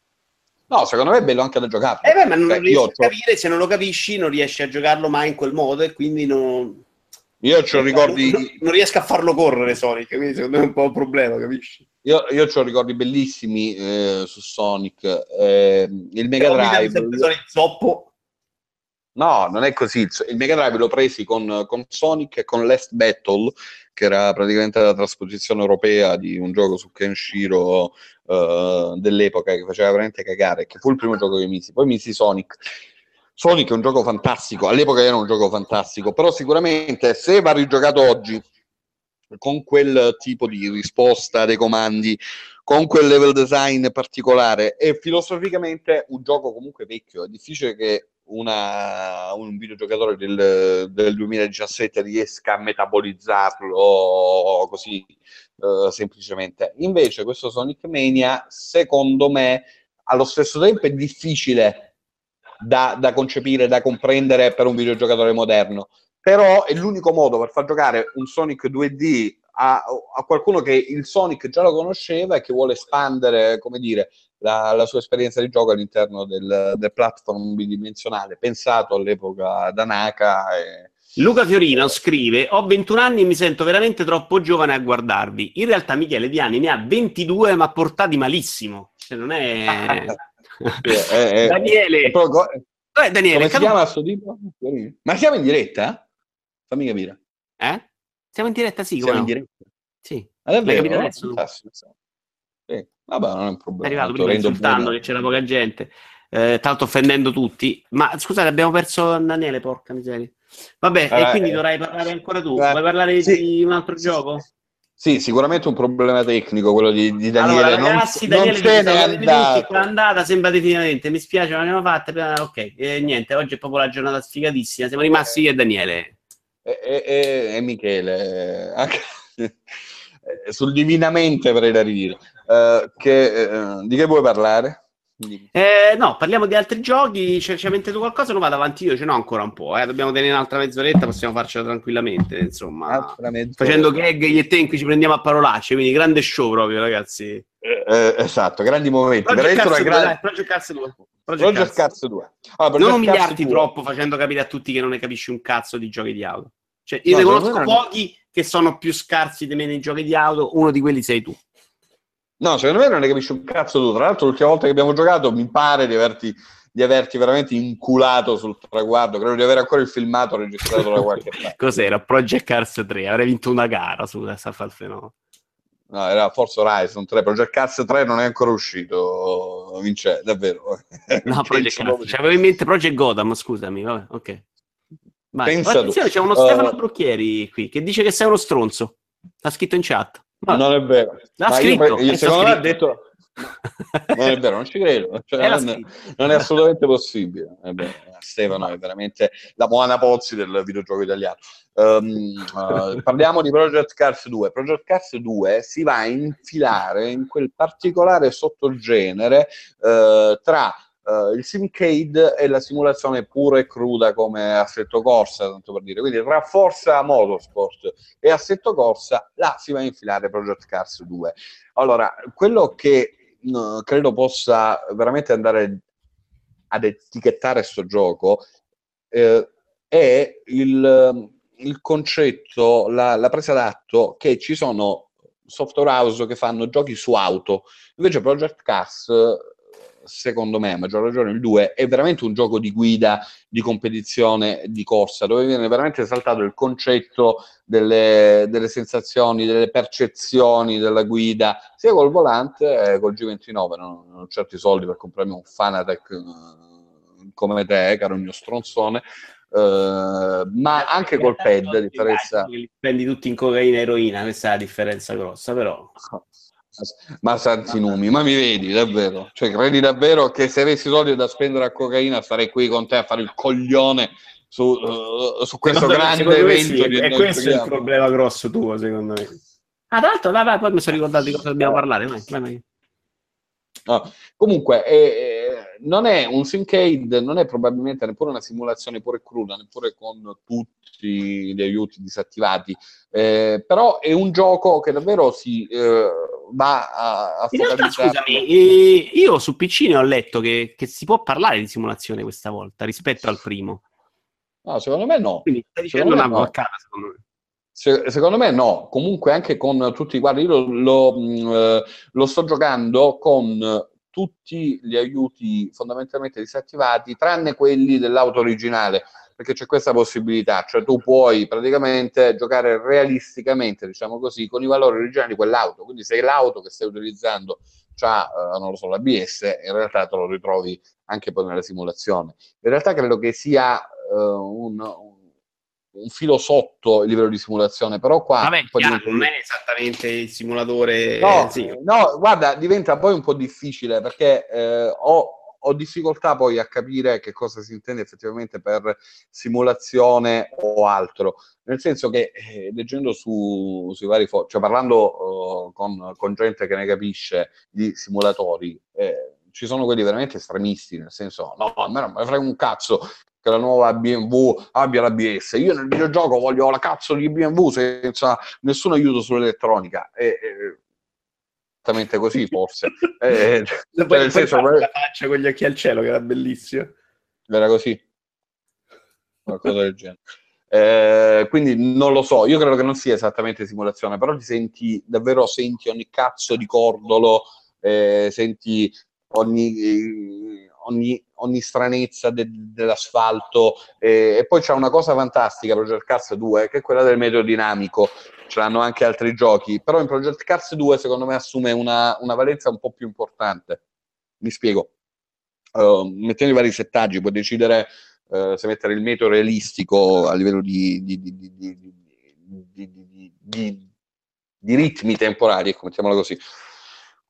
No, secondo me è bello anche da giocare. Beh, ma non riesci a capire, se non lo capisci non riesci a giocarlo mai in quel modo, e quindi non... Io ci ho ricordi... Non riesco a farlo correre Sonic, quindi secondo me è un po' un problema, capisci? Io ho ricordi bellissimi su Sonic, il Mega Drive... Sonic zoppo. No, non è così. Il Mega Drive l'ho presi con Sonic e con Last Battle, che era praticamente la trasposizione europea di un gioco su Kenshiro dell'epoca, che faceva veramente cagare, che fu il primo gioco che misi. Poi misi Sonic. Sonic è un gioco fantastico, all'epoca era un gioco fantastico, però sicuramente se va rigiocato oggi, con quel tipo di risposta dei comandi, con quel level design particolare, è filosoficamente un gioco comunque vecchio, è difficile che un videogiocatore del 2017 riesca a metabolizzarlo così semplicemente. Invece questo Sonic Mania, secondo me, allo stesso tempo è difficile da concepire, da comprendere per un videogiocatore moderno, però è l'unico modo per far giocare un Sonic 2D a qualcuno che il Sonic già lo conosceva e che vuole espandere, come dire, la sua esperienza di gioco all'interno del platform bidimensionale pensato all'epoca da Naka. Luca Fiorino scrive: ho 21 anni e mi sento veramente troppo giovane a guardarvi. In realtà Michele Diani ne ha 22, ma portati malissimo, cioè non è... Daniele è proprio... Daniele, come si chiama sto tipo? Ma siamo in diretta? Fammi capire. Siamo in diretta, sì. Siamo in diretta. Sì. Ma davvero? Capito adesso? Vabbè, non è un problema. È arrivato prima insultando che c'era poca gente, tanto offendendo tutti. Ma scusate, abbiamo perso Daniele, porca miseria. Vabbè, e quindi dovrai parlare ancora tu. Vuoi parlare di un altro gioco? Sì, sicuramente un problema tecnico quello di Daniele. Allora, ragazzi, Daniele è andata, sembra definitivamente. Mi spiace, non abbiamo fatta. Ok, niente, oggi è proprio la giornata sfigatissima. Siamo rimasti io e Daniele. E Michele, anche sul divinamente avrei da ridire. Di che vuoi parlare? No, parliamo di altri giochi. Ci hai mentato qualcosa? Non vado avanti io, ce n'ho ancora un po'. Dobbiamo tenere un'altra mezz'oretta, possiamo farcela tranquillamente. Insomma, facendo gag e te in cui ci prendiamo a parolacce. Quindi, grande show proprio, ragazzi. Esatto, grandi momenti. Project Cars 2. Allora, non umiliarti troppo facendo capire a tutti che non ne capisci un cazzo di giochi di auto. Cioè, io ne conosco pochi che sono più scarsi di me nei giochi di auto, uno di quelli sei tu. No, secondo me non ne capisci un cazzo tu. Tra l'altro l'ultima volta che abbiamo giocato mi pare di averti veramente inculato sul traguardo. Credo di avere ancora il filmato registrato da qualche parte. Cos'era? Project Cars 3? Avrei vinto una gara su questa fase, no? No, era Forza Horizon 3, Project Cars 3 non è ancora uscito, vince, davvero. No, Project Cars, c'avevo in mente Project Gotham, scusami, vabbè, ok. Attenzione, c'è uno Stefano Brocchieri qui, che dice che sei uno stronzo, l'ha scritto in chat. Vabbè. Non è vero. L'ha scritto. Io, secondo me ha detto... Non è vero, non ci credo, cioè, non è assolutamente possibile. Vabbè, Stefano è veramente la Moana Pozzi del videogioco italiano. Parliamo di Project Cars 2. Project Cars 2 si va a infilare in quel particolare sottogenere tra il simcade e la simulazione pura e cruda come Assetto Corsa, tanto per dire. Quindi tra Forza Motorsport e Assetto Corsa là si va a infilare Project Cars 2. Allora, quello che credo possa veramente andare ad etichettare sto gioco è il concetto, la presa d'atto che ci sono software house che fanno giochi su auto. Invece Project Cars secondo me, a maggior ragione il 2, è veramente un gioco di guida, di competizione, di corsa, dove viene veramente esaltato il concetto delle sensazioni, delle percezioni della guida, sia col volante, col G29. Non ho certi soldi per comprarmi un Fanatec come te, caro mio stronzone, ma anche col pad differenza... li prendi tutti in cocaina e eroina, questa è la differenza grossa, però... Ma santi numi, ma mi vedi davvero? Cioè, credi davvero che se avessi soldi da spendere a cocaina sarei qui con te a fare il coglione su questo grande evento? Sì, e questo è il problema grosso tuo, secondo me. Ah, tra l'altro, vai, poi mi sono ricordato di cosa dobbiamo parlare. Vai. No. Comunque, non è un Syncade, non è probabilmente neppure una simulazione pure cruda, neppure con tutti gli aiuti disattivati, però è un gioco che davvero si va a focalizzare. In realtà, scusami, io su PC ne ho letto che si può parlare di simulazione questa volta rispetto al primo. No, secondo me no. Quindi stai dicendo una porcata, secondo me. Secondo me no, comunque anche con tutti, guarda, io lo sto giocando con tutti gli aiuti fondamentalmente disattivati, tranne quelli dell'auto originale, perché c'è questa possibilità, cioè tu puoi praticamente giocare realisticamente, diciamo così, con i valori originali di quell'auto, quindi se l'auto che stai utilizzando c'ha, non lo so, l'ABS, in realtà te lo ritrovi anche poi nella simulazione. In realtà credo che sia un filo sotto il livello di simulazione, però qua vabbè, chiaro, non è esattamente il simulatore, no, guarda, diventa poi un po' difficile perché ho difficoltà poi a capire che cosa si intende effettivamente per simulazione o altro, nel senso che leggendo sui vari cioè parlando con gente che ne capisce di simulatori, ci sono quelli veramente estremisti, nel senso no, a me non me ne frega un cazzo che la nuova BMW abbia l'ABS, io nel videogioco voglio la cazzo di BMW senza nessun aiuto sull'elettronica, esattamente così forse. Nel senso, la faccia con gli occhi al cielo, che era bellissimo, era così, qualcosa del genere. Quindi non lo so, io credo che non sia esattamente simulazione, però ti senti davvero, senti ogni cazzo di cordolo, senti ogni stranezza dell'asfalto, e poi c'è una cosa fantastica Project Cars 2, che è quella del meteo dinamico. Ce l'hanno anche altri giochi, però in Project Cars 2 secondo me assume una valenza un po' più importante. Mi spiego, mettendo i vari settaggi puoi decidere se mettere il meteo realistico a livello di ritmi temporali, ecco, mettiamola così,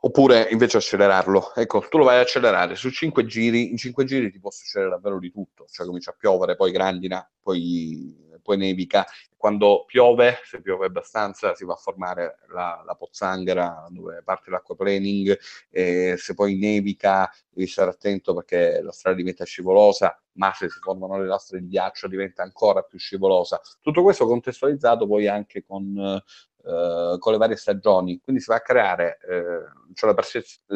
oppure invece accelerarlo. Ecco, tu lo vai ad accelerare su 5 giri, in 5 giri ti può succedere davvero di tutto, cioè comincia a piovere, poi grandina, poi nevica, quando piove, se piove abbastanza, si va a formare la pozzanghera dove parte l'acquaplaning, se poi nevica devi stare attento perché la strada diventa scivolosa, ma se si formano le lastre di ghiaccio diventa ancora più scivolosa. Tutto questo contestualizzato poi anche con le varie stagioni, quindi si va a creare cioè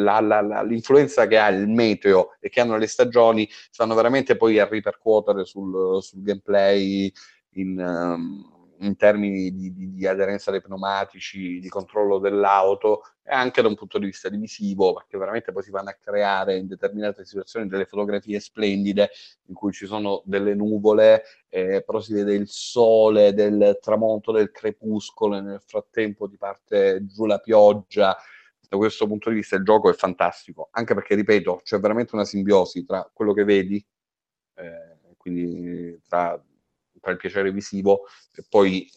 l'influenza che ha il meteo e che hanno le stagioni, si vanno veramente poi a ripercuotere sul gameplay in termini di aderenza dei pneumatici, di controllo dell'auto, e anche da un punto di vista divisivo, perché veramente poi si vanno a creare in determinate situazioni delle fotografie splendide in cui ci sono delle nuvole, però si vede il sole, del tramonto, del crepuscolo, e nel frattempo ti parte giù la pioggia. Da questo punto di vista il gioco è fantastico, anche perché, ripeto, c'è veramente una simbiosi tra quello che vedi, quindi tra il piacere visivo e poi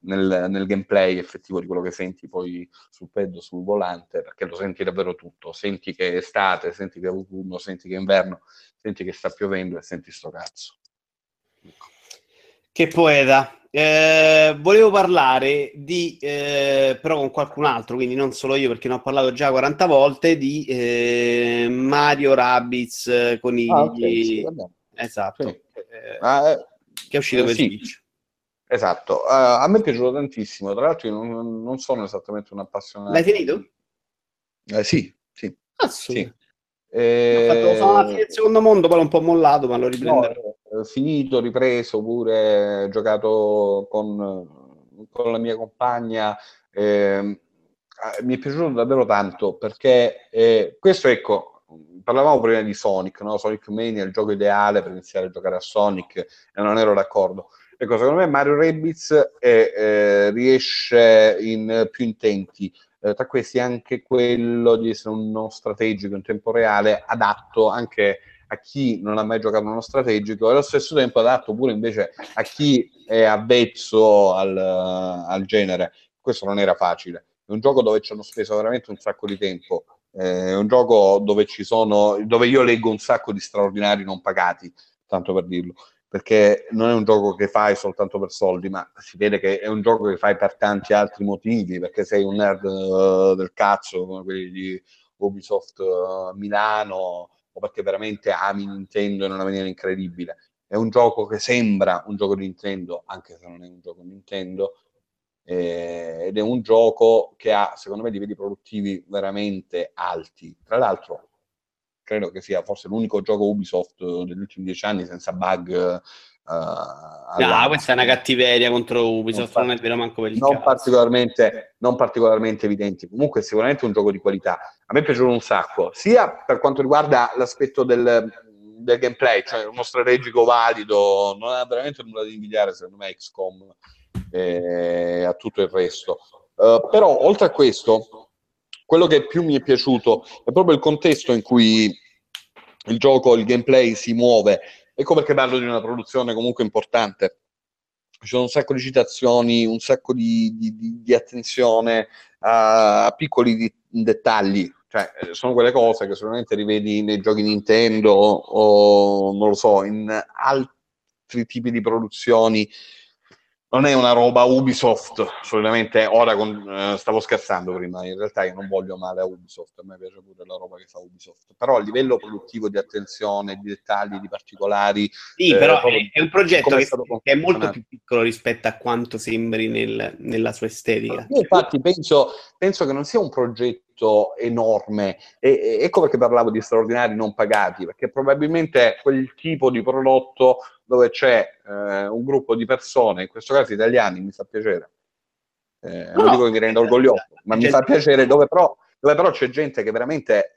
nel gameplay effettivo di quello che senti poi sul pad, sul volante, perché lo senti davvero tutto, senti che è estate, senti che è autunno, senti che è inverno, senti che sta piovendo e senti sto cazzo. Che poeta. Volevo parlare di però con qualcun altro, quindi non solo io, perché ne ho parlato già 40 volte di Mario Rabbids con i... okay, sì, esatto, sì. Che è uscito per Switch. Esatto, a me è piaciuto tantissimo, tra l'altro io non sono esattamente un appassionato. L'hai finito? Sì. Cazzo. Sì. Ho fatto il secondo mondo, poi l'ho un po' mollato, ma lo riprenderò. No, finito, ripreso, pure giocato con la mia compagna. Mi è piaciuto davvero tanto, perché questo, ecco, parlavamo prima di Sonic, no? Sonic Mania è il gioco ideale per iniziare a giocare a Sonic, e non ero d'accordo. Ecco, secondo me Mario Rabbids riesce in più intenti, tra questi anche quello di essere uno strategico in tempo reale, adatto anche a chi non ha mai giocato uno strategico, e allo stesso tempo adatto pure invece a chi è avvezzo al genere. Questo non era facile. È un gioco dove ci hanno speso veramente un sacco di tempo, è un gioco dove dove io leggo un sacco di straordinari non pagati, tanto per dirlo, perché non è un gioco che fai soltanto per soldi, ma si vede che è un gioco che fai per tanti altri motivi, perché sei un nerd del cazzo come quelli di Ubisoft Milano, o perché veramente ami Nintendo in una maniera incredibile. È un gioco che sembra un gioco di Nintendo, anche se non è un gioco di Nintendo, ed è un gioco che ha, secondo me, livelli produttivi veramente alti. Tra l'altro, credo che sia forse l'unico gioco Ubisoft degli ultimi 10 anni senza bug. Questa è una cattiveria contro Ubisoft, non è vero manco per il caso. Non particolarmente evidenti. Comunque sicuramente un gioco di qualità. A me è piaciuto un sacco, sia per quanto riguarda l'aspetto del gameplay, cioè uno strategico valido, non ha veramente nulla da invidiare, secondo me, XCOM a tutto il resto. Però oltre a questo, quello che più mi è piaciuto è proprio il contesto in cui il gioco, il gameplay si muove. Ecco perché parlo di una produzione comunque importante. Ci sono un sacco di citazioni, un sacco di attenzione a piccoli dettagli. Cioè, sono quelle cose che sicuramente rivedi nei giochi Nintendo o non lo so, in altri tipi di produzioni. Non è una roba Ubisoft, solitamente. Ora stavo scherzando prima, in realtà io non voglio male a Ubisoft, a me piace pure la roba che fa Ubisoft, però a livello produttivo di attenzione, di dettagli, di particolari... Sì, però è un progetto che è molto più piccolo rispetto a quanto sembri nella sua estetica. Io infatti penso che non sia un progetto enorme, e ecco perché parlavo di straordinari non pagati, perché probabilmente quel tipo di prodotto dove c'è un gruppo di persone, in questo caso italiani, mi fa piacere. Non dico che mi renda orgoglioso, ma mi fa piacere, dove però c'è gente che veramente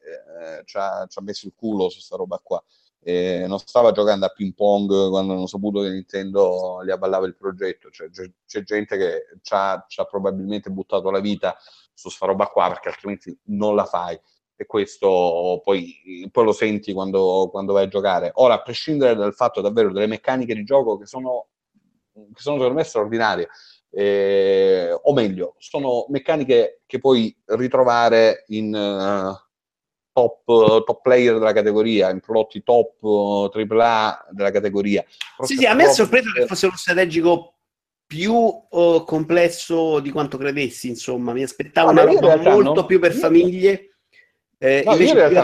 ci ha messo il culo su sta roba qua. Non stava giocando a ping pong quando non ho saputo che Nintendo gli avvallava il progetto. Cioè, c'è gente che ci ha probabilmente buttato la vita su sta roba qua, perché altrimenti non la fai. E questo poi lo senti quando vai a giocare. Ora, a prescindere dal fatto davvero delle meccaniche di gioco che sono secondo me straordinarie, o meglio, sono meccaniche che puoi ritrovare in top player della categoria, in prodotti top AAA della categoria. Sì, a me è sorpreso che fosse uno strategico più complesso di quanto credessi, insomma. Mi aspettavo una roba molto più per famiglie. No, io in realtà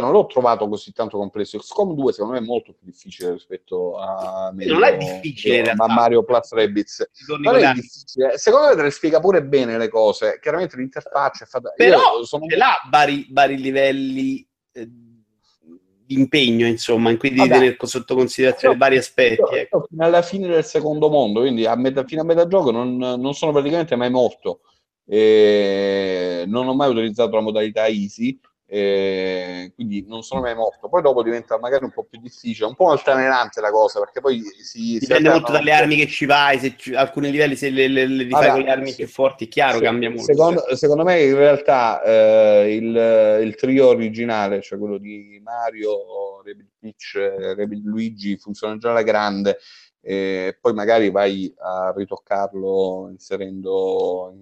non l'ho trovato così tanto complesso. XCOM 2 secondo me è molto più difficile rispetto a Mario, non è difficile in realtà, a Mario Plus Rabbids. Ma è difficile. Secondo me te le spiega pure bene le cose. Chiaramente l'interfaccia è fatta. Però ce l'ha vari livelli di impegno, insomma, in cui devi tenere sotto considerazione vari aspetti. Io, fino alla fine del secondo mondo, quindi fino a metà gioco, non sono praticamente mai morto. Non ho mai utilizzato la modalità easy, quindi non sono mai morto. Poi dopo diventa magari un po' più difficile, un po' altalenante la cosa, perché poi si dipende molto dalle armi che ci vai. Se alcuni livelli se le rifai con le armi più forti, è chiaro, cambia molto. Secondo me in realtà il trio originale, cioè quello di Mario, Rabbid Peach, Rabbid Luigi, funziona già alla grande. E poi magari vai a ritoccarlo inserendo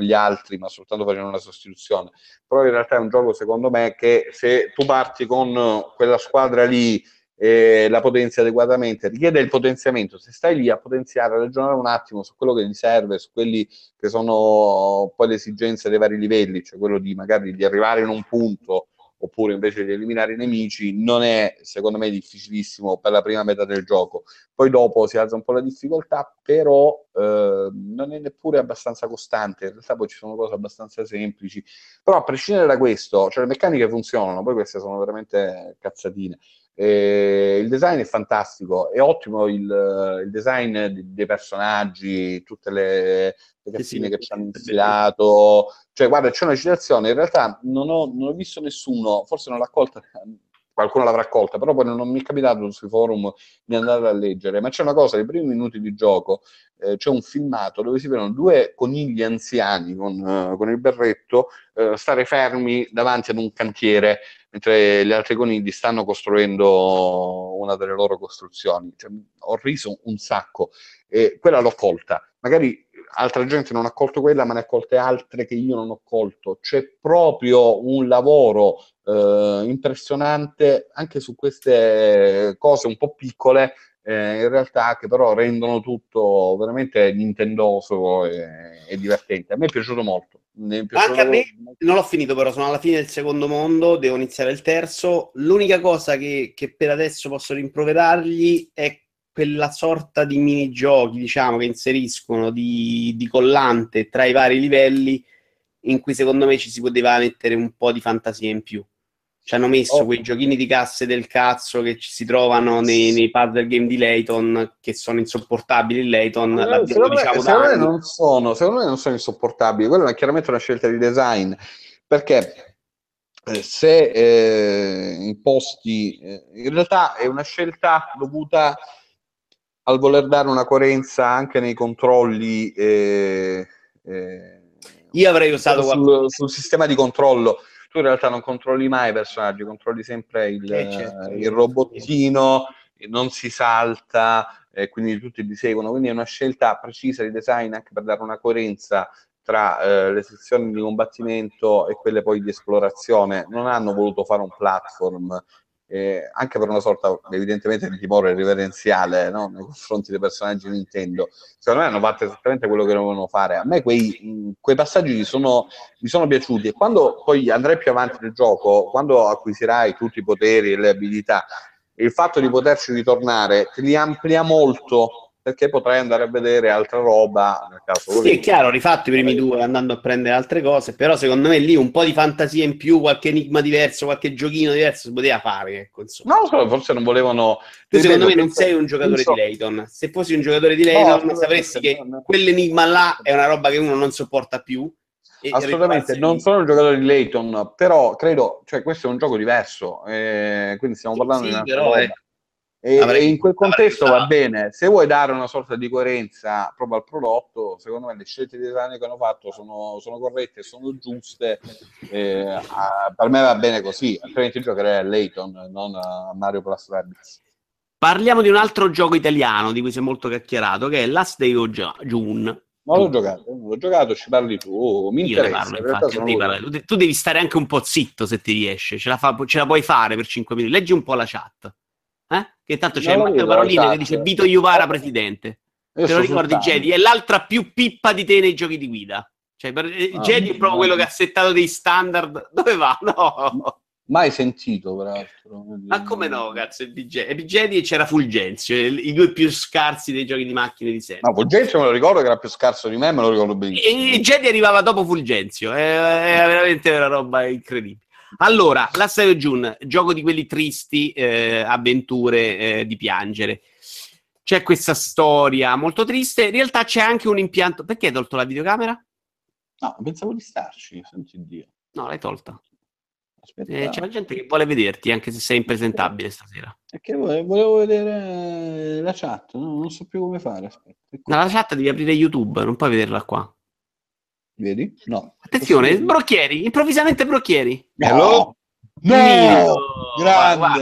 gli altri, ma soltanto facendo una sostituzione. Però in realtà è un gioco, secondo me, che se tu parti con quella squadra lì e la potenzi adeguatamente, richiede il potenziamento. Se stai lì a potenziare, a ragionare un attimo su quello che ti serve, su quelli che sono poi le esigenze dei vari livelli, cioè quello di magari di arrivare in un punto oppure invece di eliminare i nemici, non è, secondo me, difficilissimo per la prima metà del gioco. Poi dopo si alza un po' la difficoltà, però non è neppure abbastanza costante, in realtà poi ci sono cose abbastanza semplici, però a prescindere da questo, cioè le meccaniche funzionano, poi queste sono veramente cazzatine. Il design è fantastico, è ottimo il design dei personaggi, tutte le cazzine che ci hanno infilato, cioè guarda, c'è una citazione, in realtà non ho visto nessuno, forse non l'ha colta, qualcuno l'avrà colta, però poi non mi è capitato sui forum di andare a leggere, ma c'è una cosa, nei primi minuti di gioco c'è un filmato dove si vedono due conigli anziani con il berretto stare fermi davanti ad un cantiere mentre gli altri conigli stanno costruendo una delle loro costruzioni. Cioè, ho riso un sacco, e quella l'ho colta, magari altra gente non ha colto quella, ma ne ha colte altre che io non ho colto. C'è proprio un lavoro impressionante anche su queste cose un po' piccole, in realtà, che però rendono tutto veramente nintendoso e divertente. A me è piaciuto molto. Anche a me, non l'ho finito però, sono alla fine del secondo mondo, devo iniziare il terzo. L'unica cosa che per adesso posso rimproverargli è quella sorta di minigiochi, diciamo, che inseriscono di collante tra i vari livelli, in cui secondo me ci si poteva mettere un po' di fantasia in più. Ci hanno messo quei giochini di casse del cazzo che ci si trovano nei puzzle game di Layton, che sono insopportabili. Layton, secondo me non sono insopportabili. Quella è chiaramente una scelta di design, perché se imposti, in realtà è una scelta dovuta al voler dare una coerenza anche nei controlli. Io avrei usato sul sistema di controllo. Tu in realtà non controlli mai i personaggi, controlli sempre il robottino, non si salta, quindi tutti li seguono. Quindi è una scelta precisa di design anche per dare una coerenza tra le sezioni di combattimento e quelle poi di esplorazione. Non hanno voluto fare un platform, anche per una sorta evidentemente di timore reverenziale, no? Nei confronti dei personaggi Nintendo. Secondo me hanno fatto esattamente quello che dovevano fare. A me quei passaggi mi sono piaciuti, e quando poi andrai più avanti nel gioco, quando acquisirai tutti i poteri e le abilità, il fatto di poterci ritornare te li amplia molto, perché potrai andare a vedere altra roba nel caso. Sì, è chiaro, rifatto i primi due andando a prendere altre cose, però secondo me lì un po' di fantasia in più, qualche enigma diverso, qualche giochino diverso si poteva fare, ecco, insomma. No, forse non volevano. Tu secondo me non sei un giocatore di Layton. Se fossi un giocatore di Layton, sapresti che quell'enigma là è una roba che uno non sopporta più. Assolutamente, non sono un giocatore di Layton, però credo, cioè questo è un gioco diverso, quindi stiamo parlando di una roba. E in quel contesto va bene. Se vuoi dare una sorta di coerenza proprio al prodotto, secondo me le scelte di design che hanno fatto sono corrette, sono giuste, per me va bene così, altrimenti giocherei a Layton, non a Mario Rabbids. Parliamo di un altro gioco italiano di cui si è molto chiacchierato, che è Last Day of June. Ma l'ho giocato, ci parli tu, mi interessa. Tu devi stare anche un po' zitto, se ti riesce, ce la puoi fare per 5 minuti, leggi un po' la chat. Che tanto c'è Matteo Parolini che dice Vito Iuvara presidente. Io te lo ricordi, Jedi è l'altra più pippa di te nei giochi di guida, cioè Jedi è proprio quello che ha settato dei standard. Dove va? No, mai sentito peraltro. Ma come no, cazzo, Jedi c'era Fulgenzio, i due più scarsi dei giochi di macchine di sempre. No, Fulgenzio me lo ricordo che era più scarso di me, me lo ricordo benissimo. E Jedi arrivava dopo Fulgenzio, è veramente una roba incredibile. Allora, Last Day of June, gioco di quelli tristi, avventure di piangere. C'è questa storia molto triste. In realtà c'è anche un impianto. Perché hai tolto la videocamera? No, pensavo di starci, senti Dio. No, l'hai tolta. C'è la gente che vuole vederti, anche se sei impresentabile stasera. Perché volevo vedere la chat, no? Non so più come fare. No, la chat devi aprire YouTube, non puoi vederla qua. Vedi? No. Attenzione, Brocchieri, improvvisamente Brocchieri. No! Grande.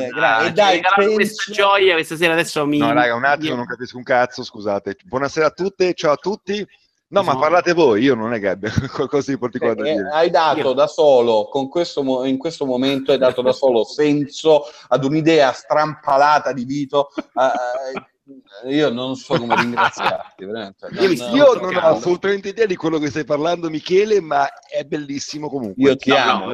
E dai, questa gioia questa sera adesso mi... No, raga, un attimo, non capisco un cazzo, scusate. Buonasera a tutte, ciao a tutti. No, ma parlate voi, io non è che abbia qualcosa di particolare da dire. Hai dato da solo, in questo momento hai dato da solo senso ad un'idea strampalata di Vito, Io non so come ringraziarti, veramente. Io non ho assolutamente idea di quello che stai parlando, Michele, ma è bellissimo comunque. Io ti amo.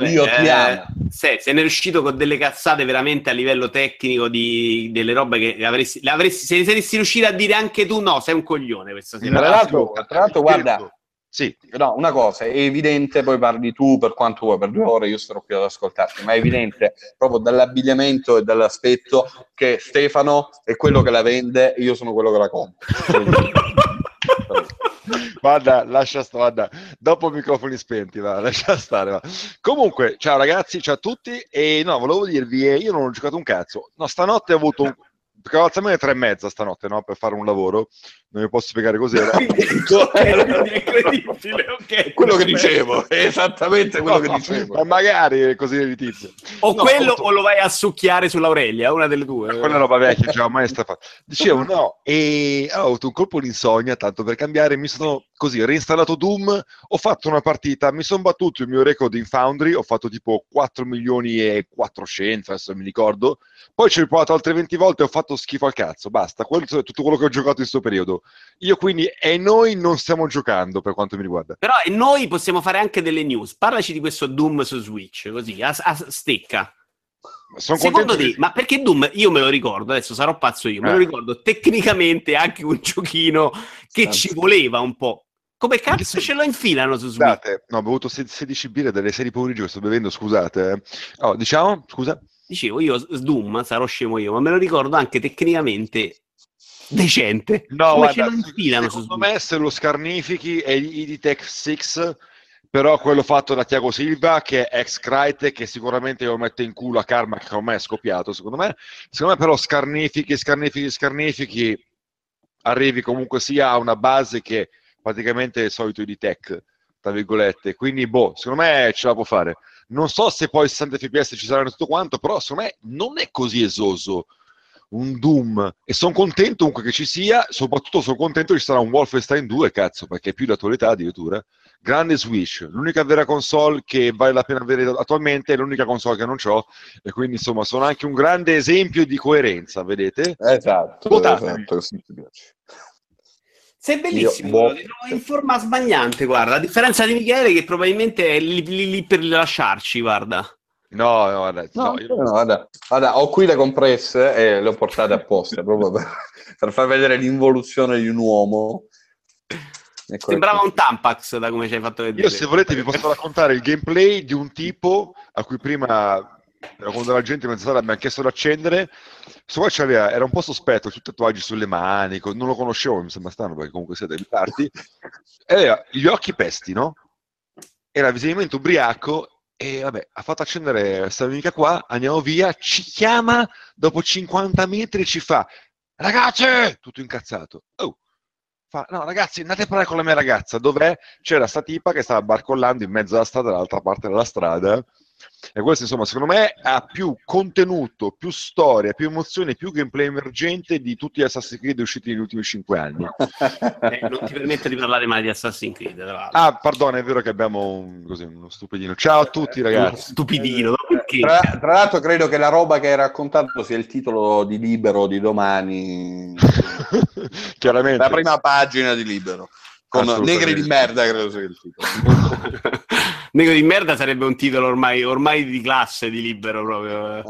Se ne è riuscito con delle cazzate veramente a livello tecnico, di delle robe che avresti se saresti riuscito a dire anche tu, no, sei un coglione questa sera. Tra l'altro guarda, sì, no, una cosa, è evidente, poi parli tu per quanto vuoi, per 2 ore io starò qui ad ascoltarti, ma è evidente proprio dall'abbigliamento e dall'aspetto che Stefano è quello che la vende e io sono quello che la compra. Guarda, lascia stare, guarda, dopo microfoni spenti, va, lascia stare, va. Comunque, ciao ragazzi, ciao a tutti, e no, volevo dirvi, io non ho giocato un cazzo, no, stanotte ho avuto un... Perché ho alzato alle 3:30 stanotte, no? Per fare un lavoro, non vi posso spiegare cos'era. Okay, quello che dicevo, è esattamente quello che dicevo. Ma magari così delitizio. O no, quello o lo vai a succhiare sull'Aurelia, una delle due. Quella roba vecchia, già mai stata. Dicevo no, e ho avuto un colpo di insonnia, tanto per cambiare, mi sono così reinstallato Doom, ho fatto una partita, mi sono battuto il mio record in Foundry, ho fatto tipo 4.400.000, adesso mi ricordo, poi ci ho riprovato altre 20 volte e ho fatto schifo al cazzo, basta, quello è tutto quello che ho giocato in sto periodo. Io quindi, e noi non stiamo giocando per quanto mi riguarda. Però noi possiamo fare anche delle news, parlaci di questo Doom su Switch, così, a stecca. Secondo te, ma perché Doom, io me lo ricordo, adesso sarò pazzo io, me lo ricordo tecnicamente anche un giochino che ci voleva un po'. Come cazzo ce lo infilano su Switch? Scusate, no, ho bevuto 16 birre delle 6 di pomeriggio che sto bevendo, scusate. Oh, diciamo, scusa? Dicevo, io Doom, sarò scemo io, ma me lo ricordo anche tecnicamente decente. No, come guarda, ce lo infilano su Switch? Secondo me se lo scarnifichi è di Tech 6... Però quello fatto da Thiago Silva, che è ex Crytek, che sicuramente lo mette in culo a Karma, che ormai è scoppiato, secondo me però scarnifichi, arrivi comunque sia a una base che praticamente è il solito di tech, tra virgolette, quindi boh, secondo me ce la può fare. Non so se poi 60 fps ci saranno tutto quanto, però secondo me non è così esoso un Doom, e sono contento comunque che ci sia, soprattutto sono contento che ci sarà un Wolfenstein 2, cazzo, perché è più d'attualità addirittura. Grande Switch, l'unica vera console che vale la pena avere attualmente, è l'unica console che non c'ho, e quindi insomma sono anche un grande esempio di coerenza, vedete? Esatto, sì, ti piace. Sei bellissimo, in forma sbagliante, guarda, a differenza di Michele che probabilmente è lì per lasciarci, guarda. No, guarda, ho qui le compresse e le ho portate apposta proprio per far vedere l'involuzione di un uomo. Ecco, sembrava un Tampax da come ci hai fatto vedere. Io, se volete, vi posso raccontare il gameplay di un tipo a cui prima, quando la gente mi ha chiesto di accendere, era un po' sospetto, tutti tatuaggi sulle mani, non lo conoscevo, mi sembra strano perché comunque siete abitanti, e aveva gli occhi pesti, no? Era visibilmente ubriaco. E vabbè, ha fatto accendere questa amica qua, andiamo via, ci chiama dopo 50 metri, ci fa: ragazzi! Tutto incazzato. Oh! Fa: no ragazzi, andate a parlare con la mia ragazza. Dov'è? C'era sta tipa che stava barcollando in mezzo alla strada, dall'altra parte della strada. E questo insomma secondo me ha più contenuto, più storia, più emozione, più gameplay emergente di tutti gli Assassin's Creed usciti negli ultimi 5 anni. Non ti permetto di parlare male di Assassin's Creed, pardon, è vero che abbiamo uno stupidino. Ciao a tutti ragazzi, stupidino, tra l'altro credo che la roba che hai raccontato sia il titolo di Libero di domani. Chiaramente la prima pagina di Libero con negri di merda, credo sia il titolo. Negro di merda sarebbe un titolo ormai di classe, di Libero proprio.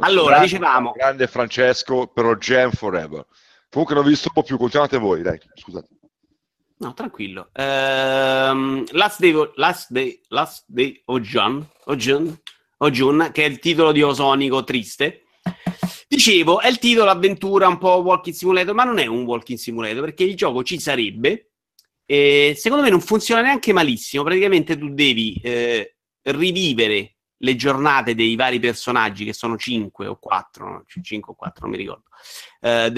Allora, dicevamo... Grande Francesco, però Jam Forever. Comunque non vi disturbo più, continuate voi, dai, scusate. No, tranquillo. Last Day of June, che è il titolo di Osonico triste. Dicevo, è il titolo avventura, un po' walking simulator, ma non è un walking simulator, perché il gioco ci sarebbe. Secondo me non funziona neanche malissimo, praticamente tu devi rivivere le giornate dei vari personaggi, che sono 5 o 4, non mi ricordo,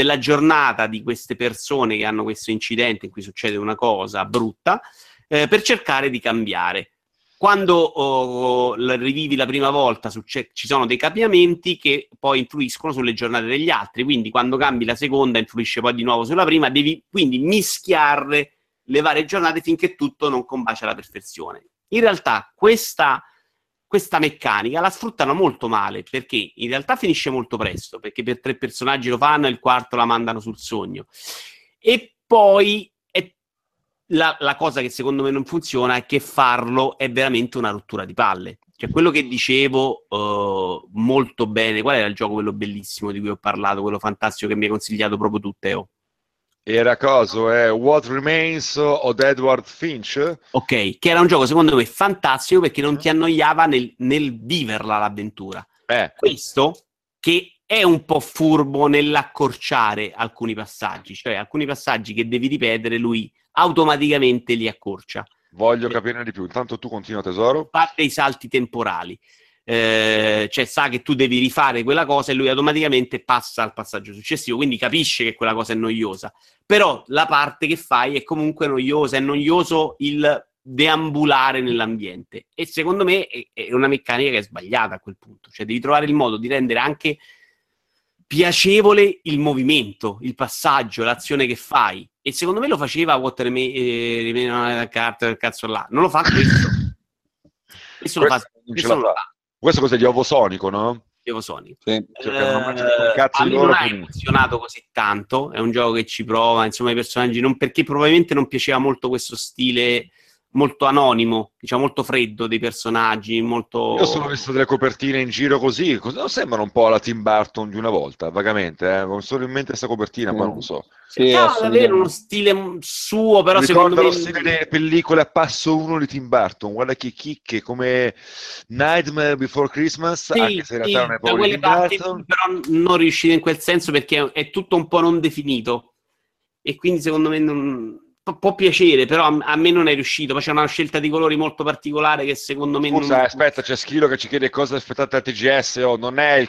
della giornata di queste persone che hanno questo incidente in cui succede una cosa brutta, per cercare di cambiare. Quando la rivivi la prima volta ci sono dei cambiamenti che poi influiscono sulle giornate degli altri, quindi quando cambi la seconda influisce poi di nuovo sulla prima, devi quindi mischiare le varie giornate finché tutto non combacia alla perfezione. In realtà questa questa meccanica la sfruttano molto male, perché in realtà finisce molto presto, perché per 3 personaggi lo fanno e il quarto la mandano sul sogno. E poi la cosa che secondo me non funziona è che farlo è veramente una rottura di palle. Cioè, quello che dicevo molto bene, qual era il gioco quello bellissimo di cui ho parlato, quello fantastico che mi hai consigliato proprio tu, Teo? Era coso, What Remains od Edward Finch? Ok, che era un gioco secondo me fantastico perché non ti annoiava nel viverla l'avventura. Questo che è un po' furbo nell'accorciare alcuni passaggi, cioè alcuni passaggi che devi ripetere lui automaticamente li accorcia. Voglio capirne di più, intanto tu continua, tesoro. Fa dei salti temporali, cioè sa che tu devi rifare quella cosa e lui automaticamente passa al passaggio successivo, quindi capisce che quella cosa è noiosa, però la parte che fai è comunque noiosa, è noioso il deambulare nell'ambiente, e secondo me è una meccanica che è sbagliata a quel punto. Cioè devi trovare il modo di rendere anche piacevole il movimento, il passaggio, l'azione che fai, e secondo me lo faceva non lo fa questo lo fa questo cos'è di ovosonico, no? Ovosonico. Sì, a me non ha emozionato così tanto, è un gioco che ci prova, insomma, i personaggi non, perché probabilmente non piaceva molto questo stile molto anonimo, diciamo molto freddo dei personaggi, molto... Io sono visto delle copertine in giro così, non sembrano un po' alla Tim Burton di una volta, vagamente, eh? Solo in mente questa copertina, ma non so. Sì, no, davvero uno stile suo, però secondo me... Ricordo lo stile delle pellicole a passo 1 di Tim Burton, guarda che chicche, come Nightmare Before Christmas, sì, anche se in realtà non è proprio Tim Burton. Però non riuscite in quel senso perché è tutto un po' non definito, e quindi secondo me non... può piacere, però a me non è riuscito. Poi c'è una scelta di colori molto particolare che secondo me... Scusa, non... aspetta, c'è Schilo che ci chiede cosa aspettate al TGS. Oh, non è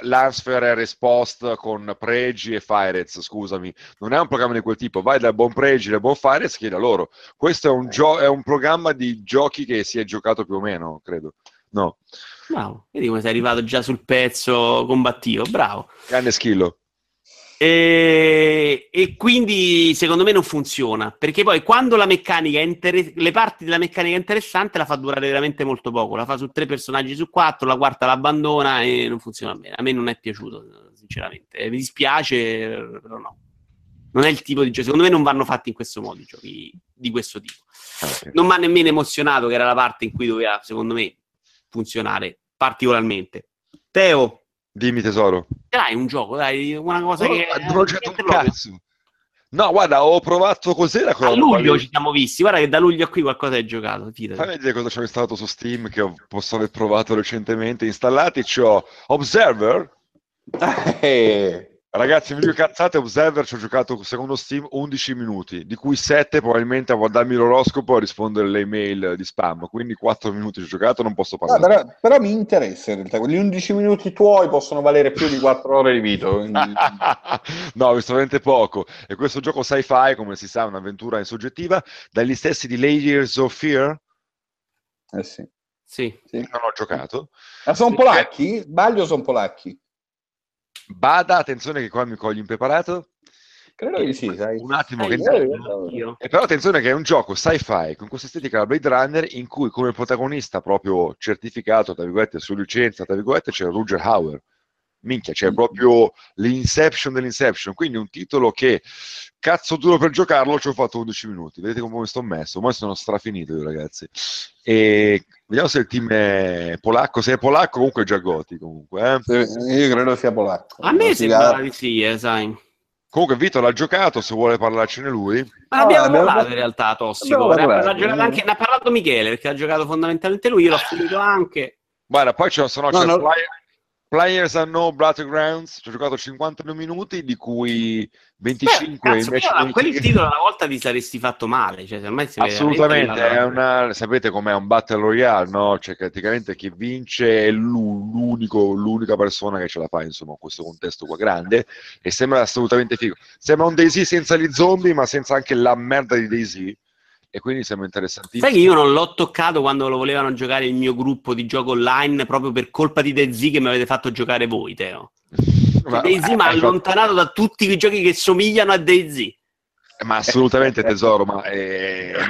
l'Ansfer Resposta con Pregi e Firez, scusami. Non è un programma di quel tipo. Vai dal buon Pregi, dal buon Firez, chieda loro. Questo è un programma di giochi che si è giocato più o meno, credo. No. Bravo. Vedi come sei arrivato già sul pezzo combattivo. Bravo. Grande Schilo. E quindi secondo me non funziona, perché poi quando la meccanica le parti della meccanica interessante la fa durare veramente molto poco, la fa su 3 personaggi su 4, la quarta l'abbandona e non funziona bene. A me non è piaciuto sinceramente, mi dispiace, però no, non è il tipo di gioco, secondo me non vanno fatti in questo modo i giochi di questo tipo. Non mi ha nemmeno emozionato, che era la parte in cui doveva secondo me funzionare particolarmente. Teo, dimmi tesoro. Dai, un gioco, dai, una cosa che... Non c'è un cazzo. No, guarda, ho provato cos'era. A luglio ci siamo visti, guarda che da luglio a qui qualcosa hai giocato. Fidati. Fammi vedere cosa c'è stato su Steam che posso aver provato recentemente. Installati, c'ho Observer. Ragazzi, mi dico cazzate, Observer ci ho giocato secondo Steam 11 minuti, di cui 7 probabilmente a guardarmi l'oroscopo e a rispondere alle email di spam, quindi 4 minuti ho giocato, non posso parlare. No, però mi interessa in realtà, quegli 11 minuti tuoi possono valere più di 4 ore di video. Quindi... no, visto veramente poco. E questo gioco sci-fi, come si sa, è un'avventura in soggettiva, dagli stessi di Layers of Fear. Eh sì. Sì. Non ho giocato. Ma sono polacchi? Sbaglio, sono polacchi. Bada, attenzione che qua mi cogli impreparato. Credo che sì, sai. Un attimo E però attenzione che è un gioco sci-fi con questa estetica Blade Runner, in cui come protagonista proprio certificato, tra virgolette, su licenza, tra virgolette, c'è Roger Hauer. Minchia, c'è proprio l'Inception dell'Inception, quindi un titolo che cazzo duro per giocarlo, ci ho fatto 11 minuti. Vedete come mi sto messo, ormai sono strafinito io, ragazzi. E vediamo se il team è polacco, se è polacco comunque già Gotti comunque, eh? Io credo sia polacco. A me sembra di sì, sai. Comunque Vito l'ha giocato, se vuole parlarcene lui. Ma l'abbiamo parlato in realtà, Tossico, ne ha parlato Michele, perché ha giocato fondamentalmente lui, io l'ho finito anche. Guarda, poi c'è Players are no Battlegrounds, ci ho giocato 51 minuti, di cui 25 invece quel titolo una volta vi saresti fatto male, cioè, ormai assolutamente, è una... sapete com'è un battle royale, no? Cioè praticamente chi vince è l'unica persona che ce la fa, insomma, in questo contesto qua grande, e sembra assolutamente figo, sembra un DayZ senza gli zombie ma senza anche la merda di DayZ, e quindi siamo interessantissimi. Sai che io non l'ho toccato quando lo volevano giocare il mio gruppo di gioco online, proprio per colpa di DayZ che mi avete fatto giocare voi, Teo. DayZ mi ha allontanato da tutti i giochi che somigliano a DayZ. Ma assolutamente tesoro, ma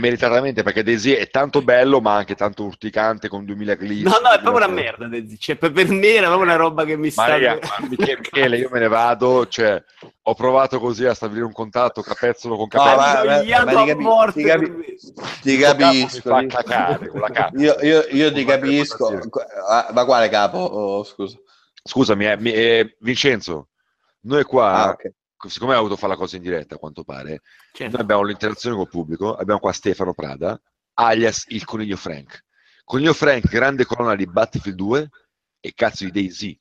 meritatamente, perché Daisy è tanto bello ma anche tanto urticante con 2000 glitch. No, no, è proprio una merda Daisy, cioè, per me era proprio una roba che mi Maria, sta... Michele, io me ne vado, cioè, ho provato così a stabilire un contatto capezzolo con capezzolo. Ti capisco. Mi fa cacare, con la cacca. Io ti capisco. Ma quale capo? Oh, scusa. Scusami, Vincenzo, noi qua... Ah, okay. Siccome ha dovuto fare la cosa in diretta, a quanto pare, certo. Noi abbiamo l'interazione col pubblico, abbiamo qua Stefano Prada, alias il Coniglio Frank. Coniglio Frank, grande colonna di Battlefield 2 e cazzo di DayZ.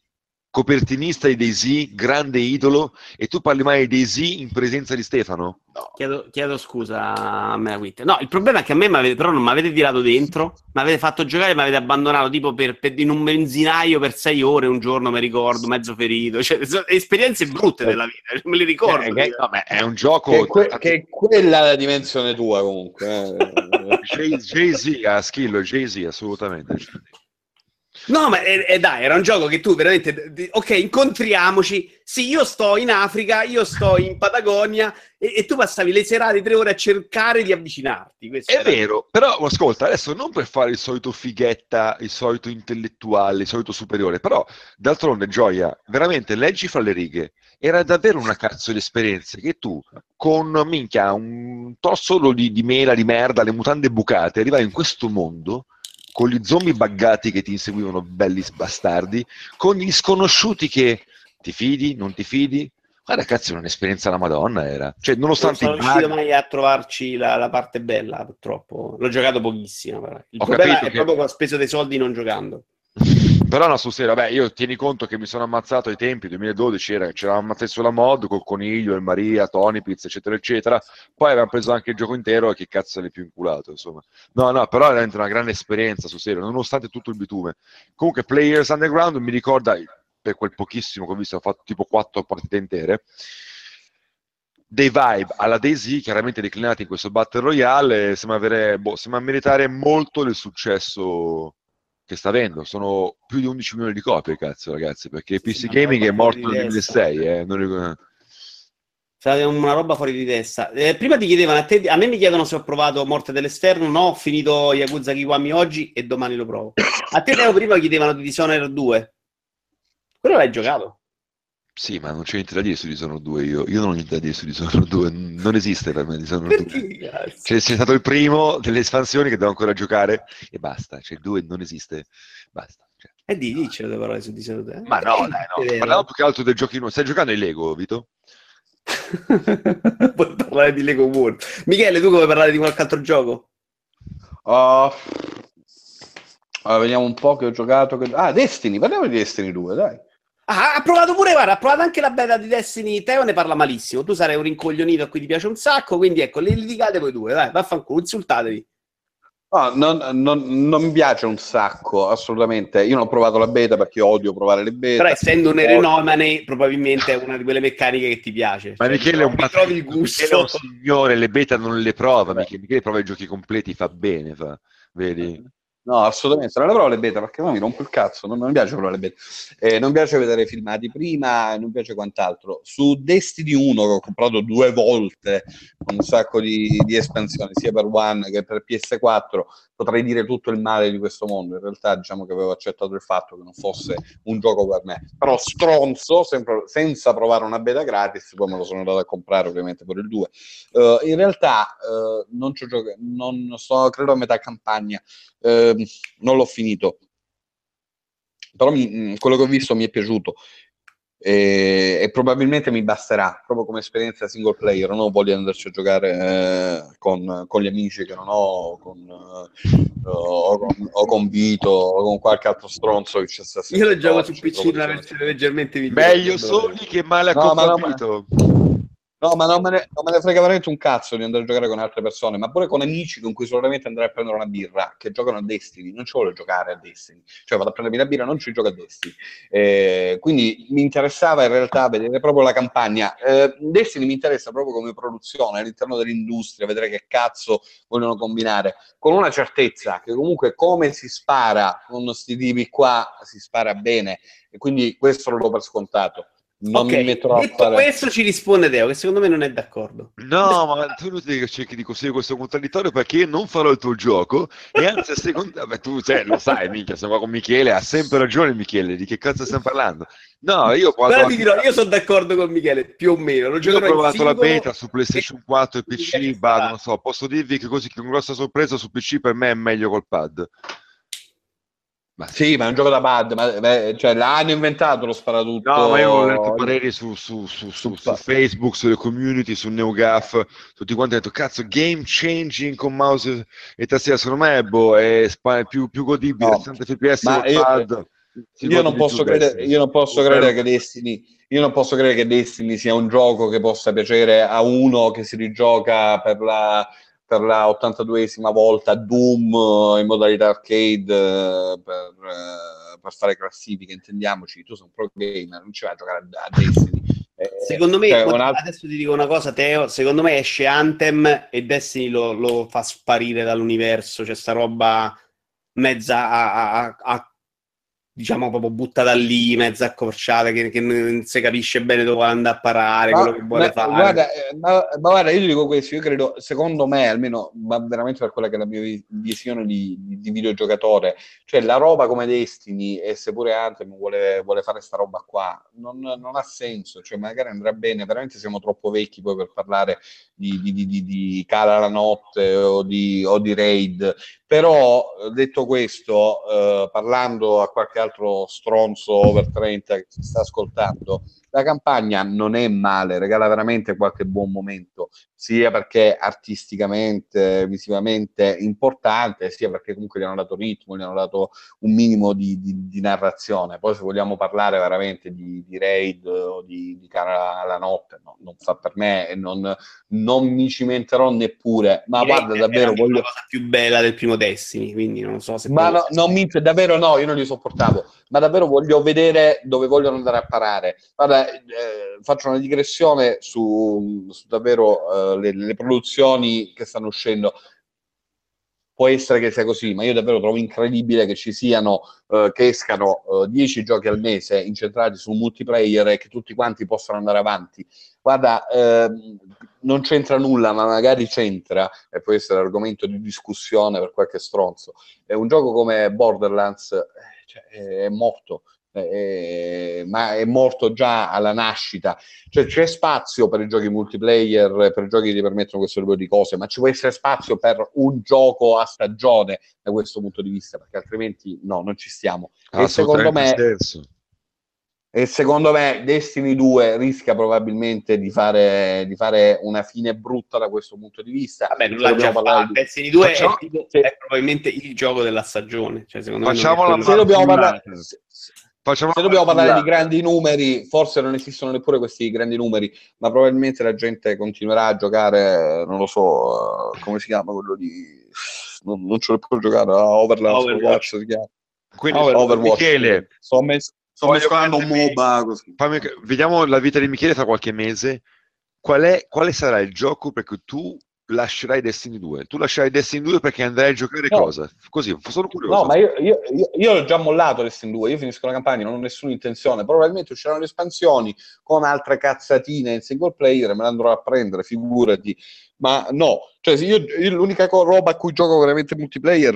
Copertinista di DayZ, grande idolo, e tu parli mai di DayZ in presenza di Stefano? No. Chiedo scusa a me, Witt. No, il problema è che a me però non mi avete tirato dentro, mi avete fatto giocare e mi avete abbandonato tipo in un benzinaio per 6 ore un giorno, mi ricordo, mezzo ferito. Cioè, sono esperienze brutte della vita, me le ricordo. Vabbè, è un gioco... che è quella la dimensione tua, comunque. Jay-Z, a schillo, Jay-Z, assolutamente. No, ma dai, era un gioco che tu veramente... Ok, incontriamoci. Sì, io sto in Africa, io sto in Patagonia e tu passavi le serate 3 ore a cercare di avvicinarti. Questo è vero, però ascolta, adesso non per fare il solito fighetta, il solito intellettuale, il solito superiore, però d'altronde, Gioia, veramente leggi fra le righe. Era davvero una cazzo di esperienza che tu, con minchia, un tossolo di mela, di merda, le mutande bucate, arrivavi in questo mondo... con gli zombie buggati che ti inseguivano belli bastardi, con gli sconosciuti che ti fidi, non ti fidi. Guarda, cazzo, era un'esperienza alla Madonna, era. Cioè, nonostante non sono riuscito mai a trovarci la parte bella, purtroppo. L'ho giocato pochissimo, però. Il problema è proprio che ho speso dei soldi non giocando. Però no, su serio, vabbè, io tieni conto che mi sono ammazzato ai tempi, 2012 c'era ammazzato sulla mod, col Coniglio, il Maria, Tony, Pizza, eccetera, eccetera. Poi avevamo preso anche il gioco intero e che cazzo ne più inculato, insomma. No, però è veramente una grande esperienza, su serio, nonostante tutto il bitume. Comunque Players Underground mi ricorda, per quel pochissimo che ho visto, ho fatto tipo 4 partite intere, dei vibe alla DayZ, chiaramente declinati in questo Battle Royale, sembra meritare molto il successo... che sta avendo, sono più di 11 milioni di copie, cazzo, ragazzi, perché PC Gaming è morto nel 2006, non... Sarà una roba fuori di testa. Prima ti chiedevano, a me mi chiedono se ho provato Morte dell'Esterno, no, ho finito Yakuza Kiwami oggi e domani lo provo. A te prima chiedevano di Dishonored 2, quello l'hai giocato? Sì, ma non c'è niente da dire su Dishonored 2, io non ho niente da dire su Dishonored 2, non esiste per me Dishonored 2. C'è stato il primo delle espansioni che devo ancora giocare e basta, cioè il 2 non esiste, basta. Cioè, e dici le parole su Dishonored 2? Ma no, dai, no, parliamo più che altro del giochino. Stai giocando ai Lego, Vito? Puoi parlare di Lego World. Michele, tu come parlare di qualche altro gioco? Allora, vediamo un po' che ho giocato. Destiny, parliamo di Destiny 2, dai. Ah, ha provato pure, guarda, ha provato anche la beta di Destiny, Teo ne parla malissimo, tu sarai un rincoglionito a cui ti piace un sacco, quindi ecco, le litigate voi due, dai, vaffanculo, insultatevi. No, non mi piace un sacco, assolutamente, io non ho provato la beta perché odio provare le beta. Però essendo un erenomane, probabilmente è una di quelle meccaniche che ti piace. Ma cioè, Michele è un trovi il gusto. Michele è un signore, le beta non le prova, Michele prova i giochi completi, fa bene, vedi? No, assolutamente, non le provo le beta, perché no, mi rompo il cazzo, non mi piace provare le beta. Non piace vedere filmati prima, non piace quant'altro. Su Destiny 1, che ho comprato 2 volte, con un sacco di espansioni, sia per One che per PS4, potrei dire tutto il male di questo mondo. In realtà, diciamo che avevo accettato il fatto che non fosse un gioco per me. Però stronzo, sempre, senza provare una beta gratis, poi me lo sono andato a comprare, ovviamente, per il 2. In realtà, non ci ho giocato, non sto, credo, a metà campagna. Non l'ho finito, però quello che ho visto mi è piaciuto e probabilmente mi basterà proprio come esperienza single player. Non voglio andarci a giocare con gli amici che non ho o con Vito o con qualche altro stronzo che c'è stasera. Io lo gioco su PC, una versione leggermente migliore, meglio soli che male accompagnito. No, ma non me ne frega veramente un cazzo di andare a giocare con altre persone, ma pure con amici con cui solamente andare a prendere una birra, che giocano a Destiny, non ci voglio giocare a Destiny. Cioè vado a prendermi la birra, non ci gioco a Destiny. Quindi mi interessava in realtà vedere proprio la campagna. Destiny mi interessa proprio come produzione, all'interno dell'industria, vedere che cazzo vogliono combinare. Con una certezza, che comunque come si spara con questi tipi qua, si spara bene. E quindi questo lo do per scontato. Non okay. Mi metterò a fare... Questo ci risponde Deo, che secondo me non è d'accordo. No, ma tu non devi cerchi di costruire questo contraddittorio, perché io non farò il tuo gioco. E anzi, secondo me, tu lo sai, minchia, sono qua con Michele, ha sempre ragione Michele, di che cazzo stiamo parlando? No, io quando... Però ti dirò, io sono d'accordo con Michele, più o meno. Io ho provato singolo... la beta su PlayStation 4 e PC, non so, posso dirvi che così, che una grossa sorpresa su PC per me è meglio col pad. Ma sì, ma è un gioco da pad, cioè l'hanno inventato lo sparatutto. No, ma io ho letto pareri su Facebook, sulle community, su NeoGAF, tutti quanti hanno detto, cazzo, game changing con mouse e tastiera. Secondo me è più godibile, no. 60 fps col pad. Io non posso credere che Destiny sia un gioco che possa piacere a uno che si rigioca per la 82esima volta Doom in modalità arcade per fare classifiche, intendiamoci, tu sei un pro gamer, non ci vai a giocare a Destiny. Secondo me, cioè, adesso ti dico una cosa, Teo, secondo me esce Anthem e Destiny lo fa sparire dall'universo, c'è sta roba mezza a diciamo proprio buttata lì, mezza accorciata, che non si capisce bene dove andare a parare, quello che vuole fare. Guarda, io ti dico questo, io credo, secondo me, almeno ma veramente per quella che è la mia visione di videogiocatore, cioè la roba come Destiny, e seppure Anthem vuole fare sta roba qua, non ha senso, cioè magari andrà bene, veramente siamo troppo vecchi poi per parlare di Cara la notte o di Raid, però detto questo, parlando a qualche altro stronzo over 30 che si sta ascoltando, la campagna non è male, regala veramente qualche buon momento, sia perché artisticamente, visivamente importante, sia perché comunque gli hanno dato ritmo, gli hanno dato un minimo di narrazione. Poi se vogliamo parlare veramente di Raid o di Cara alla notte, no, non fa per me, e non mi cimenterò neppure, ma guarda, davvero voglio... la cosa più bella del primo Destiny, quindi non so se... Ma no, non mi... davvero no, io non li sopportavo, ma davvero voglio vedere dove vogliono andare a parare. Guarda, faccio una digressione su davvero le produzioni che stanno uscendo. Può essere che sia così, ma io davvero trovo incredibile che ci siano, che escano 10 giochi al mese incentrati su un multiplayer e che tutti quanti possano andare avanti. Guarda, non c'entra nulla, ma magari c'entra, e può essere argomento di discussione per qualche stronzo. È un gioco come Borderlands, cioè, è morto. Ma è morto già alla nascita, cioè c'è spazio per i giochi multiplayer, per i giochi che ti permettono questo tipo di cose, ma ci può essere spazio per un gioco a stagione da questo punto di vista, perché altrimenti no, non ci stiamo. E secondo me Destiny 2 rischia probabilmente di fare una fine brutta da questo punto di vista. Vabbè, non l'ha già fatto. Destiny 2 è probabilmente il gioco della stagione, cioè, secondo me se dobbiamo parlare... Se dobbiamo parlare di grandi numeri, forse non esistono neppure questi grandi numeri, ma probabilmente la gente continuerà a giocare, non lo so, come si chiama quello di... Non ce l'ho più giocare, Overwatch si chiama. Quindi Overwatch. Michele, sto mescolando un MOBA così. Vediamo la vita di Michele tra qualche mese. Quale sarà il gioco perché tu lascerai Destiny 2? Tu lascerai Destiny 2 perché andrai a giocare cosa? Così, sono curioso. No, ma io ho già mollato Destiny 2, io finisco la campagna, non ho nessuna intenzione, probabilmente usciranno le espansioni con altre cazzatine in single player, me le andrò a prendere, figurati. Ma no, cioè io l'unica roba a cui gioco veramente multiplayer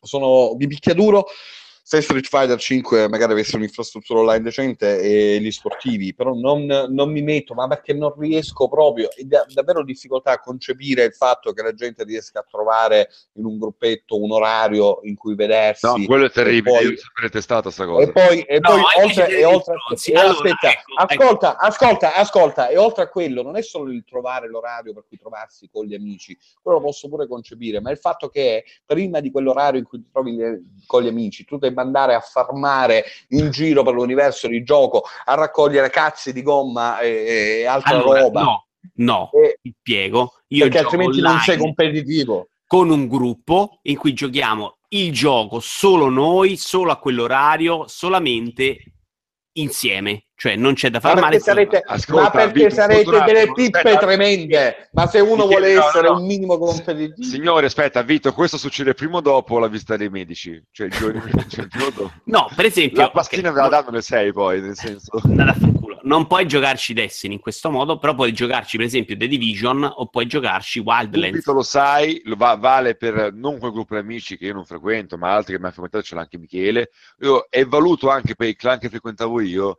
sono di picchiaduro, se Street Fighter 5 magari avesse un'infrastruttura online decente e gli sportivi, però non mi metto, ma perché non riesco proprio, è davvero difficoltà a concepire il fatto che la gente riesca a trovare in un gruppetto un orario in cui vedersi. No, quello è terribile, io ho sempre testata sta cosa. Ascolta, e oltre a quello non è solo il trovare l'orario per cui trovarsi con gli amici, quello lo posso pure concepire, ma il fatto che prima di quell'orario in cui ti trovi con gli amici, tu devi andare a farmare in giro per l'universo di gioco, a raccogliere cazzi di gomma e altra roba. No, ti spiego. Perché altrimenti non sei competitivo. Con un gruppo in cui giochiamo il gioco solo noi, solo a quell'orario, solamente insieme. Cioè non c'è da fare male. Ma perché sarete delle pippe tremende? Ma se uno vuole essere un minimo competitivo. Signore, aspetta, Vito, questo succede prima o dopo la visita dei medici? Cioè il giorno prima o dopo? No, per esempio. La pastina ve la danno alle 6 poi, nel senso. Non puoi giocarci Destiny in questo modo, però puoi giocarci per esempio The Division o puoi giocarci Wildlands. Vito lo sai, vale per non quel gruppo di amici che io non frequento, ma altri che mi ha frequentato, ce l'ha anche Michele. Io è valuto anche per i clan che frequentavo io.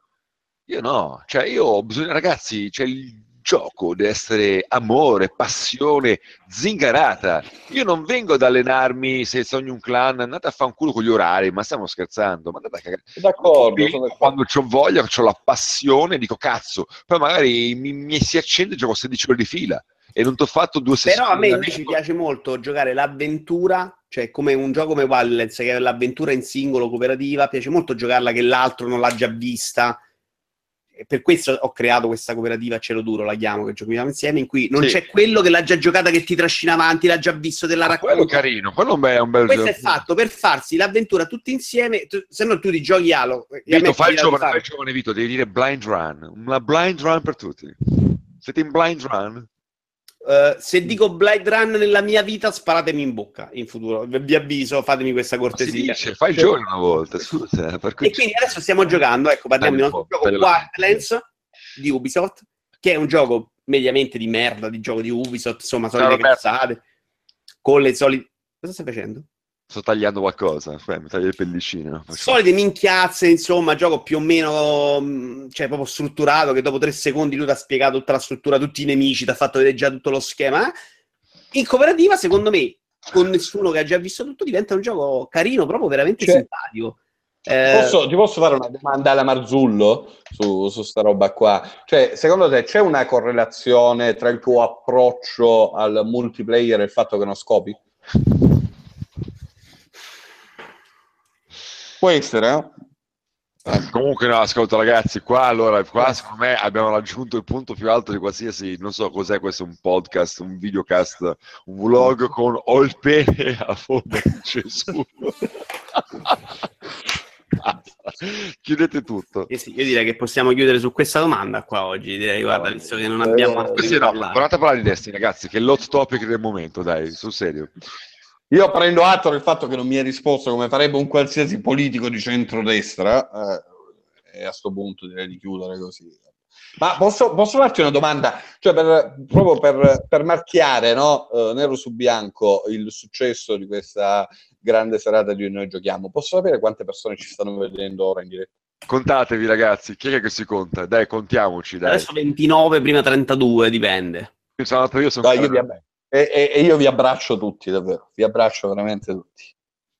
Io no, cioè io ho bisogno, ragazzi, cioè il gioco deve essere amore, passione, zingarata. Io non vengo ad allenarmi se sogno un clan, andate a fare un culo con gli orari, ma stiamo scherzando, ma andate a cagare. D'accordo, sono d'accordo. Quando c'ho voglia, c'ho la passione, dico cazzo, poi magari mi si accende e gioco 16 ore di fila. E non ti ho fatto due sessioni. Però a me invece piace molto giocare l'avventura, cioè come un gioco come Wildlands, che è l'avventura in singolo, cooperativa, piace molto giocarla che l'altro non l'ha già vista. Per questo ho creato questa cooperativa a cielo duro, la chiamo, che giochiamo insieme, in cui non c'è quello che l'ha già giocata, che ti trascina avanti, l'ha già visto, te la racconta. Quello è carino, quello è un bel questo gioco. Questo è fatto per farsi l'avventura tutti insieme, se no tu ti giochi Halo. Vito, fai il giovane Vito, devi dire blind run, una blind run per tutti. Siete in blind run? Se dico Blade Runner nella mia vita, sparatemi in bocca in futuro, vi avviso, fatemi questa cortesia. Fai il giorno una volta, scusa. Per cui... E quindi adesso stiamo giocando, ecco, parliamo di un altro gioco, Wildlands di Ubisoft, che è un gioco mediamente di merda, di gioco di Ubisoft, insomma, solite cazzate, con le solite... Cosa stai facendo? Sto tagliando qualcosa, mi taglio le pellicine. Solite minchiazze, insomma, gioco più o meno, cioè, proprio strutturato, che dopo 3 secondi lui ti ha spiegato tutta la struttura, tutti i nemici, ti ha fatto vedere già tutto lo schema. In cooperativa, secondo me, con nessuno che ha già visto tutto, diventa un gioco carino, proprio veramente simpatico. Ti posso fare una domanda alla Marzullo su sta roba qua? Cioè, secondo te c'è una correlazione tra il tuo approccio al multiplayer e il fatto che non scopi? Può essere, no? Comunque no, ascolta ragazzi, qua secondo me abbiamo raggiunto il punto più alto di qualsiasi, non so cos'è questo, un podcast, un videocast, un vlog con ho il pene a forma di Gesù. Chiudete tutto. Sì, io direi che possiamo chiudere su questa domanda qua oggi, direi, guarda, visto che non abbiamo altro di parlare. Provate a parlare di Destiny, ragazzi, che è l'hot topic del momento, dai, sul serio. Io prendo atto del fatto che non mi hai risposto come farebbe un qualsiasi politico di centrodestra, e a sto punto direi di chiudere così. Ma posso farti una domanda? Cioè proprio per marchiare, no? Nero su bianco il successo di questa grande serata di Noi Giochiamo. Posso sapere quante persone ci stanno vedendo ora in diretta? Contatevi ragazzi, chi è che si conta? Dai, contiamoci, dai. Adesso 29, prima 32, dipende. Io sono E io vi abbraccio tutti, davvero, vi abbraccio veramente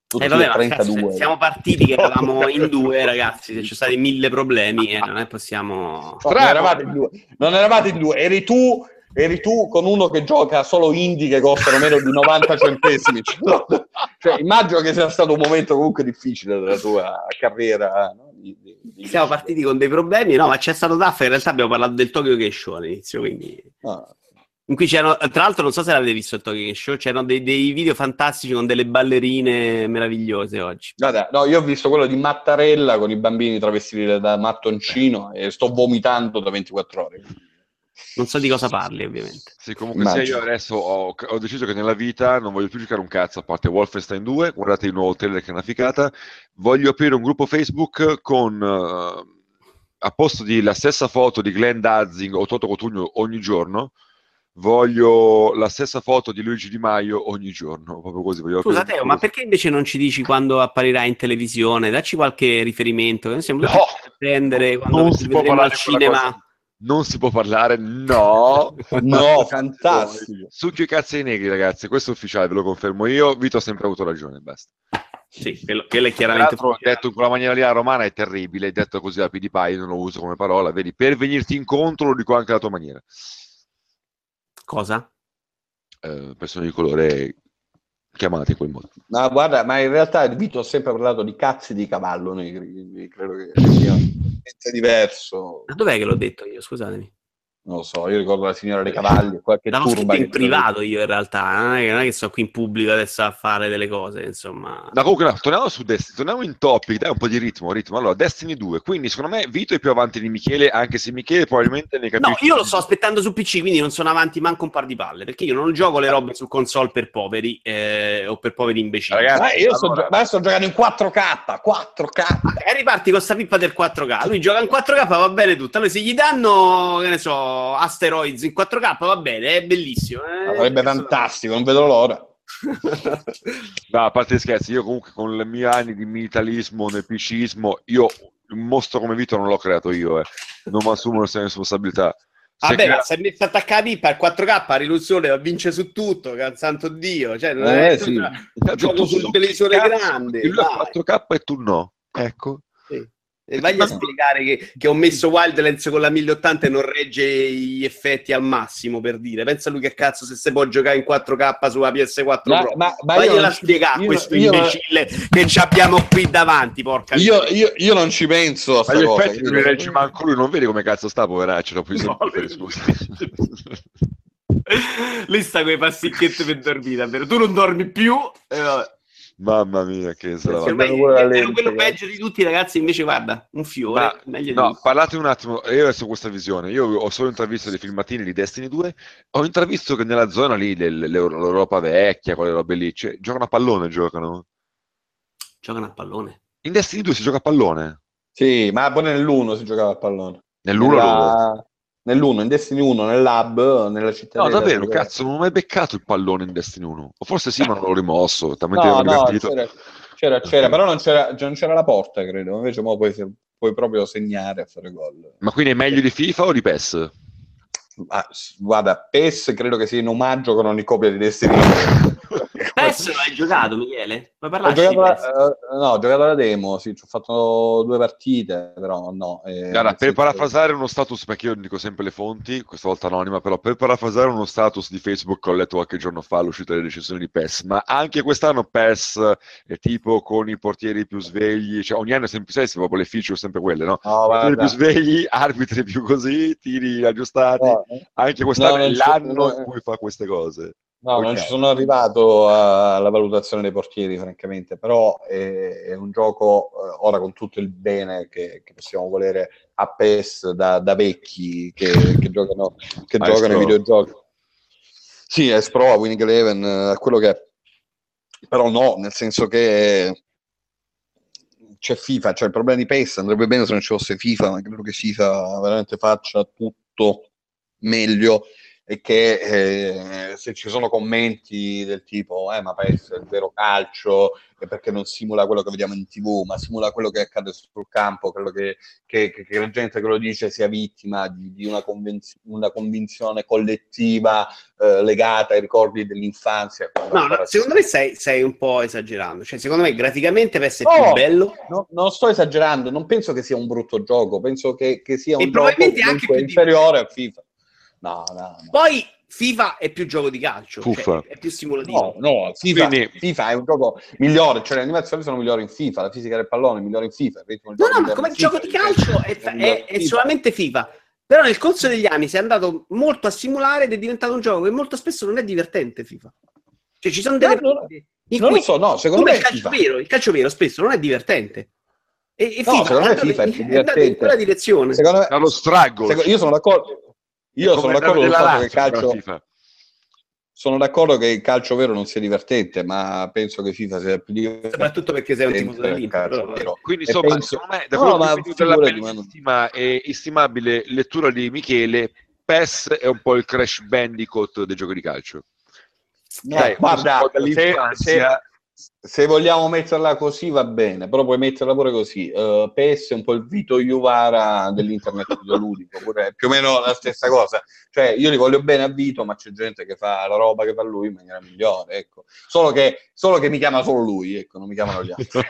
tutti vabbè, 32. Ragazzi, siamo partiti che eravamo in 2, ragazzi, ci sono stati 1000 problemi e non è possiamo... No, non eravate in due, eri tu con uno che gioca solo indie che costano meno di 90 centesimi. Cioè, immagino che sia stato un momento comunque difficile della tua carriera, no? Siamo partiti con dei problemi, no, ma c'è stato Daffa, in realtà abbiamo parlato del Tokyo Game Show all'inizio, quindi... Ah. In cui c'erano, tra l'altro non so se l'avete visto il Tokyo Game Show, c'erano dei video fantastici con delle ballerine meravigliose oggi. Guarda, no, io ho visto quello di Mattarella con i bambini travestiti da mattoncino e sto vomitando da 24 ore. Non so di cosa parli, ovviamente. Sì, comunque io adesso ho deciso che nella vita non voglio più giocare un cazzo, a parte Wolfenstein 2, guardate il nuovo trailer che è una ficata, voglio aprire un gruppo Facebook con... a posto di la stessa foto di Glenn Danzig o Toto Cotugno ogni giorno, voglio la stessa foto di Luigi Di Maio ogni giorno, proprio così. Scusa Teo, ma perché invece non ci dici quando apparirai in televisione? Dacci qualche riferimento. Non prendere quando non si può parlare al cinema. Cosa. Non si può parlare, no, fantastico. Succhio i cazzi ai negri, ragazzi, questo è ufficiale, ve lo confermo io. Vito ha sempre avuto ragione, basta. Sì, quello è chiaramente. Detto in quella maniera lì, la romana è terribile, detto così da PewDiePie, non lo uso come parola, vedi, per venirti incontro lo dico anche alla tua maniera. Cosa? Persone di colore chiamate in quel modo. No, guarda, ma in realtà Vito ha sempre parlato di cazzi di cavallo negri, quindi credo che sia diverso. Ma dov'è che l'ho detto io? Scusatemi. non lo so, io ricordo la signora dei cavalli, qualche turba. L'avevo scritto in privato io in realtà, non è che sono qui in pubblico adesso a fare delle cose, insomma. No, comunque, no, torniamo su Destiny, torniamo in topic, dai un po' di ritmo. Allora, Destiny 2, quindi secondo me Vito è più avanti di Michele, anche se Michele probabilmente ne capisce. No, io lo sto aspettando su PC, quindi non sono avanti manco un par di palle, perché io non gioco le robe su console per poveri, o per poveri imbecilli. Ragazzi, io sto giocando in 4K. E riparti con sta pippa del 4K, lui gioca in 4K, va bene tutto. Allora se gli danno, che ne so, Asteroids in 4K, va bene, è bellissimo, sarebbe fantastico, non vedo l'ora. No, a parte scherzi, io comunque con i miei anni di militarismo, nepicismo, io un mostro come Vito non l'ho creato io, non mi assumo la responsabilità. Vabbè, ma sei messo a attaccare il 4K, la riduzione vince su tutto, santo Dio, cioè non è sì. Gioco sul televisore grande, il 4K e tu no, ecco. E vai a spiegare che ho messo Wildlands con la 1080 e non regge gli effetti al massimo, per dire. Pensa lui che cazzo se si può giocare in 4K sulla PS4 Pro. Ma vagliela spiegare a questo imbecille che ci abbiamo qui davanti, porca. Io non ci penso a sta cosa. Gli effetti non regge manco lui, non vedi come cazzo sta, poveraccio, dopo scusa. Lì sta quei passicchietti per dormire, davvero. Tu non dormi più, mamma mia, che ormai quello peggio di tutti, ragazzi. Invece, guarda, un fiore. Ma, meglio no, di... parlate un attimo. Io adesso ho questa visione. Io ho solo intravisto dei filmatini di Destiny 2. Ho intravisto che nella zona lì dell'Europa vecchia, quelle robe lì, cioè, giocano a pallone. Giocano a pallone. In Destiny 2 si gioca a pallone. Sì, ma poi nell'1 si giocava a pallone. Nell'1, in Destiny 1, nel lab, nella città. No, davvero, cazzo, non ho mai beccato il pallone in Destiny 1. O forse sì, ma non l'ho rimosso. C'era, però non c'era la porta, credo. Invece mo puoi proprio segnare a fare gol. Ma quindi è meglio di FIFA o di PES? Ma, guarda, PES credo che sia in omaggio con ogni copia di Destiny 1. PES l'hai giocato, Michele? Ho giocato alla demo, sì, ci ho fatto 2 partite, però no. Guarda, per parafrasare uno status, perché io dico sempre le fonti, questa volta anonima, però per parafrasare uno status di Facebook che ho letto qualche giorno fa l'uscita delle recensioni di PES, ma anche quest'anno PES è tipo con i portieri più svegli, cioè ogni anno è sempre proprio le feature sempre quelle, no? Portieri più svegli, arbitri più così, tiri aggiustati, anche quest'anno è l'anno in cui fa queste cose. No, non ci sono arrivato alla valutazione dei portieri, francamente, però è un gioco, ora con tutto il bene che possiamo volere a PES da vecchi che giocano ai videogiochi. Sì, è Pro, Winning Eleven, quello che è. Però no, nel senso che c'è FIFA, cioè il problema di PES andrebbe bene se non ci fosse FIFA, ma credo che FIFA veramente faccia tutto meglio. E che se ci sono commenti del tipo ma PES è il vero calcio, perché non simula quello che vediamo in TV, ma simula quello che accade sul campo, quello che la gente che lo dice sia vittima di una convinzione collettiva legata ai ricordi dell'infanzia. No, secondo me stai un po' esagerando, cioè secondo me graficamente PES è più bello. No, non sto esagerando, non penso che sia un brutto gioco, penso che sia un gioco anche inferiore a FIFA. No. Poi FIFA è più gioco di calcio, cioè, è più simulativo. No, FIFA è un gioco migliore, cioè le animazioni sono migliori in FIFA, la fisica del pallone è migliore in FIFA. Ma come gioco di calcio è solamente FIFA. Però nel corso degli anni si è andato molto a simulare ed è diventato un gioco che molto spesso non è divertente FIFA. Cioè ci sono delle secondo me il calcio vero spesso non è divertente. Secondo me FIFA è più divertente. È in quella direzione. Secondo me dallo strago. Io sono d'accordo. Io sono d'accordo che il calcio vero non sia divertente, ma penso che FIFA sia più divertente. Soprattutto perché sei un tifoso dell'Inter. Quindi insomma, dalla bellissima e istimabile lettura di Michele, PES è un po' il Crash Bandicoot dei giochi di calcio. Guarda, se vogliamo metterla così va bene, però puoi metterla pure così. PES è un po' il Vito Iuvara dell'internet videoludico, pure più o meno la stessa cosa. Cioè, io li voglio bene a Vito, ma c'è gente che fa la roba che fa lui in maniera migliore, ecco. Solo che mi chiama solo lui, ecco, non mi chiamano gli altri.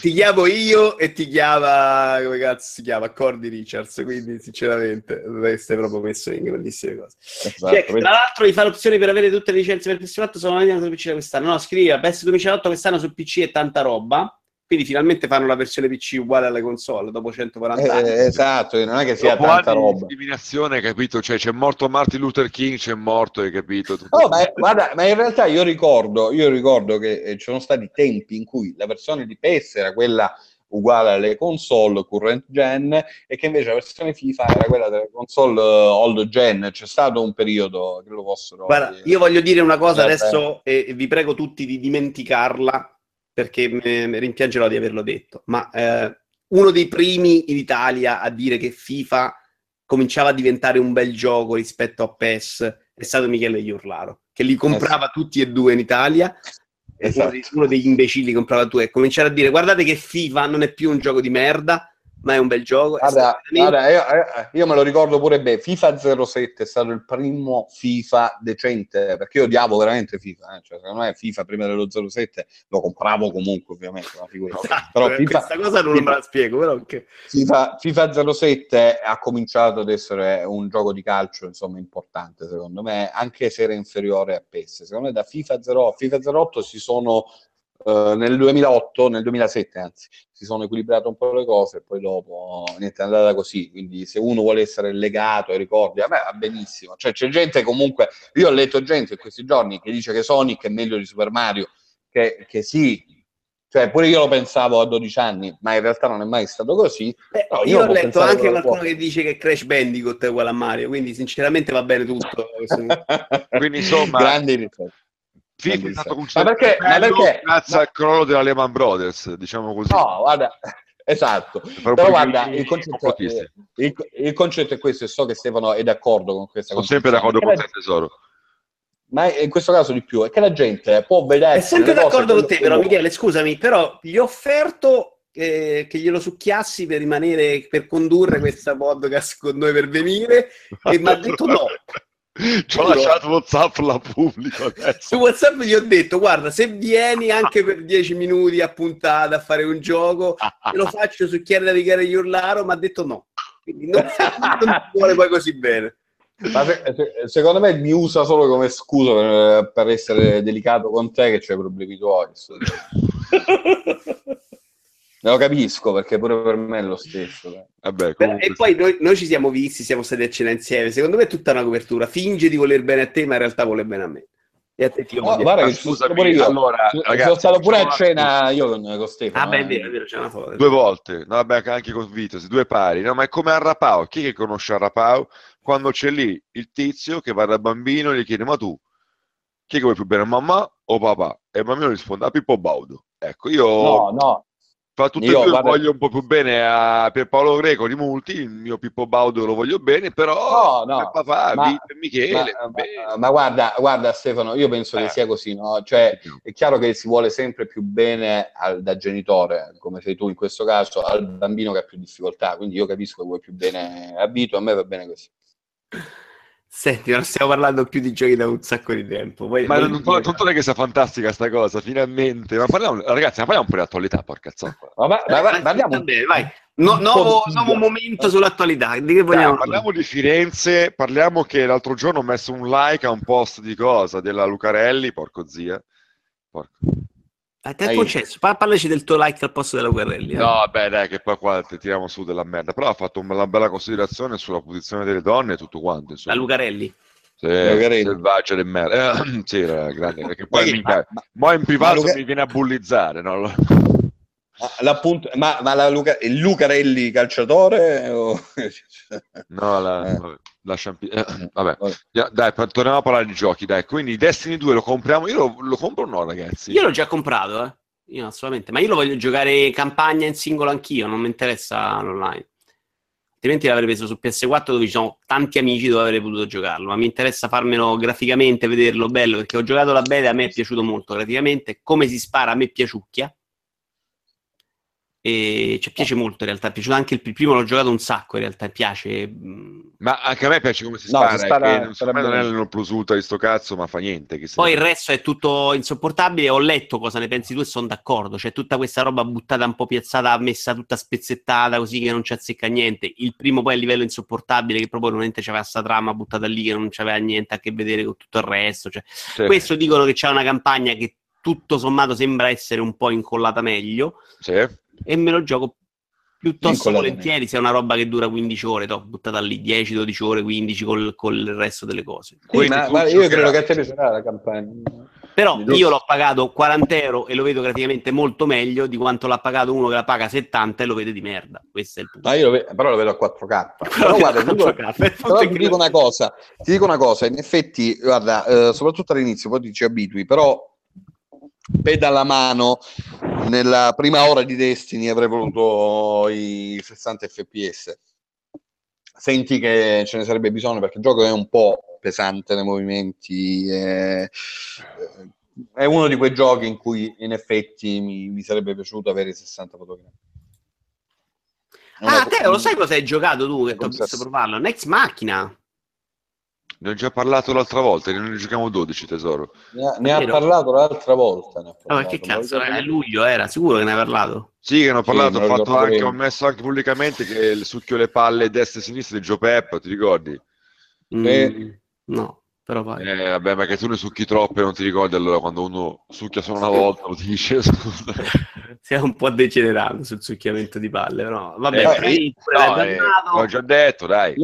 Ti chiamo io e ti chiama, come cazzo si chiama, Cordy Richards, quindi sinceramente avreste proprio messo in grandissime cose. Esatto, cioè, tra l'altro gli fa l'opzione per avere tutte le licenze per PS4 sono andato su PC quest'anno, scrive PS 2008 quest'anno su PC è tanta roba, Quindi finalmente fanno la versione PC uguale alle console dopo 140 anni. Esatto, non è che sia dopo tanta roba. Discriminazione, capito? Cioè, c'è morto Martin Luther King, c'è morto, hai capito? Oh, ma guarda, ma in realtà io ricordo che ci sono stati tempi in cui la versione di PS era quella uguale alle console current gen e che invece la versione FIFA era quella delle console old gen. C'è stato un periodo che lo fossero. Guarda, io voglio dire una cosa adesso e vi prego tutti di dimenticarla, perché mi rimpiangerò di averlo detto, ma uno dei primi in Italia a dire che FIFA cominciava a diventare un bel gioco rispetto a PES è stato Michele Iurlaro, che li comprava tutti e due in Italia, esatto. Uno degli imbecilli comprava due e cominciava a dire guardate che FIFA non è più un gioco di merda, ma è un bel gioco. Guarda, io me lo ricordo pure bene, FIFA 07 è stato il primo FIFA decente, perché io odiavo veramente FIFA, cioè secondo me FIFA prima dello 07 lo compravo comunque ovviamente, una figura. Esatto, però FIFA, questa cosa non me la spiego, però che... FIFA 07 ha cominciato ad essere un gioco di calcio insomma importante secondo me, anche se era inferiore a PES. Secondo me da FIFA 0 a FIFA 08 si sono nel 2007 anzi, si sono equilibrate un po' le cose e poi dopo niente, è andata così. Quindi se uno vuole essere legato ai ricordi, a me va benissimo. Cioè c'è gente comunque, io ho letto gente in questi giorni che dice che Sonic è meglio di Super Mario, che sì, cioè pure io lo pensavo a 12 anni, ma in realtà non è mai stato così. No, io ho letto anche qualcuno che dice che Crash Bandicoot è uguale a Mario, quindi sinceramente va bene tutto. Quindi insomma grandi ricerche. FIFA è stato ma perché grazie al crollo della Lehman Brothers, diciamo così. No, guarda, esatto. Però guarda, il concetto è questo, e so che Stefano è d'accordo con questa cosa. Sono sempre d'accordo con te, tesoro. Ma in questo caso di più, è che la gente può vedere... È sempre d'accordo con te, però, Michele, scusami, però gli ho offerto che glielo succhiassi per condurre questa podcast con noi per venire, e mi ha detto no. Ci ho lasciato WhatsApp la pubblico adesso. Su WhatsApp gli ho detto guarda, se vieni anche per 10 minuti a puntata a fare un gioco te lo faccio succhiare di Gare Iurlaro, ma ha detto no, quindi non vuole poi così bene. Ma secondo me mi usa solo come scusa per essere delicato con te, che c'hai problemi tuoi. Lo capisco, perché pure per me è lo stesso. Vabbè, e poi noi ci siamo visti, siamo stati a cena insieme. Secondo me è tutta una copertura. Finge di voler bene a te, ma in realtà vuole bene a me. E a te ti voglio. Guarda che scusami, pure io. Allora, ragazzi, sono stato pure a cena io con Stefano. Ah, beh, è vero, c'è una foto. 2 volte. No, vabbè, anche con Vito, due pari. No, ma è come a Rapao. Chi che conosce a Rapao? Quando c'è lì il tizio che va da bambino e gli chiede: ma tu chi che vuoi più bene, mamma o papà? E il bambino risponde: a Pippo Baudo. Ecco, io. No. Fa tutto io voglio un po' più bene a Pierpaolo Greco di Multi, il mio Pippo Baudo lo voglio bene, però papà, Vito e Michele. Ma guarda Stefano, io penso che sia così, no? Cioè, è chiaro che si vuole sempre più bene da genitore, come sei tu in questo caso, al bambino che ha più difficoltà. Quindi io capisco che vuoi più bene a Vito, a me va bene così. Senti, non stiamo parlando più di giochi da un sacco di tempo. Ma non è che sia fantastica sta cosa, finalmente. Ma parliamo, ragazzi, parliamo un po' dell'attualità, porca zoppa. Vai. Nuovo momento sull'attualità. Di che vogliamo? Parliamo di Firenze, parliamo che l'altro giorno ho messo un like a un post di cosa? Della Lucarelli, porco zia. A te è concesso, parlaci del tuo like al posto della Lucarelli. No, beh, dai, che poi qua ti tiriamo su della merda. Però ha fatto una bella considerazione sulla posizione delle donne e tutto quanto, insomma. La Lucarelli? Sì, selvaggia del merda. Sì, era grande, perché poi ma in privato mi viene a bullizzare, no? Il Lucarelli calciatore? O... no, la vabbè. Dai, torniamo a parlare di giochi, dai. Quindi Destiny 2 lo compriamo? Io lo compro o no, ragazzi? Io l'ho già comprato, eh. Io assolutamente, ma io lo voglio giocare campagna in singolo anch'io, non mi interessa l'online. Altrimenti l'avrei preso su PS4 dove ci sono tanti amici dove avrei potuto giocarlo, ma mi interessa farmelo graficamente, vederlo bello, perché ho giocato la beta, a me è piaciuto molto graficamente, come si spara a me piaciucchia. E ci piace molto in realtà, è piaciuto anche il primo, l'ho giocato un sacco in realtà, piace. Ma anche a me piace come si spara che non è non plus ultra di sto cazzo, ma fa niente che poi il resto è tutto insopportabile. Ho letto cosa ne pensi tu e sono d'accordo, cioè tutta questa roba buttata un po' piazzata, messa tutta spezzettata così che non ci azzecca niente. Il primo poi a livello insopportabile che proprio veramente c'aveva sta trama buttata lì che non c'aveva niente a che vedere con tutto il resto, cioè. Questo dicono che c'è una campagna che tutto sommato sembra essere un po' incollata meglio, sì, e me lo gioco piuttosto volentieri se è una roba che dura 15 ore, t'ho buttata lì 10, 12 ore, 15 col il resto delle cose. Sì, ma io credo che ti piacerà la campagna. Però io l'ho pagato 40 euro e lo vedo praticamente molto meglio di quanto l'ha pagato uno che la paga 70 e lo vede di merda. Questo è il punto. Ma io però lo vedo a 4K. Però guarda, 4K, però ti dico una cosa, in effetti, guarda, soprattutto all'inizio, poi ti ci abitui, però pedala mano, nella prima ora di Destiny avrei voluto i 60 fps. Senti che ce ne sarebbe bisogno perché il gioco è un po' pesante nei movimenti, è uno di quei giochi in cui in effetti mi sarebbe piaciuto avere 60 fotogrammi. Ah, te lo sai cosa hai giocato tu che ti ho visto provarlo? Next Machina. Ne ho già parlato l'altra volta, ne giochiamo 12, tesoro. Ne ha parlato l'altra volta. Ma che cazzo, a luglio era, sicuro che ne hai parlato? Sì, che ne ho parlato, sì, ho messo anche pubblicamente che il succhio le palle destra e sinistra di Joe Peppa, ti ricordi? No, però vai. Vabbè, ma che tu ne succhi troppe, non ti ricordi, allora quando uno succhia solo una volta lo dice. Si è un po' degenerato sul succhiamento di palle, però vabbè, l'ho già detto, dai.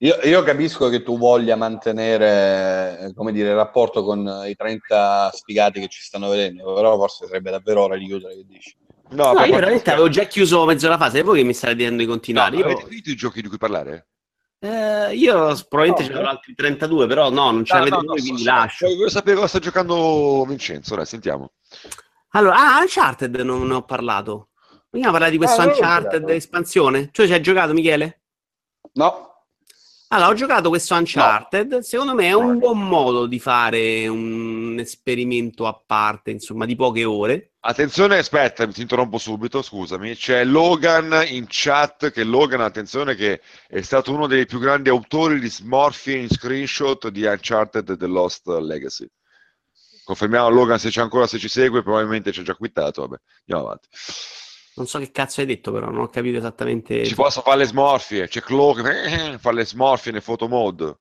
Io capisco che tu voglia mantenere, come dire, il rapporto con i 30 sfigati che ci stanno vedendo, però forse sarebbe davvero ora di chiudere, che dici? No, io veramente avevo già chiuso mezzo la fase, e voi che mi state dicendo di continuare? No, avete finito i giochi di cui parlare? Io probabilmente ce ne avevo altri 32, però non ce l'avete voi, quindi lascio. Io sapevo che sta giocando Vincenzo, dai, sentiamo. Allora, Uncharted non ne ho parlato. Vogliamo parlare di questo Uncharted espansione? Cioè, ci hai giocato, Michele? No. Allora, ho giocato questo Uncharted, secondo me è un buon modo di fare un esperimento a parte, insomma, di poche ore. Attenzione, aspetta, ti interrompo subito, scusami. C'è Logan in chat, che Logan, attenzione, che è stato uno dei più grandi autori di smorfie in screenshot di Uncharted The Lost Legacy. Confermiamo Logan se ci segue, probabilmente ci ha già quittato, vabbè, andiamo avanti. Non so che cazzo hai detto, però non ho capito esattamente. Ci posso fare le smorfie, c'è Clo che fa le smorfie nel photomod.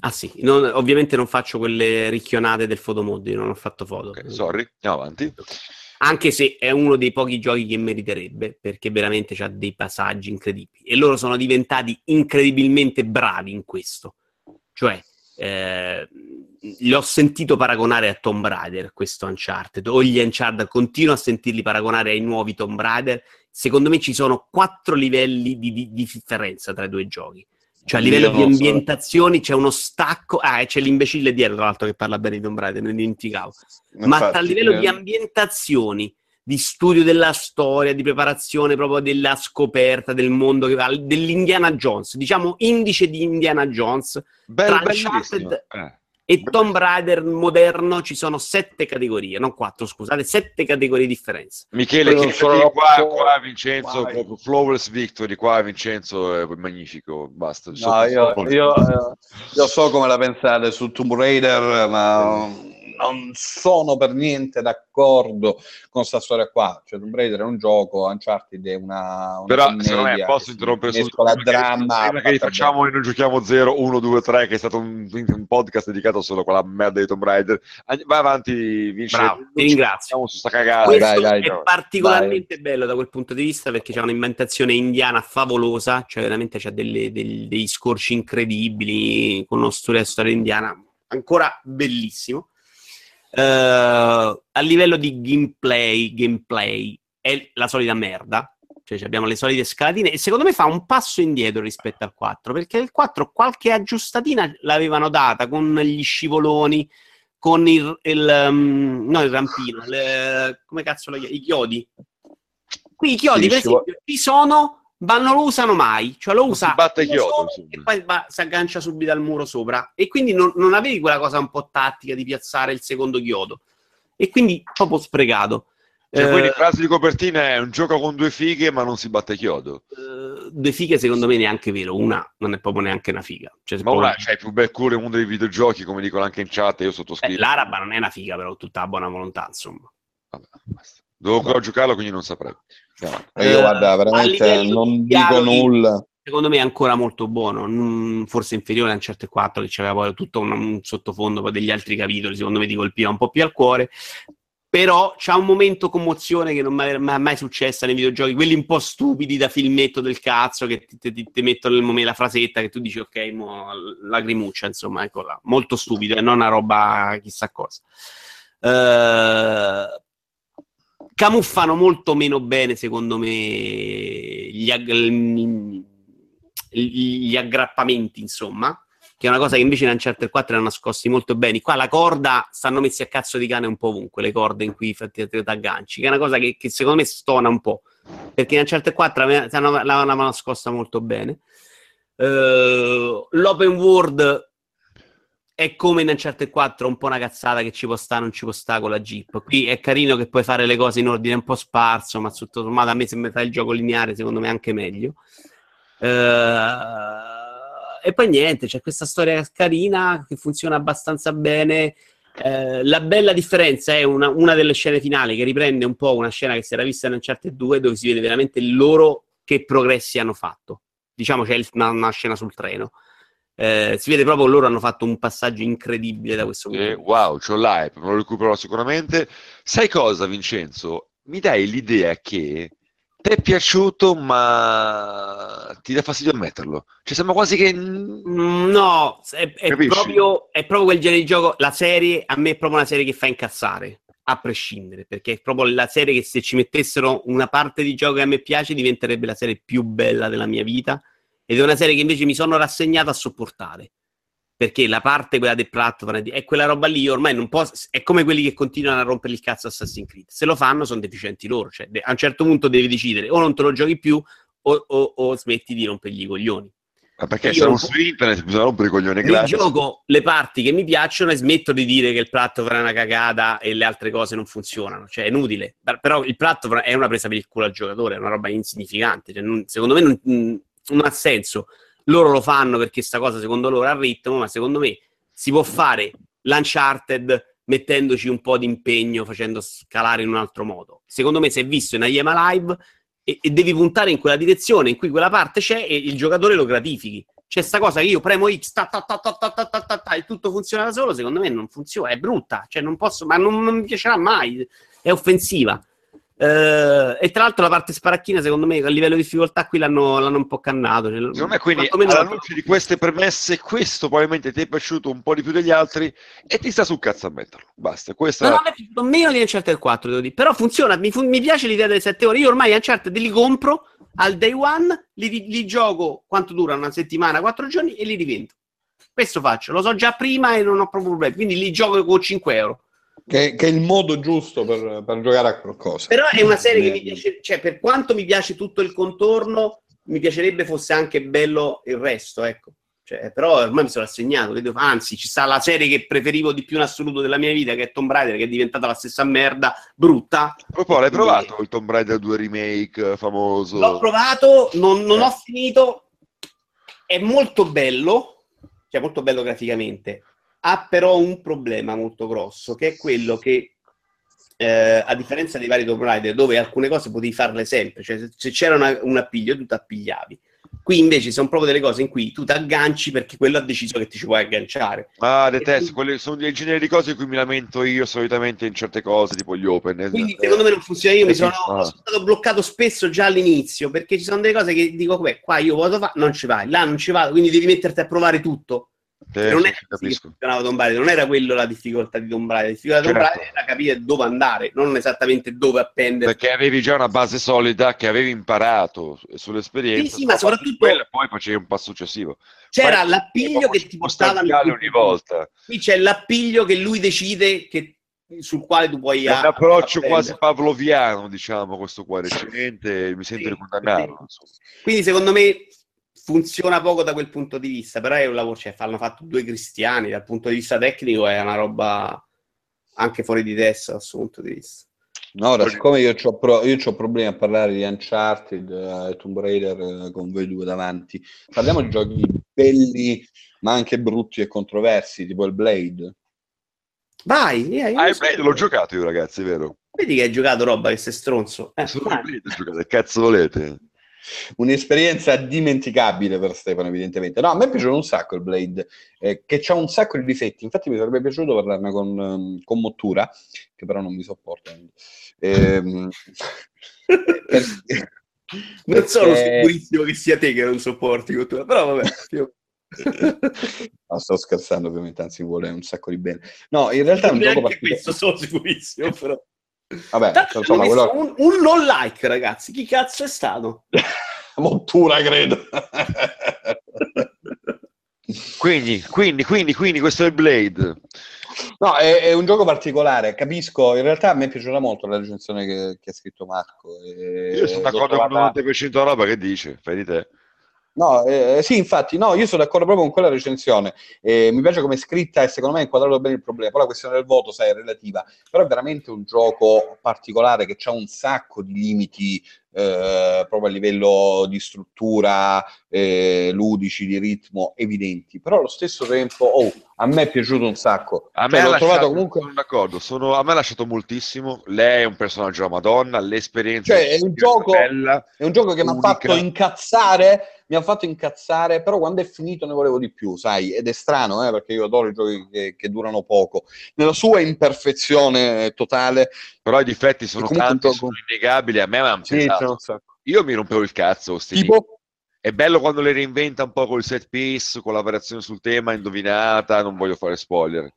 Ah sì, ovviamente non faccio quelle ricchionate del photomod, io non ho fatto foto. Okay, sorry, andiamo avanti. Anche se è uno dei pochi giochi che meriterebbe, perché veramente c'ha dei passaggi incredibili. E loro sono diventati incredibilmente bravi in questo. Cioè, l'ho sentito paragonare a Tomb Raider questo Uncharted, o gli Uncharted, continuo a sentirli paragonare ai nuovi Tomb Raider. Secondo me ci sono 4 livelli di differenza tra i due giochi, cioè a livello di ambientazioni c'è uno stacco, e c'è l'imbecille dietro tra l'altro che parla bene di Tomb Raider, non dimenticavo, ma a livello di ambientazioni, di studio della storia, di preparazione proprio della scoperta del mondo, dell'Indiana Jones, diciamo indice di Indiana Jones. Uncharted e Tomb Raider moderno ci sono 7 categorie, non 4, scusate, 7 categorie di differenza. Michele, che sono qua Vincenzo, proprio Flawless Victory, qua Vincenzo è magnifico, basta. No, io so come la pensate su Tomb Raider, ma non sono per niente d'accordo con sta storia qua. Cioè, Tomb Raider è un gioco, Uncharted è una però commedia, secondo me, posso interrompere subito la dramma che li facciamo e noi giochiamo 0, 1, 2, 3, che è stato un podcast dedicato solo a quella merda di Tomb Raider. Vai avanti, Vincenzo. Bravo, ti ringrazio. Su sta cagata. Questo dai, particolarmente bello da quel punto di vista, perché c'è un'inventazione indiana favolosa, cioè veramente c'è dei scorci incredibili con uno storia indiana ancora bellissimo. A livello di gameplay è la solita merda, cioè abbiamo le solite scalatine, e secondo me fa un passo indietro rispetto al 4, perché nel 4 qualche aggiustatina l'avevano data con gli scivoloni, con il rampino, come cazzo lo chiamo? I chiodi. Qui i chiodi, sì, per esempio, ci sono, ma non lo usano mai, cioè lo usa e poi si aggancia subito al muro sopra, e quindi non avevi quella cosa un po' tattica di piazzare il secondo chiodo, e quindi proprio sprecato. Cioè, quindi frase di copertina è un gioco con 2 fighe ma non si batte chiodo. 2 fighe secondo me neanche vero, una non è proprio neanche una figa, cioè, ma ora c'hai più bel culo in uno dei videogiochi, come dicono anche in chat, io sottoscrivo. L'araba non è una figa, però tutta la buona volontà, insomma. Vabbè, basta. Devo ancora giocarlo, quindi non saprei. No, io guarda, veramente non dico nulla. secondo me è ancora molto buono, forse inferiore a certe 4 che c'aveva poi tutto un sottofondo poi degli altri capitoli, secondo me ti colpiva un po' più al cuore, però c'ha un momento commozione che non mi è mai successa nei videogiochi, quelli un po' stupidi da filmetto del cazzo che ti mettono nel momento la frasetta che tu dici ok, mo, lagrimuccia, insomma, ecco là, molto stupido e non una roba chissà cosa. Camuffano molto meno bene, secondo me, gli aggrappamenti, insomma, che è una cosa che invece in Uncharted 4 erano nascosti molto bene. Qua la corda stanno messi a cazzo di cane un po' ovunque, le corde in cui ti agganci, che è una cosa che secondo me stona un po', perché in Uncharted 4 l'avevano nascosta molto bene. L'open world è come in Uncharted 4 un po' una cazzata che ci può stare, non ci può stare con la Jeep. Qui è carino che puoi fare le cose in ordine un po' sparso, ma tutto sommato a me, se mi fai il gioco lineare, secondo me è anche meglio. E poi niente, c'è questa storia carina che funziona abbastanza bene. La bella differenza è una delle scene finali che riprende un po' una scena che si era vista in Uncharted 2, dove si vede veramente loro che progressi hanno fatto. Diciamo c'è una scena sul treno. Si vede proprio loro hanno fatto un passaggio incredibile da questo punto. Wow, c'ho l'hype, me lo recupererò sicuramente. Sai cosa, Vincenzo? Mi dai l'idea che ti è piaciuto ma ti dà fastidio ammetterlo, cioè sembra quasi che no, è proprio quel genere di gioco. La serie a me è proprio una serie che fa incazzare a prescindere, perché è proprio la serie che se ci mettessero una parte di gioco che a me piace diventerebbe la serie più bella della mia vita, ed è una serie che invece mi sono rassegnato a sopportare, perché la parte quella del platform è quella roba lì ormai non posso, è come quelli che continuano a rompere il cazzo Assassin's Creed, se lo fanno sono deficienti loro, cioè a un certo punto devi decidere o non te lo giochi più o smetti di rompergli i coglioni. Ma perché siamo su internet, bisogna rompere i coglioni, grazie. Io gioco le parti che mi piacciono e smetto di dire che il platform è una cagata e le altre cose non funzionano, cioè è inutile. Però il platform è una presa per il culo al giocatore, è una roba insignificante, cioè secondo me non ha senso. Loro lo fanno perché sta cosa secondo loro ha ritmo, ma secondo me si può fare l'Uncharted mettendoci un po' di impegno, facendo scalare in un altro modo. Secondo me si è visto in I Am Alive e devi puntare in quella direzione in cui quella parte c'è e il giocatore lo gratifichi. C'è sta cosa che io premo X e tutto funziona da solo, secondo me non funziona, è brutta, cioè non posso, ma non mi piacerà mai, è offensiva. E tra l'altro la parte sparacchina secondo me a livello di difficoltà qui l'hanno un po' cannato, cioè, secondo me, quindi alla luce di queste premesse questo probabilmente ti è piaciuto un po' di più degli altri e ti sta sul cazzo a metterlo, basta. Questa non è piaciuto meno di Uncharted 4, devo dire, però funziona, mi piace l'idea delle 7 ore. Io ormai Uncharted li compro al day one, li gioco quanto dura, una settimana, 4 giorni, e li rivendo. Questo faccio, lo so già prima e non ho proprio problemi, quindi li gioco con 5 euro. Che è il modo giusto per giocare a qualcosa. Però è una serie che mi piace, cioè per quanto mi piace tutto il contorno, mi piacerebbe fosse anche bello il resto, ecco. Cioè, però ormai mi sono assegnato, anzi ci sta la serie che preferivo di più in assoluto della mia vita, che è Tomb Raider, che è diventata la stessa merda, brutta. Proprio l'hai provato il Tomb Raider 2 remake famoso? L'ho provato, non ho finito, è molto bello, cioè molto bello graficamente. Ha però un problema molto grosso, che è quello che a differenza dei vari Tomb Raider, dove alcune cose potevi farle sempre, cioè se c'era un appiglio tu ti appigliavi, qui invece sono proprio delle cose in cui tu ti agganci perché quello ha deciso che ti ci puoi agganciare. Detesto, quelle sono dei generi di cose in cui mi lamento io solitamente in certe cose, tipo gli open, quindi secondo me non funziona. Io sono stato bloccato spesso già all'inizio, perché ci sono delle cose che dico, beh, qua io vado, non ci vai, là non ci vado, quindi devi metterti a provare tutto. Non era funzionava Tomb Raider, non era quello la difficoltà di Tomb Raider. La difficoltà di Tomb Raider era capire dove andare, non esattamente dove appendere, perché avevi già una base solida che avevi imparato sull'esperienza. Sì, ma soprattutto quella, poi facevi un passo successivo. C'era l'appiglio che ti portava ogni volta. Qui c'è l'appiglio che lui decide sul quale tu puoi. È un approccio quasi pavloviano, diciamo, questo qua recente, mi sento di condannarlo. Quindi secondo me funziona poco da quel punto di vista, però è un lavoro, cioè hanno fatto due cristiani, dal punto di vista tecnico è una roba anche fuori di testa dal suo punto di vista. No, ora, siccome io ho problemi a parlare di Uncharted, Tomb Raider con voi due davanti, parliamo di giochi belli ma anche brutti e controversi, tipo il Blade. Vai, io Blade l'ho giocato io, ragazzi, vero? Vedi che hai giocato roba che sei stronzo. Solo Blade ho giocato, che cazzo volete? Un'esperienza dimenticabile per Stefano, evidentemente. No, a me è piaciuto un sacco il Blade, che c'ha un sacco di difetti. Infatti mi sarebbe piaciuto parlarne con Mottura, che però non mi sopporta. Non sono sicurissimo che sia te che non sopporti Mottura, però vabbè. No, sto scherzando ovviamente, anzi vuole un sacco di bene. No, in realtà non è un gioco particolare. Questo sono sicurissimo, però. Vabbè, tanto, insomma, quello... un non like, ragazzi, chi cazzo è stato? Mottura, credo. quindi questo è il Blade. No, è un gioco particolare, capisco. In realtà a me è piaciuta molto la recensione che ha scritto Marco. Io sono d'accordo con il 90% della roba che dice, fai di te. No, sì, infatti, no, io sono d'accordo proprio con quella recensione, mi piace come è scritta e secondo me ha inquadrato bene il problema, poi la questione del voto, sai, è relativa, però è veramente un gioco particolare che ha un sacco di limiti, proprio a livello di struttura, ludici, di ritmo, evidenti, però allo stesso tempo, a me è piaciuto un sacco. A me l'ho lasciato, trovato comunque... Sono d'accordo, a me ha lasciato moltissimo, lei è un personaggio della Madonna, l'esperienza è un gioco che mi ha fatto incazzare... Mi ha fatto incazzare, però quando è finito ne volevo di più, sai, ed è strano, perché io adoro i giochi che durano poco, nella sua imperfezione totale. Però i difetti sono tanti, sono innegabili, a me mi hanno pesato. Io mi rompevo il cazzo, tipo? È bello quando le reinventa un po' col set piece, con la variazione sul tema, indovinata, non voglio fare spoiler.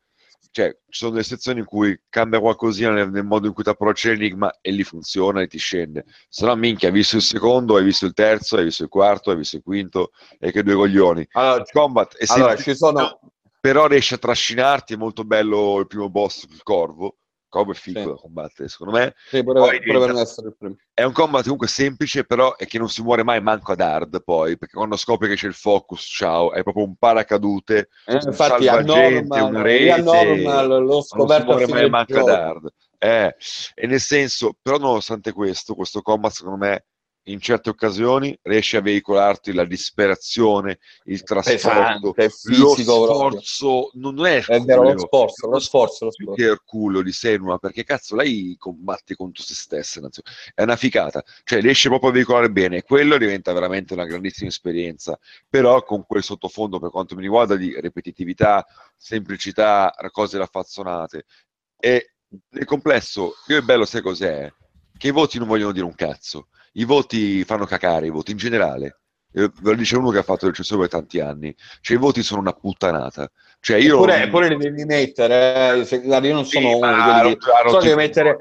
Cioè, ci sono delle sezioni in cui cambia qualcosina nel modo in cui ti approcci l'enigma e lì funziona e ti scende. Se no, minchia, hai visto il secondo, hai visto il terzo, hai visto il quarto, hai visto il quinto, e che due coglioni. Allora, Combat, e allora ci sono... Però riesce a trascinarti, è molto bello il primo boss, il corvo. Come è figo da combattere, secondo me. Sì, potrebbe essere il primo. È un combat comunque semplice, però è che non si muore mai manco ad hard, poi, perché quando scopri che c'è il focus, ciao, è proprio un paracadute, infatti a normal l'ho scoperto, non si muore mai manco ad hard. E nel senso, però nonostante questo combat, secondo me, in certe occasioni riesce a veicolarti la disperazione, il trasporto, lo sforzo, non è vero, lo sforzo che è il culo di Senua, perché cazzo lei combatte contro se stessa, è una ficata, cioè riesce proprio a veicolare bene, quello diventa veramente una grandissima esperienza, però con quel sottofondo per quanto mi riguarda di ripetitività, semplicità, cose raffazzonate, e nel complesso io è bello, sai cos'è? Che i voti non vogliono dire un cazzo. I voti fanno cacare, i voti in generale. Ve lo dice uno che ha fatto il censore per tanti anni. Cioè, i voti sono una puttanata. Cioè, io pure li devi mettere. Io non sono uno di quelli che mettere.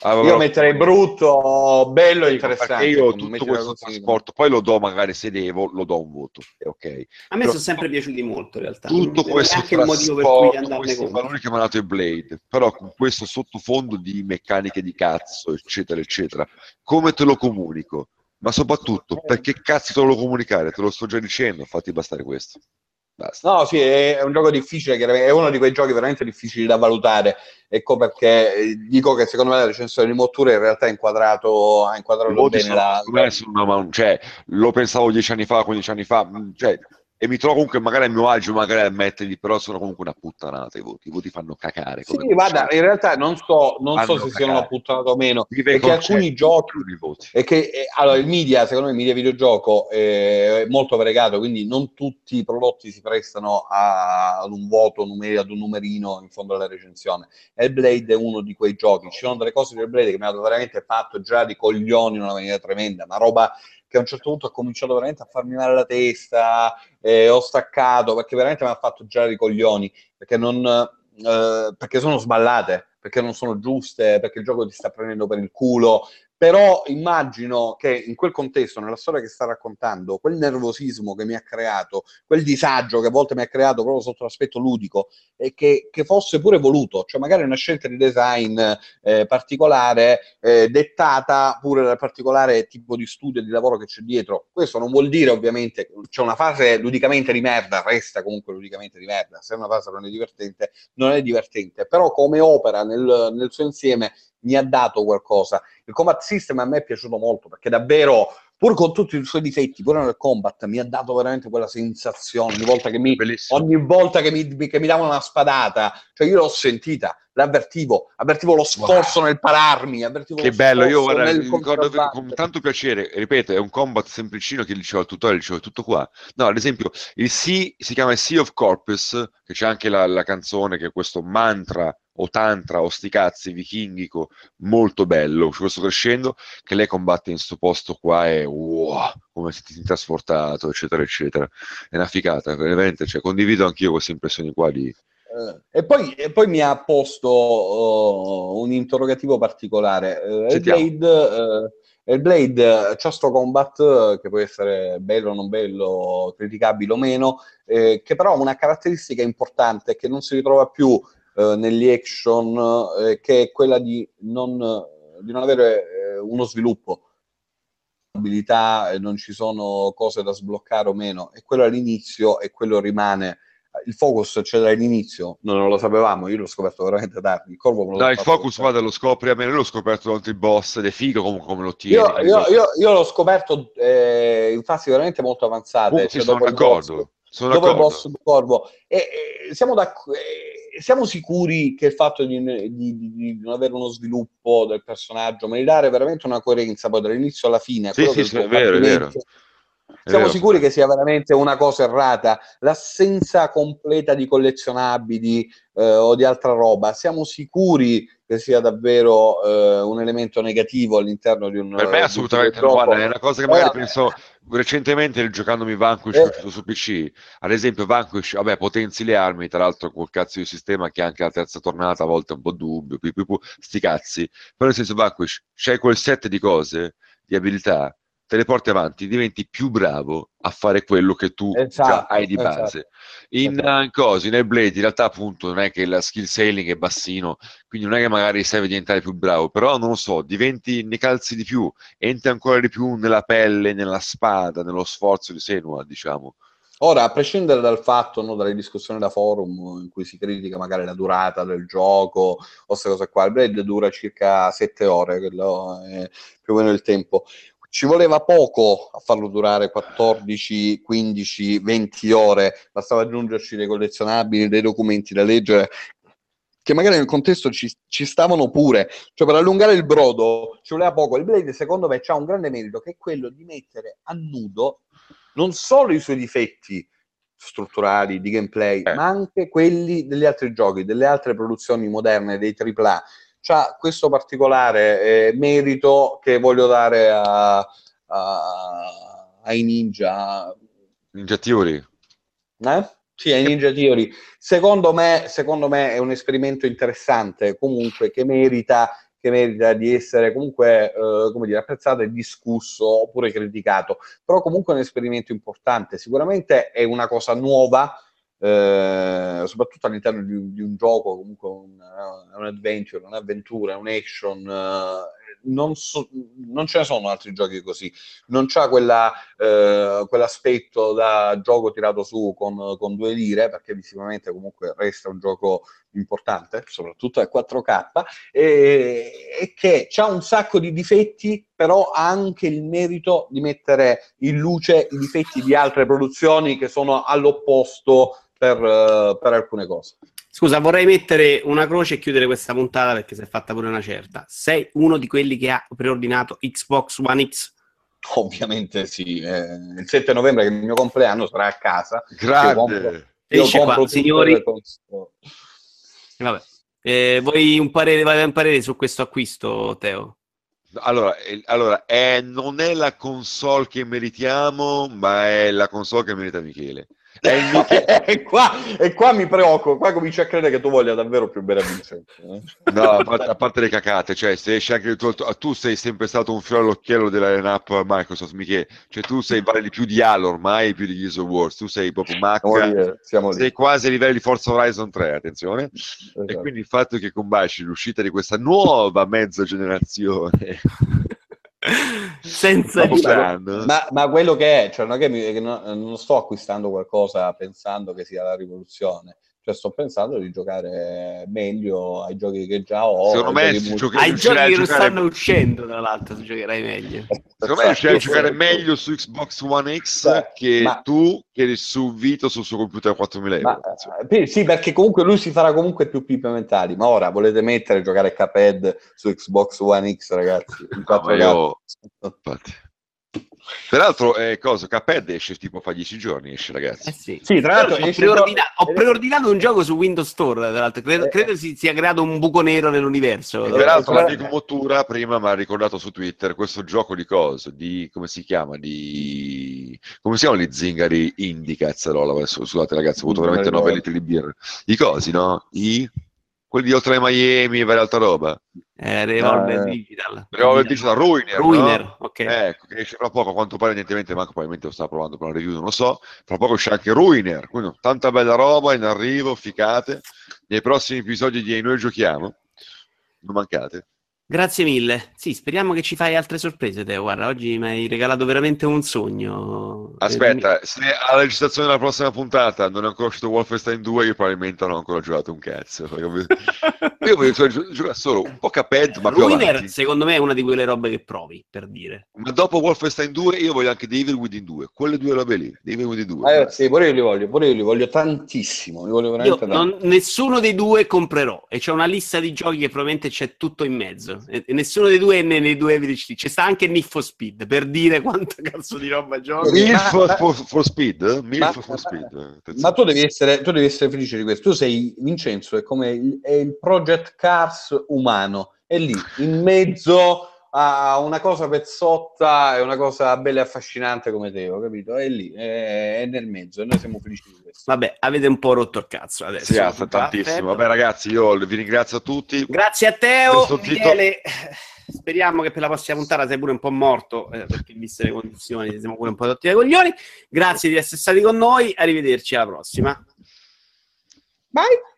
Io metterei brutto, bello e interessante. Io tutto questo trasporto, poi lo do magari se devo, lo do un voto. Ok. A me sono sempre piaciuti molto in realtà. Tutto questo trasporto, questi valori che mi ha dato il Blade, però con questo sottofondo di meccaniche di cazzo, eccetera, eccetera. Come te lo comunico? Ma soprattutto, perché cazzo te lo devo comunicare? Te lo sto già dicendo, fatti bastare questo. Basta. No, sì, è un gioco difficile, è uno di quei giochi veramente difficili da valutare, ecco perché dico che secondo me la recensione di Mottura in realtà ha inquadrato bene cioè, lo pensavo 10 anni fa, 15 anni fa, cioè, e mi trovo comunque magari a mio agio, magari a metterli, però sono comunque una puttanata i voti fanno cacare. Sì, guarda, in realtà non so se siano una puttanata o meno, perché alcuni giochi e che allora il media videogioco è molto variegato, quindi non tutti i prodotti si prestano ad un voto numerico, ad un numerino in fondo alla recensione, e il Blade è uno di quei giochi. Ci sono delle cose del Blade che mi hanno veramente fatto già di coglioni in una maniera tremenda, ma roba che a un certo punto ha cominciato veramente a farmi male la testa, ho staccato, perché veramente mi ha fatto girare i coglioni, perché sono sballate, perché non sono giuste, perché il gioco ti sta prendendo per il culo. Però immagino che in quel contesto, nella storia che sta raccontando, quel nervosismo che mi ha creato, quel disagio che a volte mi ha creato proprio sotto l'aspetto ludico, e che fosse pure voluto, cioè magari una scelta di design particolare, dettata pure dal particolare tipo di studio e di lavoro che c'è dietro. Questo non vuol dire ovviamente, c'è una fase ludicamente di merda, resta comunque ludicamente di merda, se una fase non è divertente, però come opera nel suo insieme mi ha dato qualcosa. Il combat system a me è piaciuto molto, perché davvero, pur con tutti i suoi difetti, pure nel combat mi ha dato veramente quella sensazione ogni volta che mi davano una spadata, cioè io l'ho sentita, avvertivo lo sforzo nel pararmi, avvertivo che lo bello, io guarda, ricordo con tanto piacere, ripeto, è un combat semplicino che diceva il tutorial, diceva tutto qua. No, ad esempio, il Sea, si chiama Sea of Corpus, che c'è anche la canzone, che è questo mantra o tantra o sti cazzi vichingico molto bello, c'è questo crescendo che lei combatte in questo posto qua e wow, come si è trasportato, eccetera eccetera, è una figata veramente, cioè condivido anch'io queste impressioni qua di... E poi mi ha posto un interrogativo particolare, Blade, c'è sto combat che può essere bello o non bello, criticabile o meno, che però ha una caratteristica importante che non si ritrova più negli action, che è quella di non avere uno sviluppo, abilità, non ci sono cose da sbloccare o meno, e quello all'inizio e quello rimane. Il focus c'è dall'inizio, non lo sapevamo, io l'ho scoperto veramente tardi. Il focus va dallo scopri, a me l'ho scoperto contro i boss ed è figo come lo tieni. Io l'ho scoperto in fasi veramente molto avanzate, cioè sono d'accordo. Dopo il boss corvo, siamo sicuri che il fatto di non avere uno sviluppo del personaggio, ma di dare veramente una coerenza poi dall'inizio alla fine. Sì, è vero, è vero. Siamo sicuri che sia veramente una cosa errata, l'assenza completa di collezionabili o di altra roba, siamo sicuri che sia davvero un elemento negativo all'interno di un... Per me assolutamente no, guarda, è una cosa che magari penso recentemente giocandomi Vanquish su PC, ad esempio Vanquish, vabbè, potenzi le armi, tra l'altro col cazzo di sistema che anche la terza tornata a volte è un po' dubbio, sti cazzi, però nel senso Vanquish, c'è quel set di cose, di abilità, te le porti avanti, diventi più bravo a fare quello che tu già hai di base. Nel Blade in realtà appunto non è che la skill sailing è bassino, quindi non è che magari serve diventare più bravo, però non lo so, ne calzi di più, entri ancora di più nella pelle, nella spada, nello sforzo di Senua, diciamo. Ora, a prescindere dal fatto, dalle discussioni da forum in cui si critica magari la durata del gioco o queste cose qua, il Blade dura circa 7 ore, quello è più o meno il tempo. Ci voleva poco a farlo durare 14, 15, 20 ore, bastava aggiungerci dei collezionabili, dei documenti da leggere, che magari nel contesto ci stavano pure, cioè per allungare il brodo ci voleva poco. Il Blade secondo me ha un grande merito, che è quello di mettere a nudo non solo i suoi difetti strutturali, di gameplay, ma anche quelli degli altri giochi, delle altre produzioni moderne, dei AAA. C'ha questo particolare merito che voglio dare ai Ninja. Ninja Theory? Sì, ai Ninja Theory. Secondo me è un esperimento interessante, comunque, che merita di essere comunque apprezzato e discusso oppure criticato. Però comunque è un esperimento importante. Sicuramente è una cosa nuova, soprattutto all'interno di un gioco, comunque un adventure, un'avventura, un action, non ce ne sono altri giochi così, non c'ha quell'aspetto da gioco tirato su con 2 lire, perché visivamente comunque resta un gioco importante, soprattutto a 4K, e che c'ha un sacco di difetti, però ha anche il merito di mettere in luce i difetti di altre produzioni che sono all'opposto per alcune cose. Scusa, vorrei mettere una croce e chiudere questa puntata, perché si è fatta pure una certa. Sei uno di quelli che ha preordinato Xbox One X? Ovviamente sì. Il 7 novembre, che è il mio compleanno, sarà a casa. Grande. Esce qua, signori. Vabbè. Vuoi un parere su questo acquisto, Teo? Allora, non è la console che meritiamo, ma è la console che merita Michele. E qua mi preoccupo, qua comincio a credere che tu voglia davvero più bene a Vincenzo, No, a parte le cacate, cioè se esce anche tu sei sempre stato un fiore all'occhiello della lineup Microsoft, Michele, cioè tu vale di più di Halo ormai, più di Gears of War, tu sei proprio macchina, sei quasi ai livelli di Forza Horizon 3, attenzione, esatto. E quindi il fatto che combaci l'uscita di questa nuova mezza generazione senza ma quello che è, cioè non sto acquistando qualcosa pensando che sia la rivoluzione, Cioè, sto pensando di giocare meglio ai giochi che già ho. Secondo me, ai giochi che non stanno uscendo, tra l'altro, tu giocherai meglio. Secondo me riuscirai a giocare meglio su Xbox One X tu che su Vito sul suo computer a 4.000 euro. Ma, sì, perché comunque lui si farà comunque più pippe mentali. Ma ora volete mettere a giocare Cuphead su Xbox One X, ragazzi? Infatti. Peraltro, Cuphead esce tipo fa 10 giorni, esce, ragazzi. Sì, tra l'altro ho preordinato un gioco su Windows Store, tra l'altro. Credo si sia creato un buco nero nell'universo. E peraltro l'amico Motura prima mi ha ricordato su Twitter questo gioco di come si chiamano gli zingari indie, cazzarola. Scusate ragazzi, ho avuto veramente 9 litri di birra. I cosi, no? Quelli di Oltre Miami e varia altra roba. Revolver Digital. Revolver Digital Ruiner, no? Ok. Ecco, che esce fra poco, a quanto pare, evidentemente, manco probabilmente lo sta provando per una review, non lo so. Fra poco esce anche Ruiner, quindi tanta bella roba in arrivo, ficate. Nei prossimi episodi di Noi Giochiamo, non mancate. Grazie mille. Sì, speriamo che ci fai altre sorprese, Teo. Guarda, oggi mi hai regalato veramente un sogno. Aspetta, se alla registrazione della prossima puntata non è ancora uscito Wolfenstein 2, io probabilmente non ho ancora giocato un cazzo. Io voglio giocare solo un po' Cuphead, ma più avanti. Secondo me è una di quelle robe che provi, per dire. Ma dopo Wolfenstein 2 io voglio anche Devil Within 2, quelle due robe lì, Devil Within 2. Sì, pure io li voglio tantissimo, li voglio veramente tanto. Nessuno dei due comprerò, e c'è una lista di giochi che probabilmente c'è tutto in mezzo. E nessuno dei due nei due c'è sta anche Need for Speed, per dire quanto cazzo di roba giochi. Need for Speed. Ma tu devi essere felice di questo. Tu sei, Vincenzo, è come il Project Cars umano, è lì in mezzo a una cosa pezzotta e una cosa bella e affascinante come te, ho capito? È lì, è nel mezzo, e noi siamo felici di questo. Vabbè, avete un po' rotto il cazzo adesso. Sì, tantissimo. Vabbè ragazzi, io vi ringrazio a tutti. Grazie a Teo, Michele. Speriamo che per la prossima puntata sei pure un po' morto, perché viste le condizioni siamo pure un po' dotti dai coglioni. Grazie di essere stati con noi, arrivederci alla prossima. Bye!